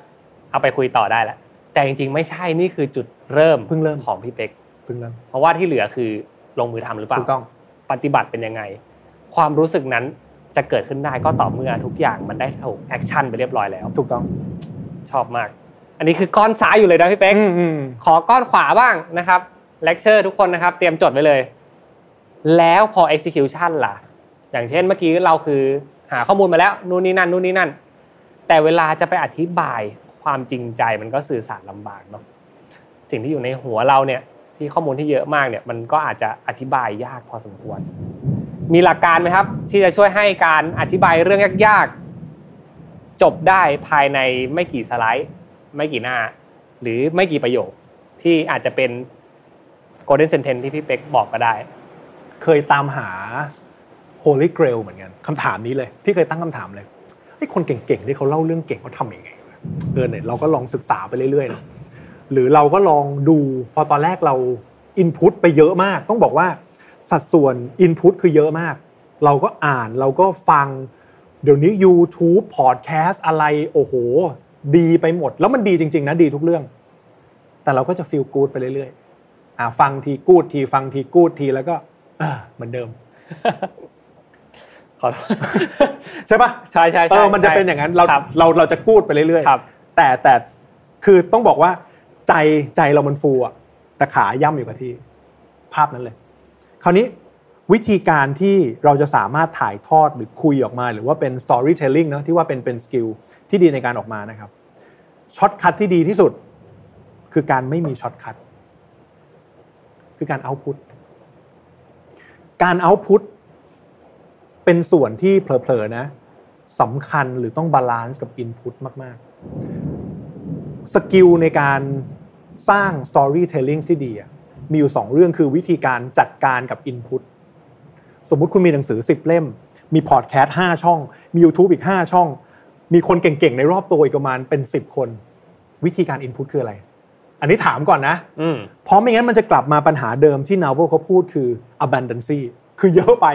เอาไปคุยต่อได้แล้วแต่จริงๆไม่ใช่นี่คือจุดเริ่มเพิ่งเริ่มของพี่เป็กเพิ่งเริ่มเพราะว่าที่เหลือคือลงมือทำหรือเปล่าถูกต้องปฏิบัติเป็นยังไงความรู้สึกนั้นจะเกิดขึ้นได้ก็ต่อเมื่อทุกอย่างมันได้ถูกแอคชั่นไปเรียบร้อยแล้วถูกต้องชอบมากอันนี้คือก้อนซ้ายอยู่เลยนะพี่เป็กขอก้อนขวาบ้างนะครับเลคเชอร์ทุกคนนะครับเตรียมจดไว้เลยแล้วพอ execution ล่ะอย่างเช่นเมื่อกี้เราคือหาข้อมูลมาแล้วนู่นนี่นั่นนู่นนี่นั่นแต่เวลาจะไปอธิบายความจริงใจมันก็สื่อสารลำบากเนาะสิ่งที่อยู่ในหัวเราเนี่ยที่ข้อมูลที่เยอะมากเนี่ยมันก็อาจจะอธิบายยากพอสมควรมีหลักการไหมครับที่จะช่วยให้การอธิบายเรื่องยากๆจบได้ภายในไม่กี่สไลด์ไม่กี่หน้าหรือไม่กี่ประโยคที่อาจจะเป็นgolden sentence ที่พี่เป็กบอกก็ได้เคยตามหา holy grail เหมือนกันคำถามนี้เลยพี่เคยตั้งคำถามเลยไอ้คนเก่งๆที่เขาเล่าเรื่องเก่งเขาทำยังไงเออเนี่ยเราก็ลองศึกษาไปเรื่อยๆนะหรือเราก็ลองดูพอตอนแรกเรา input ไปเยอะมากต้องบอกว่าสัดส่วน input คือเยอะมากเราก็อ่านเราก็ฟังเดี๋ยวนี้ YouTube podcast อะไรโอ้โหดีไปหมดแล้วมันดีจริงๆนะดีทุกเรื่องแต่เราก็จะ feel good ไปเรื่อยๆฟังทีกูดทีฟังทีกูดทีแล้วก็เหมือนเดิมขอโทษใช่ป่ะใช่ๆๆเออมันจะเป็นอย่างนั้นเราเราเราจะกูดไปเรื่อยๆแต่แต่คือต้องบอกว่าใจใจเรามันฟูอ่ะแต่ขาย่ำอยู่กับที่ภาพนั้นเลยคราวนี้วิธีการที่เราจะสามารถถ่ายทอดหรือคุยออกมาหรือว่าเป็น storytelling เนาะที่ว่าเป็นเป็นสกิลที่ดีในการออกมานะครับช็อตคัทที่ดีที่สุดคือการไม่มีช็อตคัทคือการเอาท์พุตการเอาท์พุตเป็นส่วนที่เผลอๆนะสำคัญหรือต้องบาลานซ์กับอินพุตมากๆสกิลในการสร้างสตอรี่เทลลิ่งที่ดีมีอยู่สองเรื่องคือวิธีการจัดการกับอินพุตสมมุติคุณมีหนังสือสิบเล่มมีพอดแคสต์ห้าช่องมี YouTube อีกห้าช่องมีคนเก่งๆในรอบตัวอีกประมาณเป็นสิบคนวิธีการอินพุตคืออะไรอันนี้ถามก่อนนะเพราะไม่งั้นมันจะกลับมาปัญหาเดิมที่ Naval เขาพูดคือ abundance คือเยอะไป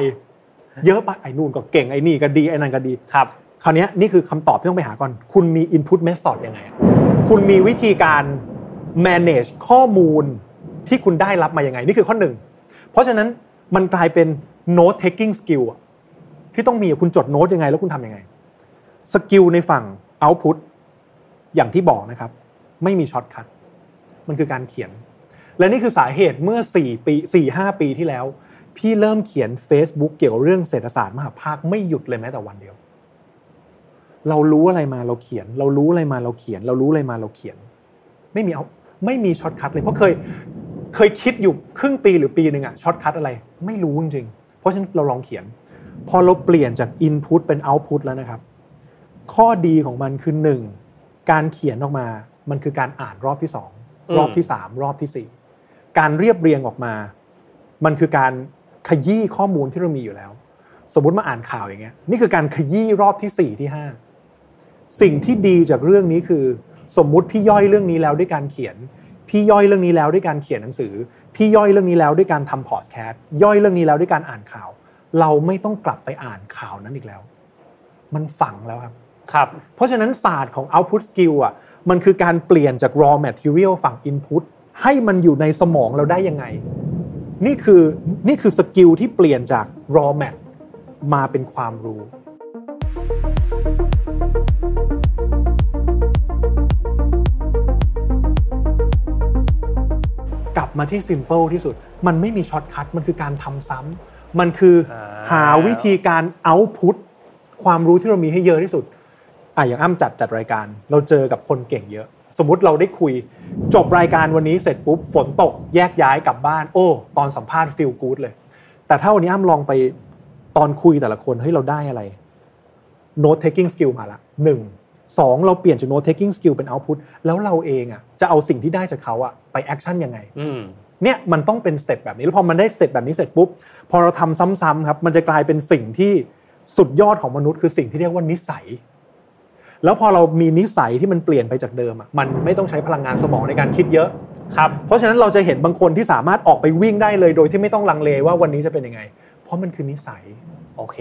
เยอะไปไอ้นู่นก็เก่งไอ้นี่ก็ดีไอ้นั่นก็ดีครับคราวนี้นี่คือคำตอบที่ต้องไปหาก่อนคุณมี input method ยังไงคุณมีวิธีการ manage ข้อมูลที่คุณได้รับมายังไงนี่คือข้อหนึ่งเพราะฉะนั้นมันกลายเป็น note taking skill ที่ต้องมีคุณจดโน้ตยังไงแล้วคุณทำยังไงสกิลในฝั่ง output อย่างที่บอกนะครับไม่มีช็อตคัทมันคือการเขียน และนี่คือสาเหตุเมื่อสี่ปี สี่ถึงห้า ปีที่แล้วพี่เริ่มเขียน Facebook เกี่ยวกับเรื่องเศรษฐศาสตร์มหาภาคไม่หยุดเลยแม้แต่วันเดียวเรารู้อะไรมาเราเขียนเรารู้อะไรมาเราเขียนเรารู้อะไรมาเราเขียนไม่มีเอาไม่มีช็อตคัทเลยเพราะเคยเคยคิดอยู่ครึ่งปีหรือปีนึงอะช็อตคัทอะไรไม่รู้จริงๆเพราะฉะนั้นเราลองเขียนพอเราเปลี่ยนจาก input เป็น output แล้วนะครับข้อดีของมันคือหนึ่งการเขียนออกมามันคือการอ่านรอบที่สองรอบที่สามรอบที่สี่การเรียบเรียงออกมามันคือการขยี้ข้อมูลที่เรามีอยู่แล้วสมมุติมาอ่านข่าวอย่างเงี้ยนี่คือการขยี้รอบที่สี่ที่ห้าสิ่งที่ดีจากเรื่องนี้คือสมมุติพี่ย่อยเรื่องนี้แล้วด้วยการเขียนพี่ย่อยเรื่องนี้แล้วด้วยการเขียนหนังสือพี่ย่อยเรื่องนี้แล้วด้วยการทำพอดแคสต์ย่อยเรื่องนี้แล้วด้วยการอ่านข่าวเราไม่ต้องกลับไปอ่านข่าวนั้นอีกแล้วมันฝังแล้วครับครับเพราะฉะนั้นศาสตร์ของ output skill อ่ะมันคือการเปลี่ยนจาก raw material ฝั่ง input ให้มันอยู่ในสมองเราได้ยังไงนี่คือนี่คือสกิลที่เปลี่ยนจาก raw mat มาเป็นความรู้กลับมาที่ simple ที่สุดมันไม่มีช็อตคัทมันคือการทำซ้ำมันคือหาวิธีการ output ความรู้ที่เรามีให้เยอะที่สุดอ่ะอย่างอ้ำจัดจัดรายการเราเจอกับคนเก่งเยอะสมมุติเราได้คุยจบรายการวันนี้เสร็จปุ๊บฝนตกแยกย้ายกลับบ้านโอ้ตอนสัมภาษณ์ฟีลกู๊ดเลยแต่ถ้าวันนี้อ้ำลองไปตอนคุยแต่ละคนเฮ้ยเราได้อะไร note taking skill มาละหนึ่ง สองเราเปลี่ยนจาก note taking skill เป็น output แล้วเราเองอ่ะจะเอาสิ่งที่ได้จากเขาอ่ะไปแอคชั่นยังไงเนี่ยมันต้องเป็นสเต็ปแบบนี้แล้วพอมันได้สเต็ปแบบนี้เสร็จปุ๊บพอเราทำซ้ำๆครับมันจะกลายเป็นสิ่งที่สุดยอดของมนุษย์คือสิ่งที่เรียกว่านิสัยแล้วพอเรามีนิสัยที่มันเปลี่ยนไปจากเดิมอ่ะมันไม่ต้องใช้พลังงานสมองในการคิดเยอะครับเพราะฉะนั้นเราจะเห็นบางคนที่สามารถออกไปวิ่งได้เลยโดยที่ไม่ต้องลังเลว่าวันนี้จะเป็นยังไงเพราะมันคือนิสัยโอเค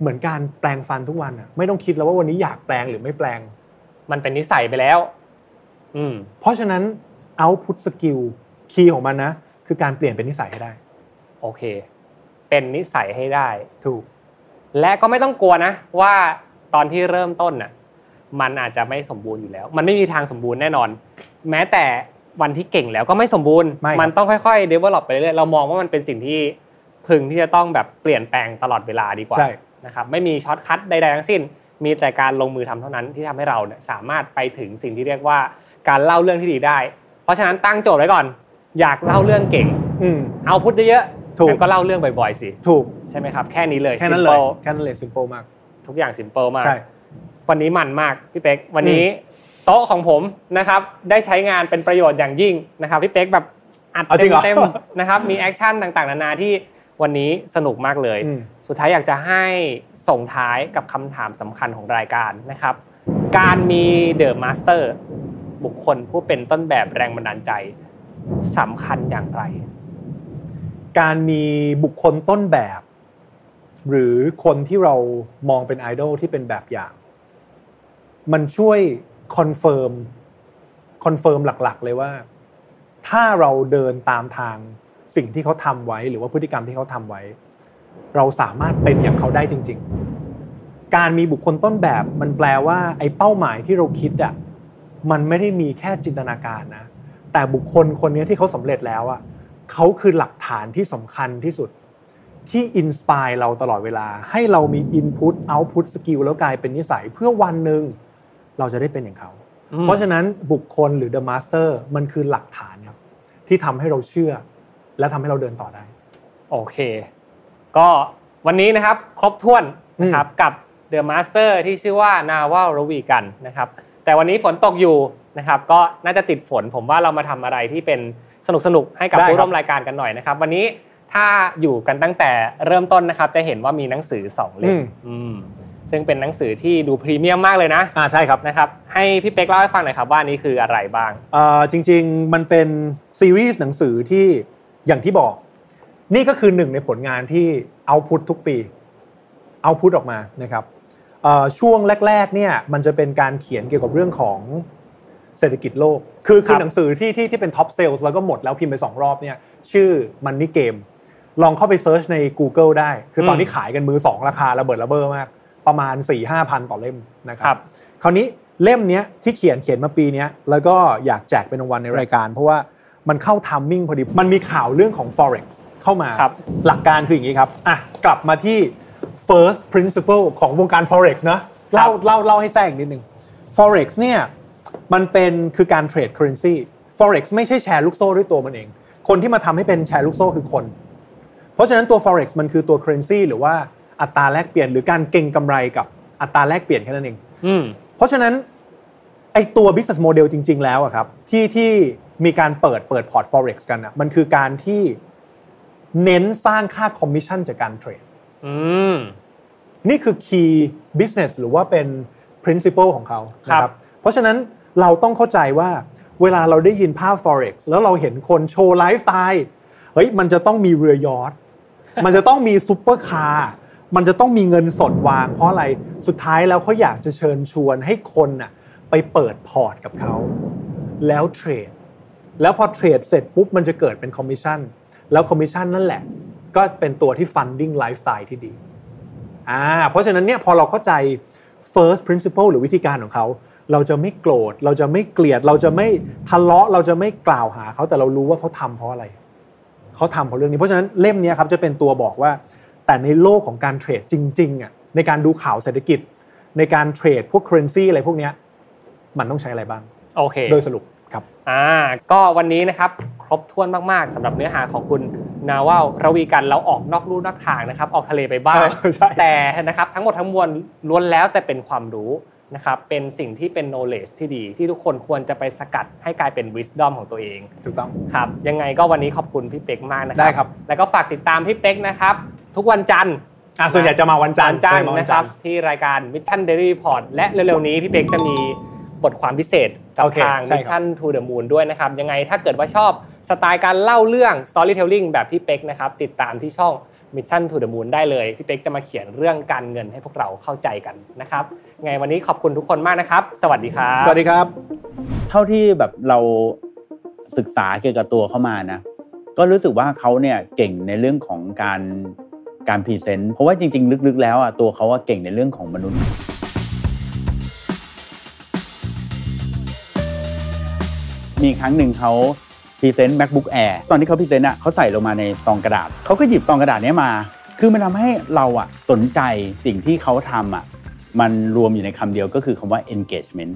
เหมือนการแปลงฟันทุกวันอ่ะไม่ต้องคิดแล้วว่าวันนี้อยากแปลงหรือไม่แปลงมันเป็นนิสัยไปแล้วอืมเพราะฉะนั้น output skill คีย์ของมันนะคือการเปลี่ยนเป็นนิสัยให้ได้โอเคเป็นนิสัยให้ได้ถูกและก็ไม่ต้องกลัวนะว่าตอนที่เริ่มต้นน่ะมันอาจจะไม่สมบูรณ์อยู่แล้วมันไม่มีทางสมบูรณ์แน่นอนแม้แต่วันที่เก่งแล้วก็ไม่สมบูรณ์มันต้องค่อยๆ develop ไปเรื่อยๆเรามองว่ามันเป็นสิ่งที่พึงที่จะต้องแบบเปลี่ยนแปลงตลอดเวลาดีกว่านะครับไม่มีช็อตคัทใดๆทั้งสิ้นมีแต่การลงมือทำเท่านั้นที่ทำให้เราเนี่ยสามารถไปถึงสิ่งที่เรียกว่าการเล่าเรื่องที่ดีได้เพราะฉะนั้นตั้งโจทย์ไว้ก่อนอยากเล่าเรื่องเก่งเอาพุทธเยอะๆก็เล่าเรื่องบ่อยๆสิถูกใช่ไหมครับแค่นี้เลยแค่นั้นเลยแค่นั้นเลยซิมเปิลมากทุกอย่างซิมเปิลมากวันนี้มันมากพี่เป๊กวันนี้โต๊ะของผมนะครับได้ใช้งานเป็นประโยชน์อย่างยิ่งนะครับพี่เป๊กแบบอัดเต็มๆนะครับมีแอคชั่นต่างๆนานาที่วันนี้สนุกมากเลยสุดท้ายอยากจะให้ส่งท้ายกับคำถามสำคัญของรายการนะครับการมีเดอะมาสเตอร์บุคคลผู้เป็นต้นแบบแรงบันดาลใจสำคัญอย่างไรการมีบุคคลต้นแบบหรือคนที่เรามองเป็นไอดอลที่เป็นแบบอย่างมันช่วยคอนเฟิร์มคอนเฟิร์มหลักๆเลยว่าถ้าเราเดินตามทางสิ่งที่เขาทำไว้หรือว่าพฤติกรรมที่เขาทำไว้เราสามารถเป็นอย่างเขาได้จริงๆการมีบุคคลต้นแบบมันแปลว่าไอ้เป้าหมายที่เราคิดอ่ะมันไม่ได้มีแค่จินตนาการนะแต่บุคคลคนนี้ที่เขาสำเร็จแล้วอ่ะเขาคือหลักฐานที่สำคัญที่สุดที่อินสไปร์เราตลอดเวลาให้เรามีอินพุตเอาท์พุตสกิลแล้วกลายเป็นนิสัยเพื่อวันหนึ่งเราจะได้เป็นอย่างเขาเพราะฉะนั้นบุคคลหรือเดอะมาสเตอร์มันคือหลักฐานครับที่ทำให้เราเชื่อและทำให้เราเดินต่อได้โอเคก็วันนี้นะครับครบถ้วนนะครับกับเดอะมาสเตอร์ที่ชื่อว่า Naval Ravikant นะครับแต่วันนี้ฝนตกอยู่นะครับก็น่าจะติดฝนผมว่าเรามาทำอะไรที่เป็นสนุกๆให้กับผู้ร่วมรายการกันหน่อยนะครับวันนี้ถ้าอยู่กันตั้งแต่เริ่มต้นนะครับจะเห็นว่ามีหนังสือสองเล่มซึ่งเป็นหนังสือที่ดูพรีเมียมมากเลยนะอ่าใช่ครับนะครับให้พี่เป๊กเล่าให้ฟังหน่อยครับว่านี่คืออะไรบ้างเอ่อจริงๆมันเป็นซีรีส์หนังสือที่อย่างที่บอกนี่ก็คือหนึ่งในผลงานที่เอาพุททุกปีเอาพุทออกมานะครับเอ่อช่วงแรกๆเนี่ยมันจะเป็นการเขียนเกี่ยวกับเรื่องของเศรษฐกิจโลกคือคือหนังสือที่ที่ที่เป็นท็อปเซลส์แล้วก็หมดแล้วพิมพ์ไปสองรอบเนี่ยชื่อมันนี่เกมลองเข้าไปเซิร์ชใน Google ได้คือตอนนี้ขายกันมือสองราคาระเบิดระเบ้อมากประมาณ สี่ถึงห้าพัน ต่อเล่มนะครับคราวนี้เล่มเนี้ยที่เขียนเขียนมาปีเนี้ยแล้วก็อยากแจกเป็นรางวัลในรายการเพราะว่า มันเข้าไทมิ่งพอดีมันมีข่าวเรื่องของ forex เข้ามาหลักการคืออย่างนี้ครับอ่ะกลับมาที่ first principle ของวงการ forex นะเล่าเล่าเล่าให้แทรกนิดนึง forex เนี่ยมันเป็นคือการเทรด currency forex ไม่ใช่แชร์ลูกโซ่ด้วยตัวมันเองคนที่มาทำให้เป็นแชร์ลูกโซ่คือคนเพราะฉะนั้นตัว forex มันคือตัว currency หรือว่าอัตราแลกเปลี่ยนหรือการเก็งกำไรกับอัตราแลกเปลี่ยนแค่นั้นเองเพราะฉะนั้นไอ้ตัว business model จริงๆแล้วอะครับที่ที่มีการเปิดเปิดพอร์ต forex กันอะมันคือการที่เน้นสร้างค่าคอมมิชชั่นจากการเทรดนี่คือ key business หรือว่าเป็น principle ของเขานะครับเพราะฉะนั้นเราต้องเข้าใจว่าเวลาเราได้ยินภาพ forex แล้วเราเห็นคนโชว์ไลฟ์สไตล์เฮ้ยมันจะต้องมีเรือยอทมันจะต้องมีซุปเปอร์คาร์มันจะต้องมีเงินสดวางเพราะอะไรสุดท้ายแล้วเขาอยากจะเชิญชวนให้คนน่ะไปเปิดพอร์ตกับเขาแล้วเทรดแล้วพอเทรดเสร็จปุ๊บมันจะเกิดเป็นคอมมิชชั่นแล้วคอมมิชชั่นนั่นแหละก็เป็นตัวที่ funding lifestyle ที่ดีอ่าเพราะฉะนั้นเนี่ยพอเราเข้าใจ first principle หรือวิธีการของเขาเราจะไม่โกรธเราจะไม่เกลียดเราจะไม่ทะเลาะเราจะไม่กล่าวหาเขาแต่เรารู้ว่าเขาทำเพราะอะไรเขาทำเพราะเรื่องนี้เพราะฉะนั้นเล่มนี้ครับจะเป็นตัวบอกว่าแต่ในโลกของการเทรดจริงๆอ่ะในการดูข่าวเศรษฐกิจในการเทรดพวก currency อะไรพวกนี้มันต้องใช้อะไรบ้างโอเคโดยสรุปครับอ่าก็วันนี้นะครับครบถ้วนมากๆสำหรับเนื้อหาของคุณNaval Ravikantเราออกนอกลู่นอกทางนะครับออกทะเลไปบ้างแต่นะครับทั้งหมดทั้งมวลล้วนแล้วแต่เป็นความรู้นะครับเป็นสิ่งที่เป็น knowledge ที่ดีที่ทุกคนควรจะไปสกัดให้กลายเป็น wisdom ของตัวเองถูกต้องครับยังไงก็วันนี้ขอบคุณพี่เป๊กมากนะครับได้ครับแล้วก็ฝากติดตามพี่เป๊กนะครับทุกวันจันทร์อ่ะส่วนใหญ่จะมาวันจันทร์นะครับที่รายการ Mission Daily Report และเร็วๆนี้พี่เป๊กจะมีบทความพิเศษกับทาง Mission to the Moon ด้วยนะครับยังไงถ้าเกิดว่าชอบสไตล์การเล่าเรื่อง storytelling แบบพี่เป๊กนะครับติดตามที่ช่อง Mission to the Moon ได้เลยพี่เป๊กจะมาเขียนเรื่องการเงินให้พวกเราเข้าใจกันนะครับไงวันนี้ขอบคุณทุกคนมากนะครับสวัสดีครับสวัสดีครับเท่าที่แบบเราศึกษาเกี่ยวกับตัวเข้ามานะก็รู้สึกว่าเขาเนี่ยเก่งในเรื่องของการการพรีเซนต์เพราะว่าจริงๆลึกๆแล้วอ่ะตัวเขาอ่ะเก่งในเรื่องของมนุษย์มีครั้งหนึ่งเขาพรีเซนต์ MacBook Air ตอนที่เขาพรีเซนต์อ่ะเขาใส่ลงมาในซองกระดาษเขาก็หยิบซองกระดาษนี้มาคือมันทำให้เราอ่ะสนใจสิ่งที่เขาทำอ่ะมันรวมอยู่ในคำเดียวก็คือคำว่า engagement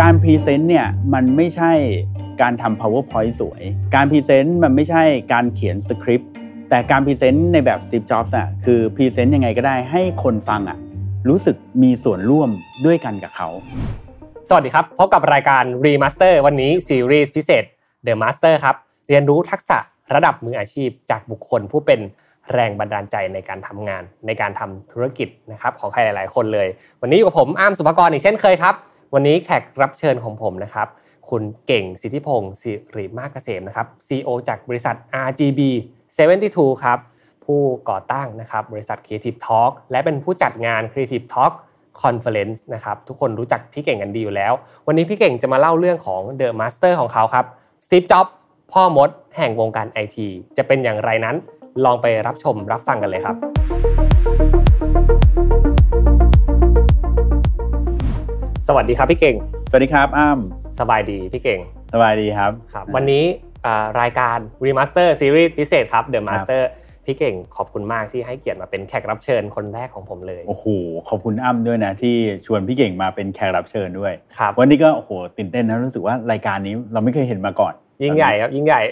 การพรีเซนต์เนี่ยมันไม่ใช่การทำ PowerPoint สวยการพรีเซนต์มันไม่ใช่การเขียนสคริปต์แต่การพรีเซนต์ในแบบ Steve Jobs อ่ะคือพรีเซนต์ยังไงก็ได้ให้คนฟังอ่ะรู้สึกมีส่วนร่วมด้วยกันกับเขาสวัสดีครับพบกับรายการ Remaster วันนี้ซีรีส์พิเศษ The Master ครับเรียนรู้ทักษะระดับมืออาชีพจากบุคคลผู้เป็นแรงบันดาลใจในการทำงานในการทำธุรกิจนะครับของใครหลายๆคนเลยวันนี้อยู่กับผมอ้ำสุภกรอีกเช่นเคยครับวันนี้แขกรับเชิญของผมนะครับคุณเก่งสิทธิพงศ์สิริมากเกษมนะครับ ซี อี โอ จากบริษัท อาร์ จี บี เจ็ดสิบสองครับผู้ก่อตั้งนะครับบริษัท Creative Talk และเป็นผู้จัดงาน Creative Talk Conference นะครับทุกคนรู้จักพี่เก่งกันดีอยู่แล้ววันนี้พี่เก่งจะมาเล่าเรื่องของ The Master ของเขาครับ Steve Jobs พ่อมดแห่งวงการ ไอ ที จะเป็นอย่างไรนั้นลองไปรับชมรับฟังกันเลยครับสวัสดีครับพี่เก่งสวัสดีครับอ้ำสบายดีพี่เก่งสบายดีครับครับวันนี้รายการ Remaster Series พิเศษครับ The Master พี่เก่งขอบคุณมากที่ให้เกียรติมาเป็นแขกรับเชิญคนแรกของผมเลยโอ้โหขอบคุณอ้ำด้วยนะที่ชวนพี่เก่งมาเป็นแขกรับเชิญด้วยครับวันนี้ก็โอ้โหตื่นเต้นนะรู้สึกว่ารายการนี้เราไม่เคยเห็นมาก่อนยิ่งใหญ่ครับยิ่งใหญ่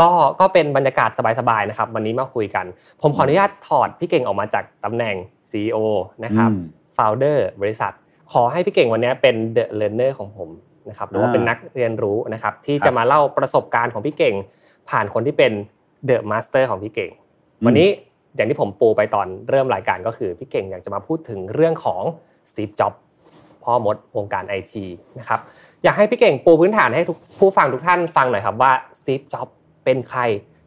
ก็ก็เป็นบรรยากาศสบายๆนะครับวันนี้มาคุยกันผมขออนุญาตถอดพี่เก่งออกมาจากตำแหน่ง ซี อี โอ นะครับ Founder บริษัทขอให้พี่เก่งวันนี้เป็น The Learner ของผมนะครับหรือว่าเป็นนักเรียนรู้นะครับที่จะมาเล่าประสบการณ์ของพี่เก่งผ่านคนที่เป็น The Master ของพี่เก่งวันนี้อย่างที่ผมปูไปตอนเริ่มรายการก็คือพี่เก่งอยากจะมาพูดถึงเรื่องของ Steve Jobs พ่อมดวงการ ไอ ที นะครับอยากให้พี่เก่งปูพื้นฐานให้ผู้ฟังทุกท่านฟังหน่อยครับว่าสตีฟจ็อบส์เป็นใคร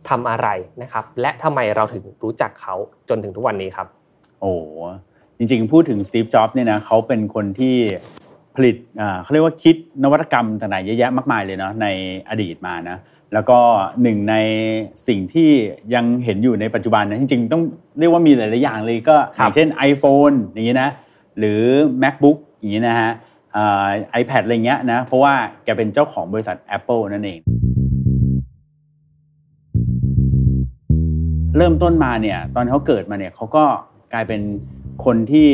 ทำอะไรนะครับและทำไมเราถึงรู้จักเขาจนถึงทุกวันนี้ครับโอ้จริงๆพูดถึงสตีฟจ็อบส์เนี่ยนะเขาเป็นคนที่ผลิตอ่าเขาเรียกว่าคิดนวัตกรรมต่างๆเยอะแยะมากมายเลยเนาะในอดีตมานะแล้วก็หนึ่งในสิ่งที่ยังเห็นอยู่ในปัจจุบันนะจริงๆต้องเรียกว่ามีหลายๆอย่างเลยก็อย่างเช่น iPhone อย่างนี้นะหรือ MacBook อย่างนี้นะฮะ iPad อะไรเงี้ยนะเพราะว่าแกเป็นเจ้าของบริษัท Apple นั่นเองเริ่มต้นมาเนี่ยตอนเขาเกิดมาเนี่ยเขาก็กลายเป็นคนที่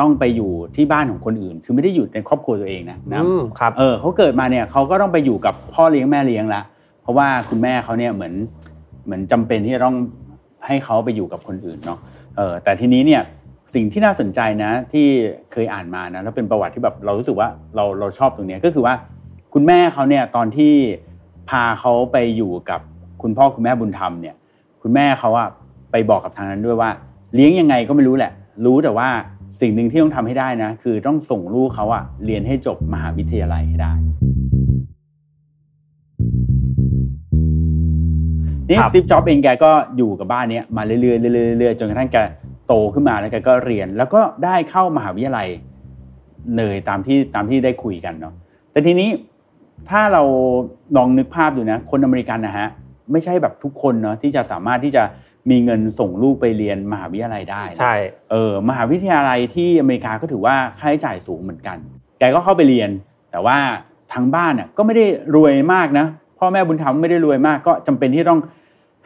ต้องไปอยู่ที่บ้านของคนอื่นคือไม่ได้อยู่ในครอบครัวตัวเองนะนะครับเออเขาเกิดมาเนี่ยเขาก็ต้องไปอยู่กับพ่อเลี้ยงแม่เลี้ยงละเพราะว่าคุณแม่เขาเนี่ยเหมือนเหมือนจำเป็นที่จะต้องให้เขาไปอยู่กับคนอื่นเนาะเออแต่ทีนี้เนี่ยสิ่งที่น่าสนใจนะที่เคยอ่านมานะแล้วเป็นประวัติที่แบบเรารู้สึกว่าเราเราชอบตรงนี้ก็คือว่าคุณแม่เขาเนี่ยตอนที่พาเขาไปอยู่กับคุณพ่อคุณแม่บุญธรรมเนี่ยคุณแม่เขาอะไปบอกกับทางนั้นด้วยว่าเลี้ยงยังไงก็ไม่รู้แหละรู้แต่ว่าสิ่งหนึ่งที่ต้องทำให้ได้นะคือต้องส่งลูกเขาอะเรียนให้จบมหาวิทยาลัยให้ได้นี่สตีฟจ็อบส์เองแกก็อยู่กับบ้านเนี้ยมาเรื่อยๆเรื่อยๆจนกระทั่งแกโตขึ้นมาแล้วแกก็เรียนแล้วก็ได้เข้ามหาวิทยาลัยเลยตามที่ตามที่ได้คุยกันเนาะแต่ทีนี้ถ้าเราลองนึกภาพดูนะคนอเมริกันนะฮะไม่ใช่แบบทุกคนเนาะที่จะสามารถที่จะมีเงินส่งลูกไปเรียนมหาวิทยาลัยได้ใช่เออมหาวิทยาลัยที่อเมริกาก็ถือว่าค่าใช้จ่ายสูงเหมือนกันแกก็เข้าไปเรียนแต่ว่าทางบ้านน่ะก็ไม่ได้รวยมากนะพ่อแม่บุญธรรมไม่ได้รวยมากก็จำเป็นที่ต้อง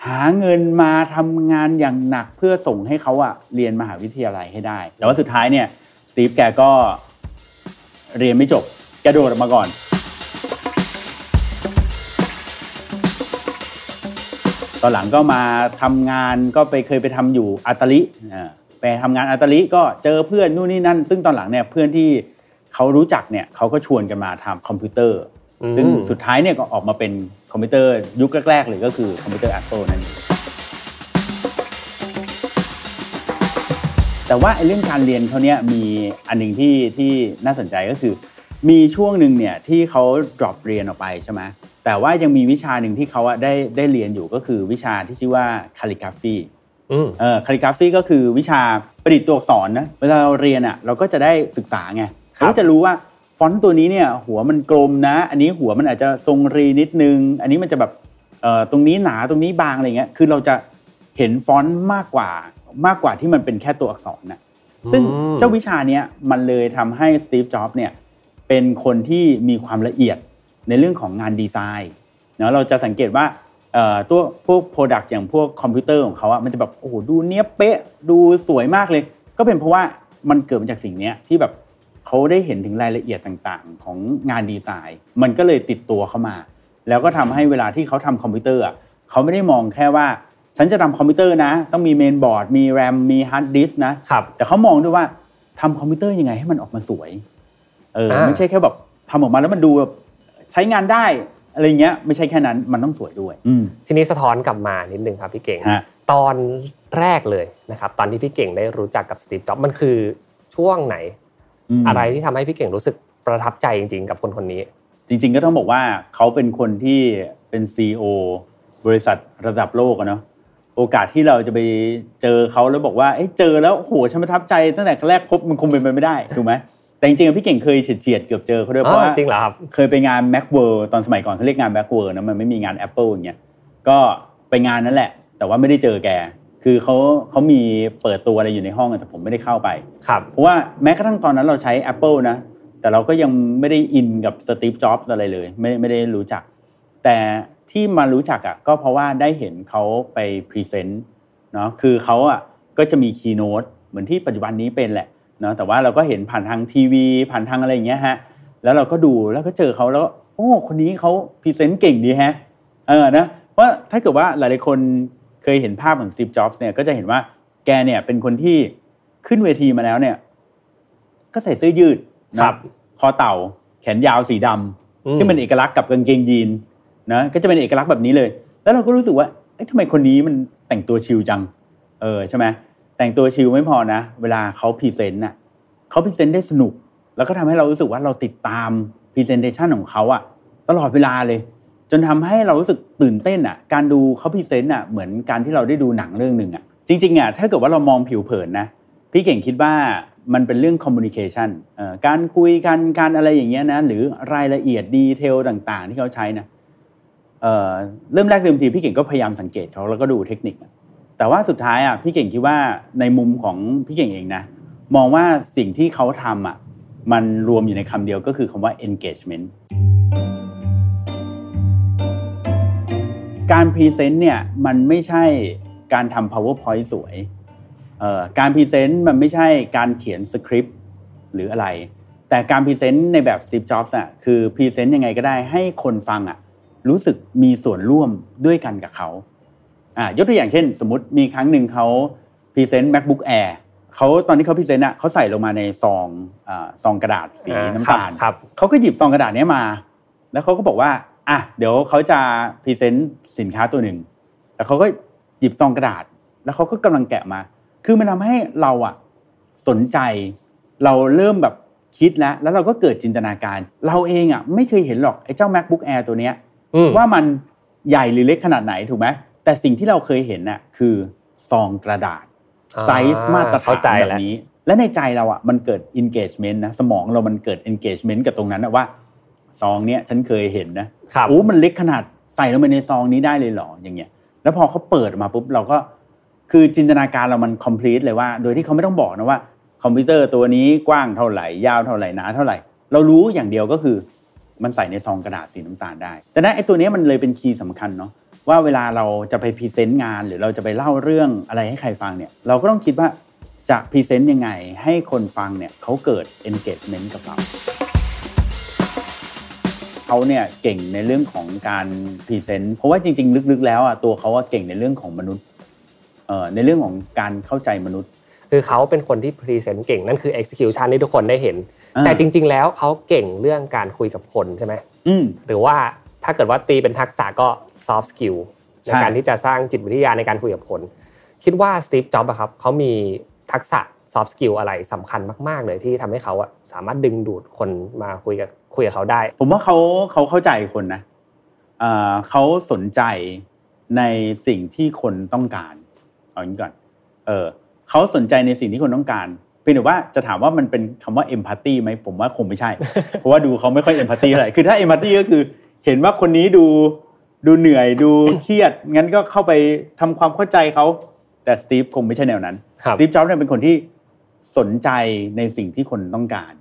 หาเงินมาทำงานอย่างหนักเพื่อส่งให้เขาอะเรียนมหาวิทยาลัยให้ได้แต่ว่าสุดท้ายเนี่ยสตีฟแกก็เรียนไม่จบแกโดดออกมาก่อนตอนหลังก็มาทำงานก็ไปเคยไปทำอยู่อัตลิไปทำงานอัตลิก็เจอเพื่อนนู่นนี่นั่นซึ่งตอนหลังเนี่ยเพื่อนที่เขารู้จักเนี่ยเขาก็ชวนกันมาทำคอมพิวเตอร์ซึ่งสุดท้ายเนี่ยก็ออกมาเป็นคอมพิวเตอร์ยุคแรกๆเลยก็คือคอมพิวเตอร์ Apple นั่นเองแต่ว่าไอ้เรื่องการเรียนเขาเนี่ยมีอันนึงที่ที่น่าสนใจก็คือมีช่วงนึงเนี่ยที่เขา drop เรียนออกไปใช่ไหมแต่ว่ายังมีวิชาหนึ่งที่เขาได้ได้เรียนอยู่ก็คือวิชาที่ชื่อว่า calligraphy เออ calligraphy ก็คือวิชาประดิษฐ์ตัวอักษรนะเวลาเราเรียนอ่ะเราก็จะได้ศึกษาไงเราจะรู้ว่าฟอนต์ตัวนี้เนี่ยหัวมันกลมนะอันนี้หัวมันอาจจะทรงรีนิดนึงอันนี้มันจะแบบเอ่อตรงนี้หนาตรงนี้บางอะไรเงี้ยคือเราจะเห็นฟอนต์มากกว่ามากกว่าที่มันเป็นแค่ตัวอักษรน่ะซึ่งเจ้าวิชาเนี้ยมันเลยทำให้สตีฟจ็อบส์เนี่ยเป็นคนที่มีความละเอียดในเรื่องของงานดีไซน์เนาะเราจะสังเกตว่าเอ่อตัวพวก product อย่างพวกคอมพิวเตอร์ของเขาอ่ะมันจะแบบโอ้โหดูเนี้ยเป๊ะดูสวยมากเลยก็เป็นเพราะว่ามันเกิดมาจากสิ่งเนี้ยที่แบบเขาได้เห็นถึงรายละเอียดต่างๆของงานดีไซน์มันก็เลยติดตัวเข้ามาแล้วก็ทำให้เวลาที่เขาทำคอมพิวเตอร์อ่ะเขาไม่ได้มองแค่ว่าฉันจะทำคอมพิวเตอร์นะต้องมีเมนบอร์ดมีแรมมีฮาร์ดดิสก์นะแต่เขามองด้วยว่าทำคอมพิวเตอร์ยังไงให้มันออกมาสวยเออไม่ใช่แค่แบบทำออกมาแล้วมันดูแบบใช้งานได้อะไรเงี้ยไม่ใช่แค่นั้นมันต้องสวยด้วยทีนี้สะท้อนกลับมานิดนึงครับพี่เก่งตอนแรกเลยนะครับตอนที่พี่เก่งได้รู้จักกับสตีฟจ็อบส์มันคือช่วงไหนอะไรที่ทำให้พี่เก่งรู้สึกประทับใจจริงๆกับคนคนนี้จริงๆก็ต้องบอกว่าเขาเป็นคนที่เป็น ซี อี โอ บริษัทระดับโลกอ่ะเนาะโอกาสที่เราจะไปเจอเขาแล้วบอกว่าเอ้ยเจอแล้วโหฉันประทับใจตั้งแต่แรกพบมันคงเป็นไปไม่ได้ถูกมั้ยแต่จริงๆพี่เก่งเคยเฉียดๆเกือบเจอเขาด้วยเพราะว่าจริงเหรอครับเคยไปงาน Macworld ตอนสมัยก่อนเขาเรียกงาน Macworld นะมันไม่มีงาน Apple อย่างเงี้ยก็ไปงานนั้นแหละแต่ว่าไม่ได้เจอแกคือเขาเขามีเปิดตัวอะไรอยู่ในห้องแต่ผมไม่ได้เข้าไปเพราะว่าแม้กระทั่งตอนนั้นเราใช้ Apple นะแต่เราก็ยังไม่ได้อินกับ Steve Jobs อะไรเลยไม่ไม่ได้รู้จักแต่ที่มารู้จักอ่ะก็เพราะว่าได้เห็นเขาไปพรีเซนต์เนาะคือเขาอ่ะก็จะมีคีย์โน้ตเหมือนที่ปัจจุบันนี้เป็นแหละเนาะแต่ว่าเราก็เห็นผ่านทางทีวีผ่านทางอะไรอย่างเงี้ยฮะแล้วเราก็ดูแล้วก็เจอเขาแล้วโอ้คนนี้เขาพรีเซนต์เก่งดีแฮะเออนะว่าถ้าเกิดว่าหลายๆคนเคยเห็นภาพของ Steve Jobs เนี่ยก็จะเห็นว่าแกเนี่ยเป็นคนที่ขึ้นเวทีมาแล้วเนี่ยก็ใส่เสื้อยืดนะคอเต่าแขนยาวสีดำที่เป็นเอกลักษณ์กับกางเกงยีนนะก็จะเป็นเอกลักษณ์แบบนี้เลยแล้วเราก็รู้สึกว่าเอ๊ะทำไมคนนี้มันแต่งตัวชิลจังเออใช่ไหมแต่งตัวชิลไม่พอนะเวลาเขาพรีเซนต์น่ะเขาพรีเซนต์ได้สนุกแล้วก็ทำให้เรารู้สึกว่าเราติดตามพรีเซนเทชันของเขาอะตลอดเวลาเลยจนทำให้เรารู้สึกตื่นเต้นอ่ะการดูเขาพรีเซนต์อ่ะเหมือนการที่เราได้ดูหนังเรื่องนึงอ่ะจริงๆอ่ะถ้าเกิดว่าเรามองผิวเผินนะพี่เก่งคิดว่ามันเป็นเรื่องคอมมูนิเคชันเอ่อการคุยกันการอะไรอย่างเงี้ยนะหรือรายละเอียดดีเทลต่างๆที่เขาใช้นะเอ่อเริ่มแรกเดิมทีพี่เก่งก็พยายามสังเกตเขาแล้วก็ดูเทคนิคแต่ว่าสุดท้ายอ่ะพี่เก่งคิดว่าในมุมของพี่เก่งเองนะมองว่าสิ่งที่เขาทำอ่ะ มันรวมอยู่ในคำเดียวก็คือคำว่า engagement การพรีเซนต์เนี่ยมันไม่ใช่การทำ PowerPoint สวยเอ่อการพรีเซนต์มันไม่ใช่การเขียนสคริปต์หรืออะไรแต่การพรีเซนต์ในแบบ Steve Jobs อ่ะคือพรีเซนต์ยังไงก็ได้ให้คนฟังอ่ะรู้สึกมีส่วนร่วมด้วยกันกับเขาอ่ะยกตัวอย่างเช่นสมมุติมีครั้งหนึ่งเขาพรีเซนต์ MacBook Air เขาตอนที่เขาพรีเซนต์อ่ะเขาใส่ลงมาในซองอ่าซองกระดาษสีน้ำตาลเขาก็หยิบซองกระดาษนี้มาแล้วเขาก็บอกว่าอ่ะเดี๋ยวเขาจะพรีเซนต์สินค้าตัวหนึ่งแล้วเขาก็หยิบซองกระดาษแล้วเขาก็กำลังแกะมาคือมันทำให้เราอ่ะสนใจเราเริ่มแบบคิดแล้วแล้วเราก็เกิดจินตนาการเราเองอ่ะไม่เคยเห็นหรอกไอ้เจ้า MacBook Air ตัวเนี้ยว่ามันใหญ่หรือเล็กขนาดไหนถูกไหมแต่สิ่งที่เราเคยเห็นน่ะคือซองกระดาษไซส์มาตรฐานแบบนี้และในใจเราอ่ะมันเกิด engagement นะสมองเรามันเกิด engagement กับตรงนั้นนะว่าซองเนี้ยฉันเคยเห็นนะโอ้มันเล็กขนาดใส่ลงไปในซองนี้ได้เลยเหรออย่างเงี้ยแล้วพอเขาเปิดมาปุ๊บเราก็คือจินตนาการเรามัน complete เลยว่าโดยที่เขาไม่ต้องบอกนะว่าคอมพิวเตอร์ตัวนี้กว้างเท่าไหร่ยาวเท่าไหร่หนาเท่าไหร่เรารู้อย่างเดียวก็คือมันใส่ในซองกระดาษสีน้ำตาลได้แต่นั้นไอ้ตัวนี้มันเลยเป็นคีย์สำคัญเนาะว่าเวลาเราจะไปพรีเซนต์งานหรือเราจะไปเล่าเรื่องอะไรให้ใครฟังเนี่ยเราก็ต้องคิดว่าจะพรีเซนต์ยังไงให้คนฟังเนี่ยเขาเกิด engagement กับเราเขาเนี่ยเก่งในเรื่องของการพรีเซนต์เพราะว่าจริงๆลึกๆแล้วอ่ะตัวเขาอ่ะเก่งในเรื่องของมนุษย์เอ่อในเรื่องของการเข้าใจมนุษย์คือเขาเป็นคนที่พรีเซนต์เก่งนั่นคือ execution ที่ทุกคนได้เห็นแต่จริงๆแล้วเขาเก่งเรื่องการคุยกับคนใช่ไหมหรือว่าถ้าเกิดว่าตีเป็นทักษะก็ soft skill ในการที่จะสร้างจิตวิทยาในการคุยกับคนคิดว่า Steve Jobs อะครับเขามีทักษะ soft skill อะไรสำคัญมากๆเลยที่ทำให้เขาอะสามารถดึงดูดคนมาคุยกับคุยกับเขาได้ผมว่าเขาเขาเข้าใจคนนะเขาสนใจในสิ่งที่คนต้องการเอาอย่างนี้ก่อนเออเขาสนใจในสิ่งที่คนต้องการเพียงแต่ว่าจะถามว่ามันเป็นคำว่า empathy ไหมผมว่าคงไม่ใช่ เพราะว่าดูเขาไม่ค่อย empathy อะไรคือถ้า empathy ก็คือเห็นว่าคนนี้ดูดูเหนื่อยดูเครียดงั้นก็เข้าไปทำความเข้าใจเขาแต่สตีฟคงไม่ใช่แนวนั้นสตีฟจ็อบส์เนี่ยเป็นคนที่สนใจในสิ่งที่คนต้องการ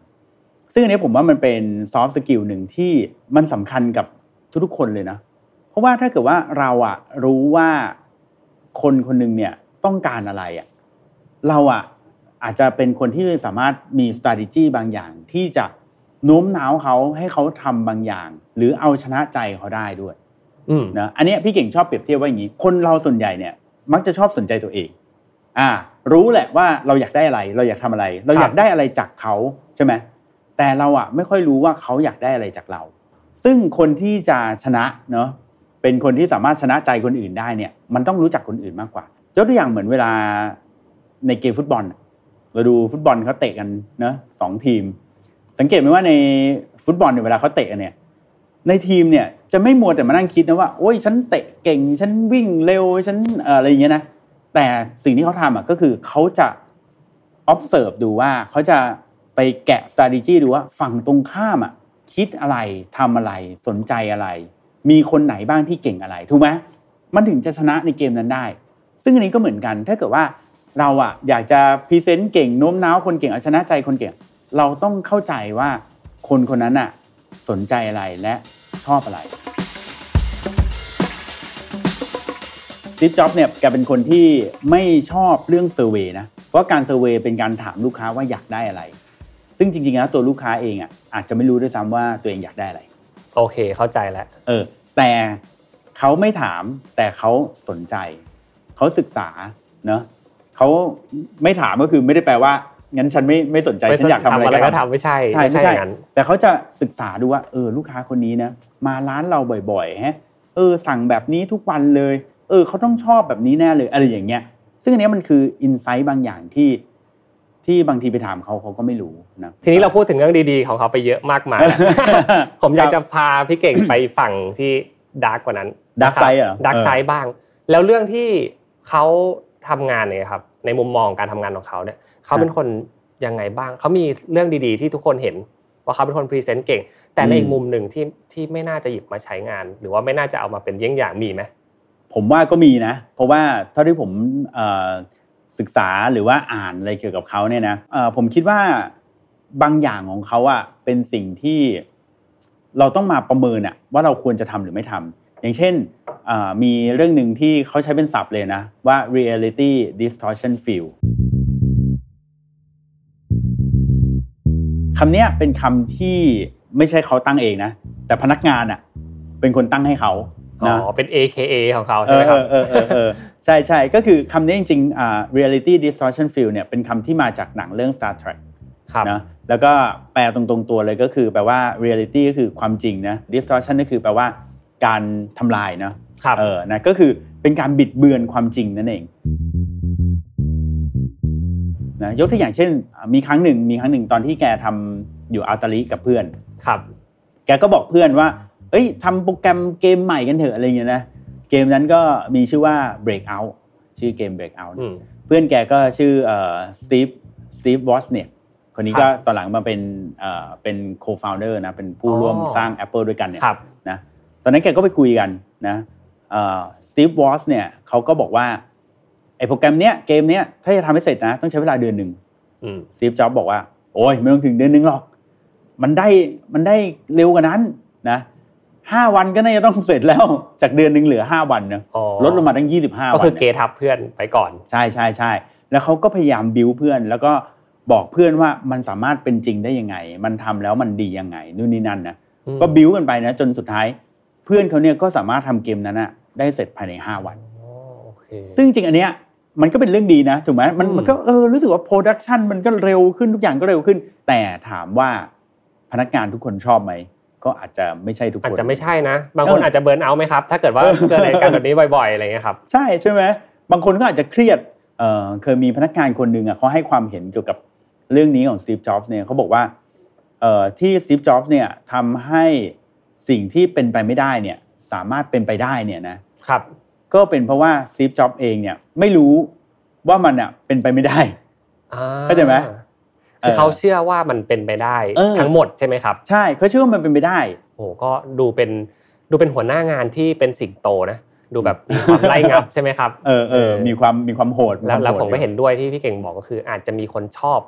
ซึ่งอันนี้ผมว่ามันเป็น soft skill หนึ่งที่มันสำคัญกับทุกๆคนเลยนะเพราะว่าถ้าเกิดว่าเราอะรู้ว่าคนคนนึงเนี่ยต้องการอะไรอะเราอ่ะอาจจะเป็นคนที่สามารถมี strategy บางอย่างที่จะโน้มน้าวเขาให้เขาทำบางอย่างหรือเอาชนะใจเขาได้ด้วยนะอันนี้พี่เก่งชอบเปรียบเทียบว่าอย่างนี้คนเราส่วนใหญ่เนี่ยมักจะชอบสนใจตัวเองอ่ารู้แหละว่าเราอยากได้อะไรเราอยากทำอะไรเราอยากได้อะไรจากเขาใช่ไหมแต่เราอ่ะไม่ค่อยรู้ว่าเขาอยากได้อะไรจากเราซึ่งคนที่จะชนะเนาะเป็นคนที่สามารถชนะใจคนอื่นได้เนี่ยมันต้องรู้จักคนอื่นมากกว่ายกตัวอย่างเหมือนเวลาในเกมฟุตบอลเราดูฟุตบอลเขาเตะกันนะสองทีมสังเกตไหมว่าในฟุตบอลเนี่ยเวลาเขาเตะกันเนี่ยในทีมเนี่ยจะไม่มัวแต่มานั่งคิดนะว่าโอ้ยฉันเตะเก่งฉันวิ่งเร็วฉันอะไรอย่างเงี้ยนะแต่สิ่งที่เขาทำอ่ะก็คือเขาจะ observe ดูว่าเขาจะไปแกะ strategy ดูว่าฝั่งตรงข้ามอ่ะคิดอะไรทำอะไรสนใจอะไรมีคนไหนบ้างที่เก่งอะไรถูกไหมมันถึงจะชนะในเกมนั้นได้ซึ่งอันนี้ก็เหมือนกันถ้าเกิดว่าเราอ่ะอยากจะพรีเซนต์เก่งโน้มน้าวคนเก่งเอาชนะใจคนเก่งเราต้องเข้าใจว่าคนคนนั้นน่ะสนใจอะไรและชอบอะไรสตีฟ จ็อบส์เนี่ยแกเป็นคนที่ไม่ชอบเรื่องเซอร์เวย์นะเพราะการเซอร์เวย์เป็นการถามลูกค้าว่าอยากได้อะไรซึ่งจริงๆแล้วตัวลูกค้าเองอ่ะอาจจะไม่รู้ด้วยซ้ำว่าตัวเองอยากได้อะไรโอเคเข้าใจแล้วเออแต่เขาไม่ถามแต่เขาสนใจเขาศึกษาเนาะเขาไม่ถามก็คือไม่ได้แปลว่างั้นฉันไม่ไม่สนใจฉันอยากทำอะไรก็ทำไม่ใช่ไม่ใช่อย่างนั้นแต่เขาจะศึกษาดูว่าเออลูกค้าคนนี้นะมาร้านเราบ่อยๆฮะเออสั่งแบบนี้ทุกวันเลยเออเขาต้องชอบแบบนี้แน่เลยอะไรอย่างเงี้ยซึ่งอันนี้มันคืออินไซต์บางอย่างที่ที่บางทีไปถามเขาเขาก็ไม่รู้นะทีนี้เราพูดถึงเรื่องดีๆของเขาไปเยอะมากมายผมอยากจะพาพี่เก่งไปฝั่งที่ดาร์กกว่านั้นดาร์กไซด์อ่ะดาร์กไซด์บ้างแล้วเรื่องที่เขาทำงานเนี่ยครับในมุมมองการทำงานของเขาเนี่ยเขาเป็นคนยังไงบ้างเขามีเรื่องดีๆที่ทุกคนเห็นว่าเขาเป็นคนพรีเซนต์เก่งแต่ในอีกมุมหนึ่งที่ที่ไม่น่าจะหยิบมาใช้งานหรือว่าไม่น่าจะเอามาเป็นเยี่ยงอย่างมีไหมผมว่าก็มีนะเพราะว่าเท่าที่ผมศึกษาหรือว่าอ่านอะไรเกี่ยวกับเขาเนี่ยนะผมคิดว่า บางอย่างของเขาอ่ะเป็นสิ่งที่เราต้องมาประเมินอ่ะว่าเราควรจะทำหรือไม่ทำอย่างเช่นมีเรื่องหนึ่งที่เขาใช้เป็นศัพท์เลยนะว่า reality distortion field คำนี้เป็นคำที่ไม่ใช่เขาตั้งเองนะแต่พนักงานอ่ะเป็นคนตั้งให้เขาอ๋อเป็น เอ เค เอ ของเขาใช่ไหมครับเออเออเออใช่ใช่ก็คือคำนี้จริงๆอ่า reality distortion field เนี่ยเป็นคำที่มาจากหนังเรื่อง Star Trek ครับนะแล้วก็แปลตรงๆตัวเลยก็คือแปลว่า reality ก็คือความจริงนะ distortion ก็คือแปลว่าการทำลายเนาะเออนะก็คือเป็นการบิดเบือนความจริงนั่นเองนะยกตัวอย่างเช่นมีครั้งหนึ่งมีครั้งหนึ่งตอนที่แกทำอยู่อัลตาลีกับเพื่อนครับแกก็บอกเพื่อนว่าเอ้ยทำโปรแกรมเกมใหม่กันเถอะอะไรอย่างเงี้ยนะเกมนั้นก็มีชื่อว่า Breakout ชื่อเกม Breakout เพื่อนแกก็ชื่อเอ่อ Steve Steve Wozniak คนนี้ก็ตอนหลังมาเป็นเอ่อเป็น co-founder นะเป็นผู้ร่วมสร้าง Apple ด้วยกันเนี่ยนะตอนนั้นแกก็ไปคุยกันนะเอ่อ Steve Woz เนี่ยเขาก็บอกว่าไอ้โปรแกรมเนี้ยเกมเนี้ยถ้าจะทำให้เสร็จนะต้องใช้เวลาเดือนนึงอืม Steve Jobs บอกว่าโอ้ยไม่ต้องถึงเดือนนึงหรอกมันได้มันได้เร็วกว่านั้นนะห้าวันก็น่าจะต้องเสร็จแล้วจากเดือนนึงเหลือห้าวันนะลดลงมาตั้งยี่สิบห้าวันก็คือเกทับเพื่อนไปก่อนใช่ๆๆแล้วเขาก็พยายามบิ้วเพื่อนแล้วก็บอกเพื่อนว่ามันสามารถเป็นจริงได้ยังไงมันทำแล้วมันดียังไงนู่นนี่นั่นนะก็บิ้วกันไปนะจนสุดท้ายเพื่อนเขาเนี่ยก็สามารถทำเกมนั้นน่ะได้เสร็จภายในห้าวันโอเคซึ่งจริงอันเนี้ยมันก็เป็นเรื่องดีนะถูกมั้ยมันมันก็เออรู้สึกว่าโปรดักชันมันก็เร็วขึ้นทุกอย่างก็เร็วขึ้นแต่ถามว่าพนักงานทุกคนชอบมั้ยก็อาจจะไม่ใช่ทุกคนอาจจะไม่ใช่นะบางคนอาจจะเบิร์นเอาท์มั้ยครับถ้าเกิดว่าเกิดเหตุการณ์แบบนี้บ่อยๆอะไรเงี้ยครับใช่ใช่มั้ยบางคนก็อาจจะเครียดเอ่อเคยมีพนักงานคนนึงอ่ะเค้าให้ความเห็นเกี่ยวกับเรื่องนี้ของ Steve Jobs เนี่ยเค้าบอกว่าเอ่อที่ Steve Jobs เนี่ยทำให้สิ่งที่เป็นไปไม่ได้เนี่ยสามารถเป็นไปได้เนี่ยนะครับก็เป็นเพราะว่าสตีฟจ็อบส์เองเนี่ยไม่รู้ว่ามันอ่ะเป็นไปไม่ได้เข้าใจไหมคือเขาเชื่อว่ามันเป็นไปได้ทั้งหมดใช่ไหมครับใช่เขาเชื่อว่ามันเป็นไปได้โอ้ก็ดูเป็นดูเป็นหัวหน้างานที่เป็นสิงโตนะดูแบบมีความไล่งับใช่ไหมครับเออเออมีความมีความโหดแล้วผมก็เห็นด้วยที่พี่เก่งบอกก็คืออาจจะมีคนชอบ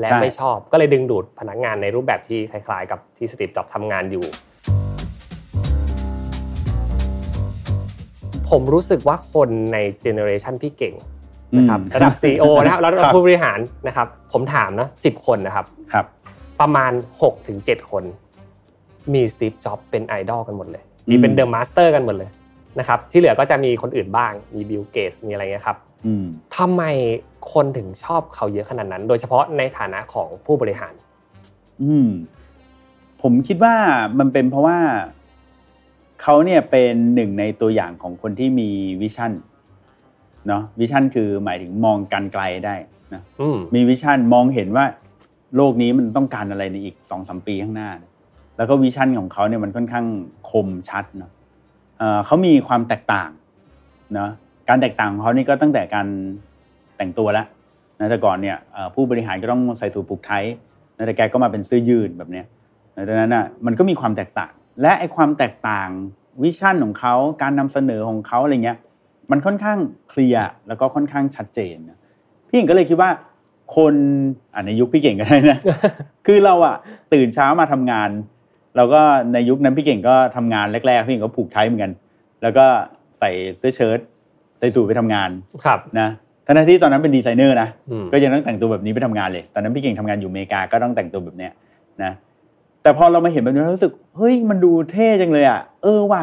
และไม่ชอบก็เลยดึงดูดพนักงานในรูปแบบที่คล้ายๆกับที่สตีฟจ็อบส์ทำงานอยู่ผมรู้สึกว่าคนในเจเนอเรชันพี่เก่งนะครับระดับ ซี อี โอ นะครับแล้วผู้บริหารนะครับผมถามนะสิบคนนะครับครับประมาณ หกถึงเจ็ด คนมีสตีฟจ็อบส์เป็นไอดอลกันหมดเลยมีเป็นเดอะมาสเตอร์กันหมดเลยนะครับที่เหลือก็จะมีคนอื่นบ้างมีบิลเกตส์มีอะไรเงี้ยครับอืมทำไมคนถึงชอบเขาเยอะขนาดนั้นโดยเฉพาะในฐานะของผู้บริหารอืมผมคิดว่ามันเป็นเพราะว่าเขาเนี่ยเป็นหนึ่งในตัวอย่างของคนที่มีวิชั่นเนาะวิชั่นคือหมายถึงมองกันไกลได้นะมีวิชั่นมองเห็นว่าโลกนี้มันต้องการอะไรในอีก สองถึงสาม ปีข้างหน้าแล้วก็วิชั่นของเขาเนี่ยมันค่อนข้างคมชัดเนาะเอ่อเขามีความแตกต่างเนาะการแตกต่างของเขานี่ก็ตั้งแต่การแต่งตัวละนะแต่ก่อนเนี่ยเอ่อผู้บริหารก็ต้องใส่สูทผูกไทนะแต่แกก็มาเป็นเสื้อยืดแบบเนี้ยดังนั้นน่ะมันก็มีความแตกต่างและไอ้ความแตกต่างวิชั่นของเขาการนำเสนอของเขาอะไรเงี้ยมันค่อนข้างเคลียร์แล้วก็ค่อนข้างชัดเจนพี่เก่งก็เลยคิดว่าคนอ่ะในยุคพี่เก่งก็ได้นะ คือเราอ่ะตื่นเช้ามาทำงานเราก็ในยุคนั้นพี่เก่งก็ทำงานแรกๆพี่เก่งก็ผูกไทเหมือนกันแล้วก็ใส่เสื้อเชิ้ตใส่สูทไปทำงานครับนะทั้งที่ตอนนั้นเป็นดีไซเนอร์นะก็ยังต้องแต่งตัวแบบนี้ไปทำงานเลยตอนนั้นพี่เก่งทำงานอยู่อเมริกาก็ต้องแต่งตัวแบบเนี้ยนะแต่พอเรามาเห็นแบบนี้เรารู้สึกเฮ้ยมันดูเท่จังเลยอ่ะเออว่ะ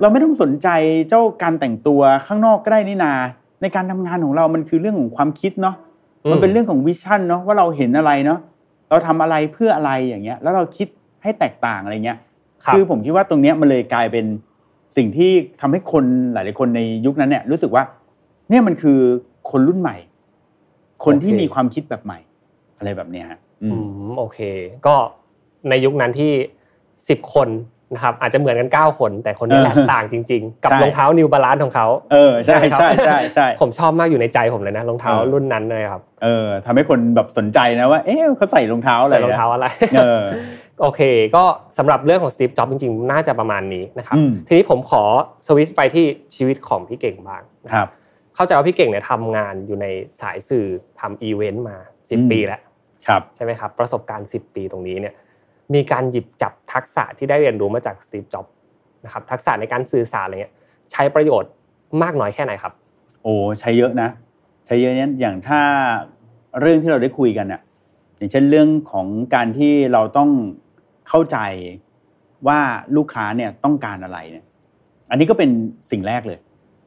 เราไม่ต้องสนใจเจ้าการแต่งตัวข้างนอกก็ได้นี่นาในการทำงานของเรามันคือเรื่องของความคิดเนาะมันเป็นเรื่องของวิชั่นเนาะว่าเราเห็นอะไรเนาะเราทำอะไรเพื่ออะไรอย่างเงี้ยแล้วเราคิดให้แตกต่างอะไรเงี้ยคือผมคิดว่าตรงเนี้ยมันเลยกลายเป็นสิ่งที่ทำให้คนหลายๆคนในยุคนั้นเนี่ยรู้สึกว่าเนี่ยมันคือคนรุ่นใหม่คนที่มีความคิดแบบใหม่อะไรแบบเนี้ยฮะอืมโอเคก็ในยุคนั้นที่สิบคนนะครับอาจจะเหมือนกันเก้าคนแต่คนนี้แตกต่างจริงๆกับรองเท้า New Balance ของเขาเออใช่ๆๆๆผมชอบมากอยู่ในใจผมเลยนะรองเท้ารุ่นนั้นเลยครับเออทำให้คนแบบสนใจนะว่าเอ๊ะเขาใส่รองเท้าอะไรใส่รองเท้าอะไรเออโอเคก็สำหรับเรื่องของ Steve Jobs จริงๆน่าจะประมาณนี้นะครับทีนี้ผมขอสวิตช์ไปที่ชีวิตของพี่เก่งบ้างครับเข้าใจว่าพี่เก่งเนี่ยทำงานอยู่ในสายสื่อทำอีเวนต์มาสิบปีแล้ว ใช่ไหมครับประสบการณ์สิบปีตรงนี้เนี่ยมีการหยิบจับทักษะที่ได้เรียนรู้มาจาก Steve Jobs นะครับทักษะในการสื่อสารอะไรเงี้ยใช้ประโยชน์มากน้อยแค่ไหนครับโอ้ใช้เยอะนะใช้เยอะเนี่ยอย่างถ้าเรื่องที่เราได้คุยกันน่ะอย่างเช่นเรื่องของการที่เราต้องเข้าใจว่าลูกค้าเนี่ยต้องการอะไรเนี่ยอันนี้ก็เป็นสิ่งแรกเลย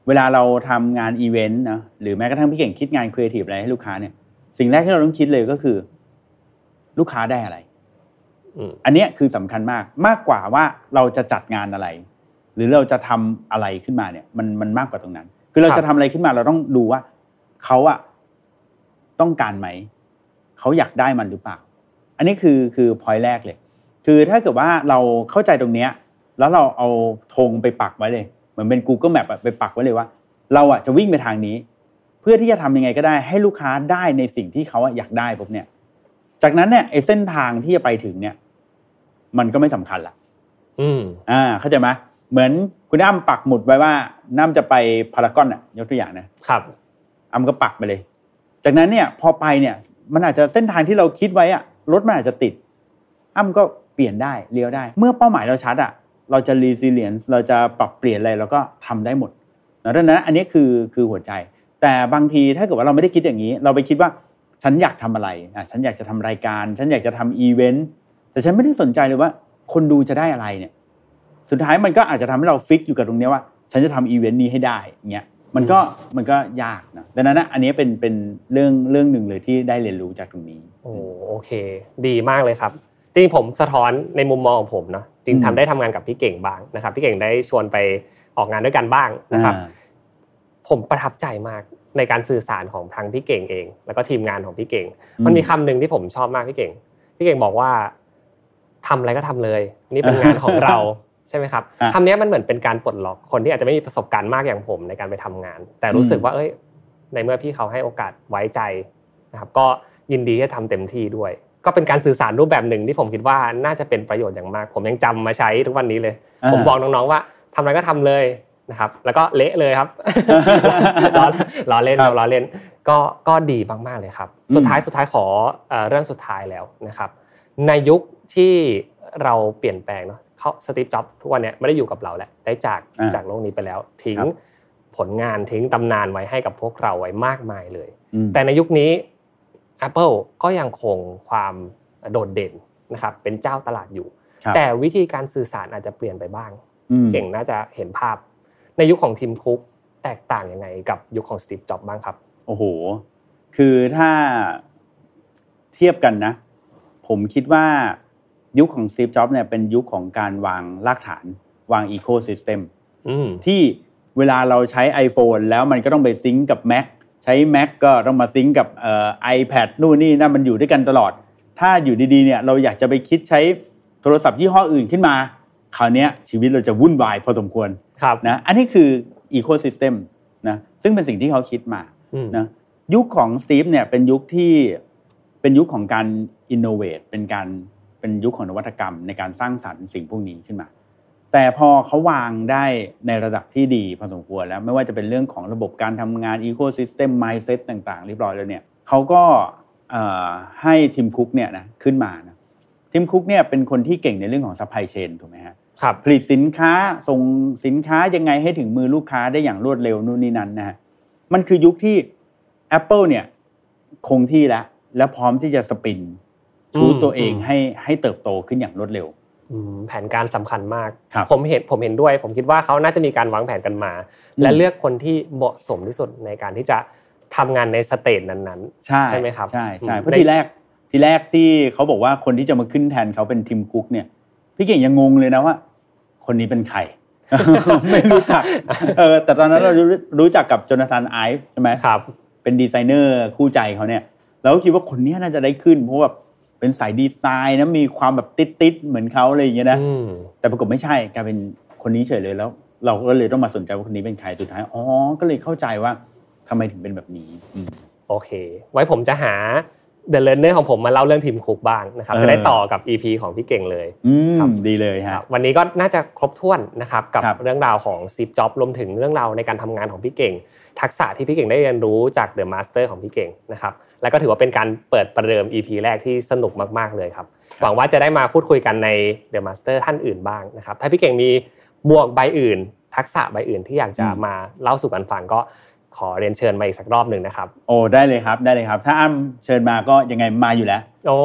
เวลาเราทำงานอีเวนต์นะหรือแม้กระทั่งพี่เก่งคิดงานครีเอทีฟอะไรให้ลูกค้าเนี่ยสิ่งแรกที่เราต้องคิดเลยก็คือลูกค้าได้อะไรอันนี้คือสำคัญมากมากกว่าว่าเราจะจัดงานอะไรหรือเราจะทำอะไรขึ้นมาเนี่ยมันมันมากกว่าตรงนั้นคือเราจะทำอะไรขึ้นมาเราต้องดูว่าเขาอะต้องการไหมเขาอยากได้มันหรือเปล่าอันนี้คือคือพอยต์แรกเลยคือถ้าเกิดว่าเราเข้าใจตรงนี้แล้วเราเอาธงไปปักไว้เลยเหมือนเป็น Google Map ไปปักไว้เลยว่าเราอะจะวิ่งไปทางนี้เพื่อที่จะทำยังไงก็ได้ให้ลูกค้าได้ในสิ่งที่เขาอยากได้ปุ๊บเนี่ยจากนั้นเนี่ยไอ้เส้นทางที่จะไปถึงเนี่ยมันก็ไม่สำคัญละอืมอ่าเข้าใจไหมเหมือนคุณอ้ำปักหมุดไว้ว่าน้ำจะไปพารากอนน่ะยกตัวอย่างนะครับอ้ำก็ปักไปเลยจากนั้นเนี่ยพอไปเนี่ยมันอาจจะเส้นทางที่เราคิดไว้อะรถมันอาจจะติดอ้ำก็เปลี่ยนได้เลี้ยวได้เมื่อเป้าหมายเราชัดอะเราจะ resilience เราจะปรับเปลี่ยนอะไรเราก็ทำได้หมดแล้วดังนั้นอันนี้คือคือหัวใจแต่บางทีถ้าเกิดว่าเราไม่ได้คิดอย่างนี้เราไปคิดว่าฉันอยากทำอะไรอ่ะฉันอยากจะทำรายการฉันอยากจะทำอีเวนต์แต่ฉันไม่ได้สนใจเลยว่าคนดูจะได้อะไรเนี่ยสุดท้ายมันก็อาจจะทำให้เราฟิกอยู่กับตรงนี้ว่าฉันจะทำอีเวนต์นี้ให้ได้เงี้ยมันก็มันก็ยากนะดังนั้นอันนี้เป็นเป็นเรื่องเรื่องหนึ่งเลยที่ได้เรียนรู้จากตรงนี้โอ้โอเคดีมากเลยครับจริงผมสะท้อนในมุมมองของผมเนาะจริงทำได้ทำงานกับพี่เก่งบ้างนะครับพี่เก่งได้ชวนไปออกงานด้วยกันบ้างนะครับผมประทับใจมากในการสื่อสารของทางพี่เก่งเองแล้วก็ทีมงานของพี่เก่งมันมีคำหนึ่งที่ผมชอบมากพี่เก่งพี่เก่งบอกว่าทำอะไรก็ทำเลยนี่เป็นงานของเราใช่ไหมครับคำนี้มันเหมือนเป็นการปลดล็อกคนที่อาจจะไม่มีประสบการณ์มากอย่างผมในการไปทำงานแต่รู้สึกว่าเอ้ยในเมื่อพี่เขาให้โอกาสไว้ใจนะครับก็ยินดีที่จะทำเต็มที่ด้วยก็เป็นการสื่อสารรูปแบบหนึ่งที่ผมคิดว่าน่าจะเป็นประโยชน์อย่างมากผมยังจำมาใช้ทุกวันนี้เลยผมบอกน้องๆว่าทำอะไรก็ทำเลยนะครับแล้วก็เละเลยครับล้อเล่นเราล้อเล่นก็ก็ดีมากๆเลยครับสุดท้ายสุดท้ายขอเรื่องสุดท้ายแล้วนะครับในยุคที่เราเปลี่ยนแปลงเนาะเขาสตีฟ จ็อบส์ทุกวันนี้ไม่ได้อยู่กับเราแล้วได้จากจากโลกนี้ไปแล้วทิ้งผลงานทิ้งตำนานไว้ให้กับพวกเราไว้มากมายเลยแต่ในยุคนี้ Apple ก็ยังคงความโดดเด่นนะครับเป็นเจ้าตลาดอยู่แต่วิธีการสื่อสารอาจจะเปลี่ยนไปบ้างเก่งน่าจะเห็นภาพในยุคของทีมคุกแตกต่างยังไงกับยุคของสตีฟ จ็อบส์บ้างครับโอ้โหคือถ้าเทียบกันนะผมคิดว่ายุคของสตีฟ จ็อบส์เนี่ยเป็นยุคของการวางรากฐานวางอีโคซิสเต็มที่เวลาเราใช้ iPhone แล้วมันก็ต้องไปซิงก์กับ Mac ใช้ Mac ก็ต้องมาซิงก์กับเอ่อ iPad นู่นนี่นั่นมันอยู่ด้วยกันตลอดถ้าอยู่ดีๆเนี่ยเราอยากจะไปคิดใช้โทรศัพท์ยี่ห้ออื่นขึ้นมาคราวนี้ชีวิตเราจะวุ่นวายพอสมควรนะอันนี้คืออีโคซิสเต็มนะซึ่งเป็นสิ่งที่เขาคิดมานะยุคของสตีฟเนี่ยเป็นยุคที่เป็นยุคของการอินโนเวทเป็นการเป็นยุคของนวัตกรรมในการสร้างสรรค์สิ่งพวกนี้ขึ้นมาแต่พอเขาวางได้ในระดับที่ดีพอสมควรแล้วไม่ว่าจะเป็นเรื่องของระบบการทำงานอีโคซิสเต็มมายด์เซ็ตต่างๆเรียบร้อยแล้วเนี่ยเขาก็ให้ทีมคุกเนี่ยนะขึ้นมานะทีมคุกเนี่ยเป็นคนที่เก่งในเรื่องของซัพพลายเชนถูกไหมฮะครับผลิตสินค้าส่งสินค้ายังไงให้ถึงมือลูกค้าได้อย่างรวดเร็วนู่นนี่นั่นนะฮะมันคือยุคที่ Apple เนี่ยคงที่แล้วและพร้อมที่จะสปินชูตัวเองให้ให้เติบโตขึ้นอย่างรวดเร็วแผนการสำคัญมากผมเห็นผมเห็นด้วยผมคิดว่าเขาน่าจะมีการวางแผนกันมาและเลือกคนที่เหมาะสมที่สุดในการที่จะทำงานในสเตจนั้นๆใช่ใช่ไหมครับใช่ใช่เพราะทีแรกทีแรกที่เขาบอกว่าคนที่จะมาขึ้นแทนเขาเป็นทีมคุกเนี่ยพี่เก่งยังงงเลยนะว่าคนนี้เป็นใคร ไม่รู้จักเออแต่ตอนนั้นเรารู้จักกับโจนาธานไอฟ์ใช่ไหมครับเป็นดีไซเนอร์คู่ใจเขาเนี่ยเราก็คิดว่าคนนี้น่าจะได้ขึ้นเพราะแบบเป็นสายดีไซน์นะมีความแบบติดๆเหมือนเขาอะไรอย่างเงี้ยนะแต่ปรากฏไม่ใช่กลายเป็นคนนี้เฉยเลยแล้วเราก็เลยต้องมาสนใจว่าคนนี้เป็นใครสุดท้ายอ๋อก็เลยเข้าใจว่าทำไมถึงเป็นแบบนี้โอเคไว้ผมจะหา เดอะเลิร์นเนอร์ของผมมาเล่าเรื่องทีมคุกบ้างนะครับจะได้ต่อกับ อี พี ของพี่เก่งเลยครับดีเลยฮะวันนี้ก็น่าจะครบถ้วนนะครับกับเรื่องราวของ Steve Jobs รวมถึงเรื่องราวในการทำงานของพี่เก่งทักษะที่พี่เก่งได้เรียนรู้จาก The Master ของพี่เก่งนะครับแล้วก็ถือว่าเป็นการเปิดประเดิม อี พี แรกที่สนุกมากๆเลยครับหวังว่าจะได้มาพูดคุยกันใน The Master ท่านอื่นบ้างนะครับถ้าพี่เก่งมีบวกใบอื่นทักษะใบอื่นที่อยากจะมาเล่าสู่กันฟังก็ขอเรียนเชิญมาอีกสักรอบหนึ่งนะครับโอ้ได้เลยครับได้เลยครับถ้าอ้ำเชิญมาก็ยังไงมาอยู่แล้วโอ้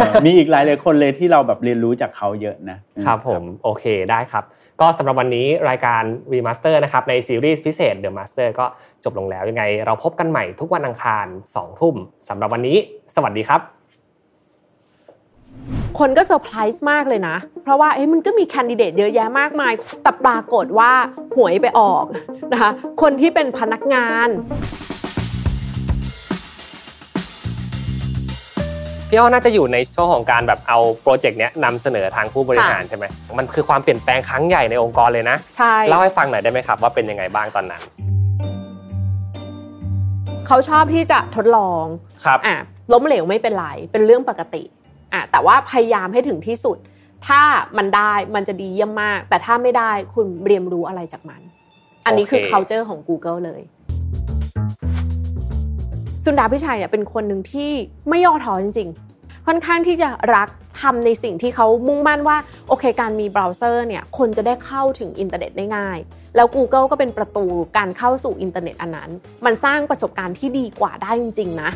ขอบคุณมีอีกหลายหลายคนเลยที่เราแบบเรียนรู้จากเขาเยอะนะครับผมโอเคได้ครับก็สำหรับวันนี้รายการรีมาสเตอร์นะครับในซีรีส์พิเศษ The Master ก็จบลงแล้วยังไงเราพบกันใหม่ทุกวันอังคาร สองทุ่มสำหรับวันนี้สวัสดีครับคนก็เซอร์ไพรส์มากเลยนะเพราะว่าเอ้ยมันก็มีแคนดิเดตเยอะแยะมากมายแต่ปรากฏว่าหวยไปออกนะคะคนที่เป็นพนักงานพี่อ้อน่าจะอยู่ในช่วงของการแบบเอาโปรเจกต์เนี้ยนำเสนอทางผู้บริหารใช่ไหมมันคือความเปลี่ยนแปลงครั้งใหญ่ในองค์กรเลยนะใช่เล่าให้ฟังหน่อยได้ไหมครับว่าเป็นยังไงบ้างตอนนั้นเขาชอบที่จะทดลองครับอ่ะล้มเหลวไม่เป็นไรเป็นเรื่องปกติอ่ะแต่ว่าพยายามให้ถึงที่สุดถ้ามันได้มันจะดีเยี่ยมมากแต่ถ้าไม่ได้คุณเรียนรู้อะไรจากมันอันนี้คือ culture ของ Google เลยสุนดาพิชัยเนี่ยเป็นคนหนึ่งที่ไม่ย่อท้อจริงๆค่อนข้างที่จะรักทำในสิ่งที่เขามุ่งมั่นว่าโอเคการมีเบราว์เซอร์เนี่ยคนจะได้เข้าถึงอินเทอร์เน็ตได้ง่ายแล้ว Google ก็เป็นประตูการเข้าสู่อินเทอร์เน็ตอันนั้นมันสร้างประสบการณ์ที่ดีกว่าได้จริงๆนะ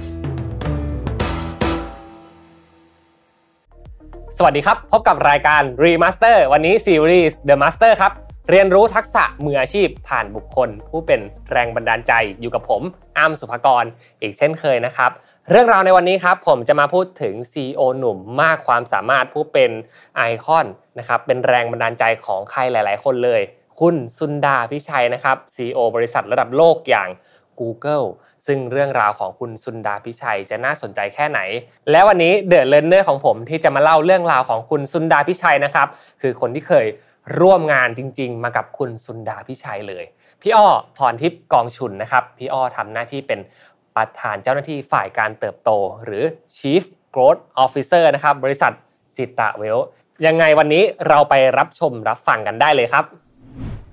สวัสดีครับพบกับรายการ Remaster วันนี้ซีรีส์ The Master ครับเรียนรู้ทักษะมืออาชีพผ่านบุคคลผู้เป็นแรงบันดาลใจอยู่กับผมอ้ำสุภกรอีกเช่นเคยนะครับเรื่องราวในวันนี้ครับผมจะมาพูดถึง ซี อี โอ หนุ่มมากความสามารถผู้เป็นไอคอนนะครับเป็นแรงบันดาลใจของใครหลายๆคนเลยคุณสุนดาพิชัยนะครับ ซี อี โอ บริษัทระดับโลกอย่าง Googleซึ่งเรื่องราวของคุณสุนดาพิชัยจะน่าสนใจแค่ไหนและวันนี้เดอะเลิร์นเนอร์ของผมที่จะมาเล่าเรื่องราวของคุณสุนดาพิชัยนะครับคือคนที่เคยร่วมงานจริงๆมากับคุณสุนดาพิชัยเลยพี่อ้อพรทิพย์กองชุนนะครับพี่อ้อทำหน้าที่เป็นประธานเจ้าหน้าที่ฝ่ายการเติบโตหรือ Chief Growth Officer นะครับบริษัทจิตตะเวลยังไงวันนี้เราไปรับชมรับฟังกันได้เลยครับ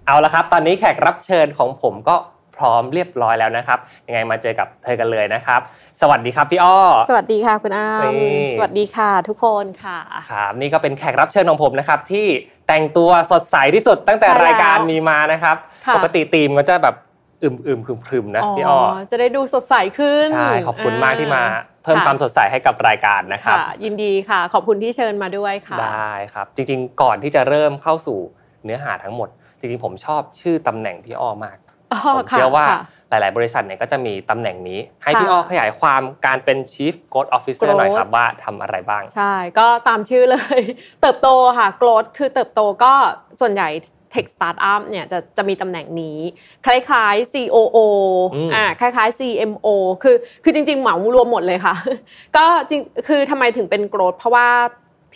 เอาละครับตอนนี้แขกรับเชิญของผมก็พร้อมเรียบร้อยแล้วนะครับยังไงมาเจอกับเธอกันเลยนะครับสวัสดีครับพี่อ้อสวัสดีค่ะคุณอ้ำสวัสดีค่ะทุกคนค่ะครับนี่ก็เป็นแขกรับเชิญของผมนะครับที่แต่งตัวสดใสที่สุดตั้งแต่รายการมีมานะครับปกติธีมก็จะแบบอึมๆครึมๆนะพี่อ้อจะได้ดูสดใสขึ้นใช่ขอบคุณมากที่มาเพิ่มความสดใสให้กับรายการนะครับยินดีค่ะขอบคุณที่เชิญมาด้วยค่ะได้ครับจริงๆก่อนที่จะเริ่มเข้าสู่เนื้อหาทั้งหมดจริงๆผมชอบชื่อตำแหน่งพี่อ้อมากผมเชื่อว่าหลายๆบริษัทเนี่ยก็จะมีตำแหน่งนี้ให้พี่อ้อขยายความการเป็น Chief Growth Officer หน่อยครับว่าทำอะไรบ้างใช่ก็ตามชื่อเลยเติบโตค่ะ Growth คือเติบโตก็ส่วนใหญ่ Tech Startup เนี่ยจะจะมีตำแหน่งนี้คล้ายๆ ซี โอ โอ อ่าคล้ายๆ ซี เอ็ม โอ คือคือจริงๆเหมารวมหมดเลยค่ะก็คือทำไมถึงเป็น Growth เพราะว่า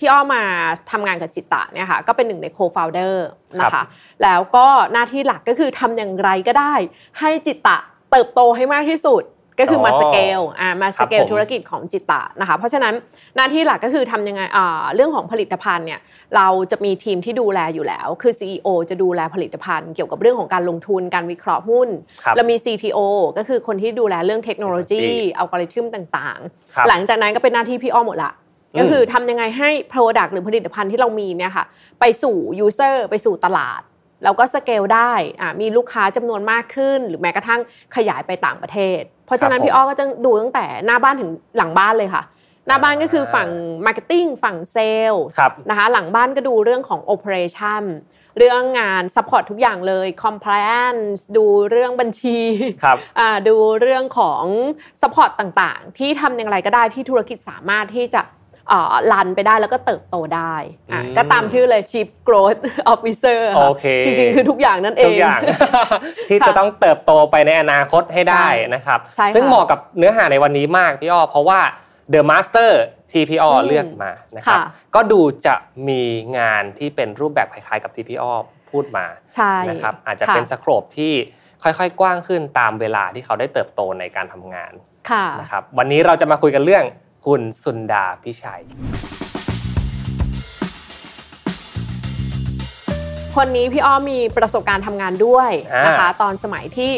พี่อ้อมาทำงานกับจิตตะเนี่ยค่ะก็เป็นหนึ่งใน co-founder นะคะแล้วก็หน้าที่หลักก็คือทำอย่างไรก็ได้ให้จิตตะเติบโตให้มากที่สุดก็คือมาสเกลอ่ามาสเกลธุรกิจของจิตตะนะคะเพราะฉะนั้นหน้าที่หลักก็คือทำยังไงอ่าเรื่องของผลิตภัณฑ์เนี่ยเราจะมีทีมที่ดูแลอยู่แล้วคือ ซี อี โอ จะดูแลผลิตภัณฑ์เกี่ยวกับเรื่องของการลงทุนการวิเคราะห์หุ้นแล้วมี ซี ที โอ ก็คือคนที่ดูแลเรื่องเทคโนโลยีอัลกอริทึมต่างๆหลังจากนั้นก็เป็นหน้าที่พี่อ้อหมดละก็คือทำยังไงให้ product หรือผลิตภัณฑ์ที่เรามีเนี่ยค่ะไปสู่ user ไปสู่ตลาดแล้วก็ scale ได้อ่ะมีลูกค้าจำนวนมากขึ้นหรือแม้กระทั่งขยายไปต่างประเทศเพราะฉะนั้นพี่อ้อก็จะดูตั้งแต่หน้าบ้านถึงหลังบ้านเลยค่ะหน้าบ้านก็คือฝั่ง marketing ฝั่ง sales นะคะหลังบ้านก็ดูเรื่องของ operation เรื่องงาน support ทุกอย่างเลย compliance ดูเรื่องบัญชีอ่าดูเรื่องของ support ต่างๆที่ทำอย่างไรก็ได้ที่ธุรกิจสามารถที่จะอ่ารันไปได้แล้วก็เติบโตได้อ่ะก็ตามชื่อเลย Chief Growth Officer ค่ะจริงๆคือทุกอย่างนั่นเองทุกอย่างที่จะต้องเติบโตไปในอนาคตให้ได้นะครับซึ่งเหมาะกับเนื้อหาในวันนี้มากพี่อ้อเพราะว่า The Master ที่พี่อ้อเลือกมานะครับก็ดูจะมีงานที่เป็นรูปแบบคล้ายๆกับที่พี่อ้อพูดมานะครับอาจจะเป็นสโคปที่ค่อยๆกว้างขึ้นตามเวลาที่เขาได้เติบโตในการทำงานนะครับวันนี้เราจะมาคุยกันเรื่อง คุณสุนดาพิชัยคนนี้พี่อ้อมมีประสบการณ์ทำงานด้วยนะคะตอนสมัยที่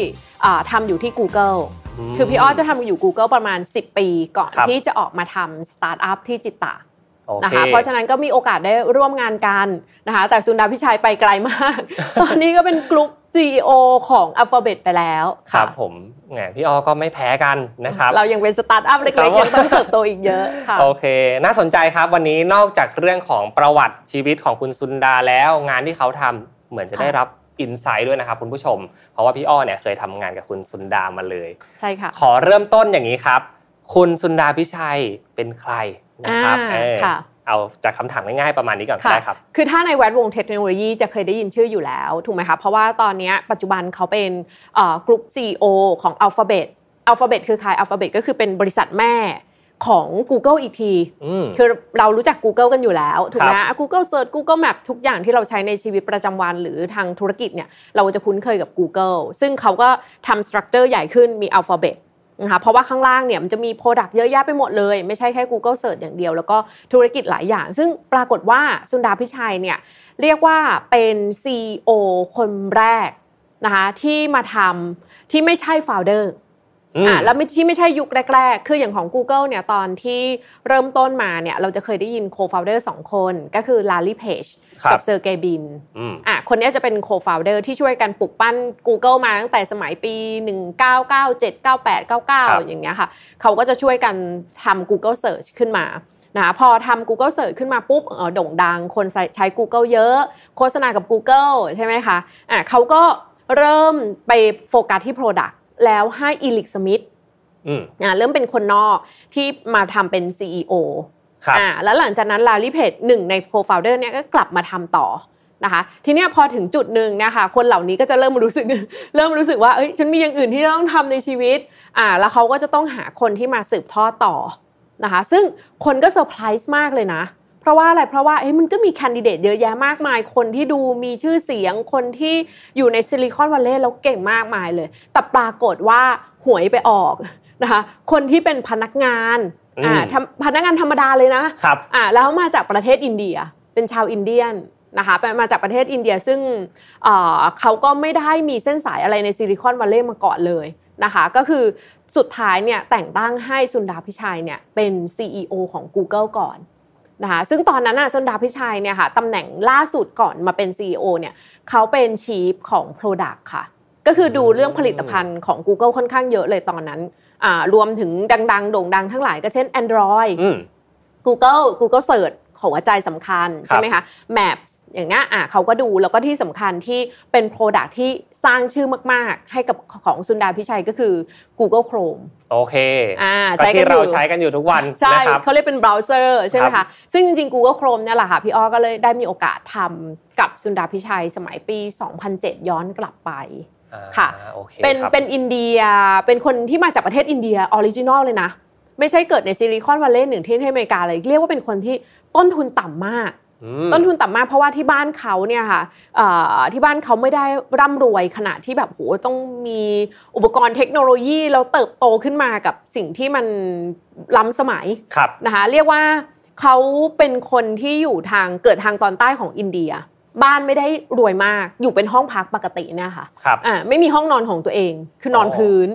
ทำอยู่ที่ Google คือพี่อ้อจะทำอยู่ Google ประมาณสิบปีก่อนที่จะออกมาทำสตาร์ทอัพที่จิตตะนะคะเพราะฉะนั้นก็มีโอกาสได้ร่วมงานกันนะคะแต่สุนดาพิชัยไปไกลมากตอนนี้ก็เป็นกลุ่ม ซี อี โอ ของ Alphabet ไปแล้วครับผมแหมพี่อ้อก็ไม่แพ้กันนะครับเรายังเป็นสตาร์ทอัพเล็กๆยังต้องเติบโตอีกเยอะค่ะโอเคน่าสนใจครับวันนี้นอกจากเรื่องของประวัติชีวิตของคุณสุนดาแล้วงานที่เขาทำเหมือนจะได้รับอินไซต์ด้วยนะครับคุณผู้ชมเพราะว่าพี่อ้อเนี่ยเคยทำงานกับคุณสุนดามาเลยใช่ค่ะขอเริ่มต้นอย่างนี้ครับคุณสุนดาพิชัยเป็นใครนะครับเอาจากคำถามง่ายๆประมาณนี้ก่อนได้ครับคือถ้าในแวดวงเทคโนโลยีจะเคยได้ยินชื่ออยู่แล้วถูกไหมคะเพราะว่าตอนนี้ปัจจุบันเขาเป็นเอ่อกลุ่ม ซี อี โอ ของ Alphabet Alphabet คือใคร Alphabet ก็คือเป็นบริษัทแม่ของ Google อีกทีคือเรารู้จัก Google กันอยู่แล้วถูกมั้ย Google Search Google Maps ทุกอย่างที่เราใช้ในชีวิตประจำวันหรือทางธุรกิจเนี่ยเราจะคุ้นเคยกับ Google ซึ่งเขาก็ทำสตรัคเจอร์ใหญ่ขึ้นมี Alphabetนะคะเพราะว่าข้างล่างเนี่ยมันจะมี product เยอะแยะไปหมดเลยไม่ใช่แค่ Google Search อย่างเดียวแล้วก็ธุรกิจหลายอย่างซึ่งปรากฏว่าสุนดาพิชัยเนี่ยเรียกว่าเป็น ซี อี โอ คนแรกนะคะที่มาทำที่ไม่ใช่ founder อ่ะแล้วที่ไม่ใช่ยุคแรกๆคืออย่างของ Google เนี่ยตอนที่เริ่มต้นมาเนี่ยเราจะเคยได้ยิน co-founder สองคนก็คือ Larry Page กับเซอร์เกย์บินอ่ะคนนี้จะเป็น co-founder ที่ช่วยกันปลุกปั้น Google มาตั้งแต่สมัยปีหนึ่งพันเก้าร้อยเก้าสิบเจ็ด เก้าสิบแปด เก้าสิบเก้าอย่างเงี้ยค่ะเขาก็จะช่วยกันทำ Google Search ขึ้นมานะพอทำ Google Search ขึ้นมาปุ๊บเอ่อโด่งดังคนใช้ Google เยอะโฆษณากับ Google ใช่ไหมคะอ่ะเขาก็เริ่มไปโฟกัสที่ productแล้วให้อีลิกสมิธอืมอ่าเริ่มเป็นคนนอกที่มาทำเป็น ซี อี โอ ครับอ่าแล้วหลังจากนั้นลารีเพจหนึ่งในโคฟาวเดอร์เนี่ยก็กลับมาทำต่อนะคะทีเนี้ยพอถึงจุดนึงนะคะคนเหล่านี้ก็จะเริ่มรู้สึกเริ่มรู้สึกว่าเอ้ยฉันมีอย่างอื่นที่ต้องทำในชีวิตอ่าแล้วเขาก็จะต้องหาคนที่มาสืบทอดต่อนะคะซึ่งคนก็เซอร์ไพรส์มากเลยนะเพราะว่าอะไรเพราะว่าเอ้ยมันก็มีแคนดิเดตเยอะแยะมากมายคนที่ดูมีชื่อเสียงคนที่อยู่ในซิลิคอนวัลเลย์แล้วเก่งมากมายเลยแต่ปรากฏว่าหวยไปออกนะคะคนที่เป็นพนักงานอ่าพนักงานธรรมดาเลยนะครับอ่าแล้วมาจากประเทศอินเดียเป็นชาวอินเดียนนะคะมาจากประเทศอินเดียซึ่งเอ่อเขาก็ไม่ได้มีเส้นสายอะไรในซิลิคอนวัลเลย์มาก่อนเลยนะคะก็คือสุดท้ายเนี่ยแต่งตั้งให้สุนดาพิชัยเนี่ยเป็น ซี อี โอ ของ Google ก่อนนะคะซึ่งตอนนั้นน่ะสุนดาพิชัยเนี่ยค่ะตำแหน่งล่าสุดก่อนมาเป็น ซี อี โอ เนี่ยเขาเป็น Chief ของ Product ค่ะก็คือดูเรื่องผลิตภัณฑ์ของ Google ค่อนข้างเยอะเลยตอนนั้นอ่ารวมถึงดังๆโด่งดังทั้งหลายก็เช่น Android Google Google Search ของหัวใจสำคัญใช่ไหมคะ Maps อย่างเงี้ยอ่ะเขาก็ดูแล้วก็ที่สำคัญที่เป็น Product ที่สร้างชื่อมากๆให้กับของสุนดาพิชัยก็คือ Google Chromeโอเคอ่าใช้กันอยู่เราใช้กันอยู่ทุกวันนะครับเขาเรียกเป็นเบราว์เซอร์ใช่ไหมคะซึ่งจริงๆ Google Chrome เนี่ยแหละค่ะพี่อ้อก็เลยได้มีโอกาสทำกับสุนดาพิชัยสมัยปีสองพันเจ็ดย้อนกลับไปค่ะเป็นเป็นอินเดียเป็นคนที่มาจากประเทศอินเดียออริจินอลเลยนะไม่ใช่เกิดในซิลิคอนวัลเลย์หนึ่งที่อเมริกาเลยเรียกว่าเป็นคนที่ต้นทุนต่ำมากต้นทุนต่ำมากเพราะว่าที่บ้านเขาเนี่ยค่ะที่บ้านเขาไม่ได้ร่ำรวยขนาดที่แบบโหต้องมีอุปกรณ์เทคโนโลยีแล้วเติบโตขึ้นมากับสิ่งที่มันล้ำสมัยนะคะเรียกว่าเขาเป็นคนที่อยู่ทางเกิดทางตอนใต้ของอินเดียบ้านไม่ได้รวยมากอยู่เป็นห้องพักปกติเนี่ยค่ะอ่าไม่มีห้องนอนของตัวเองคือนอนพื้น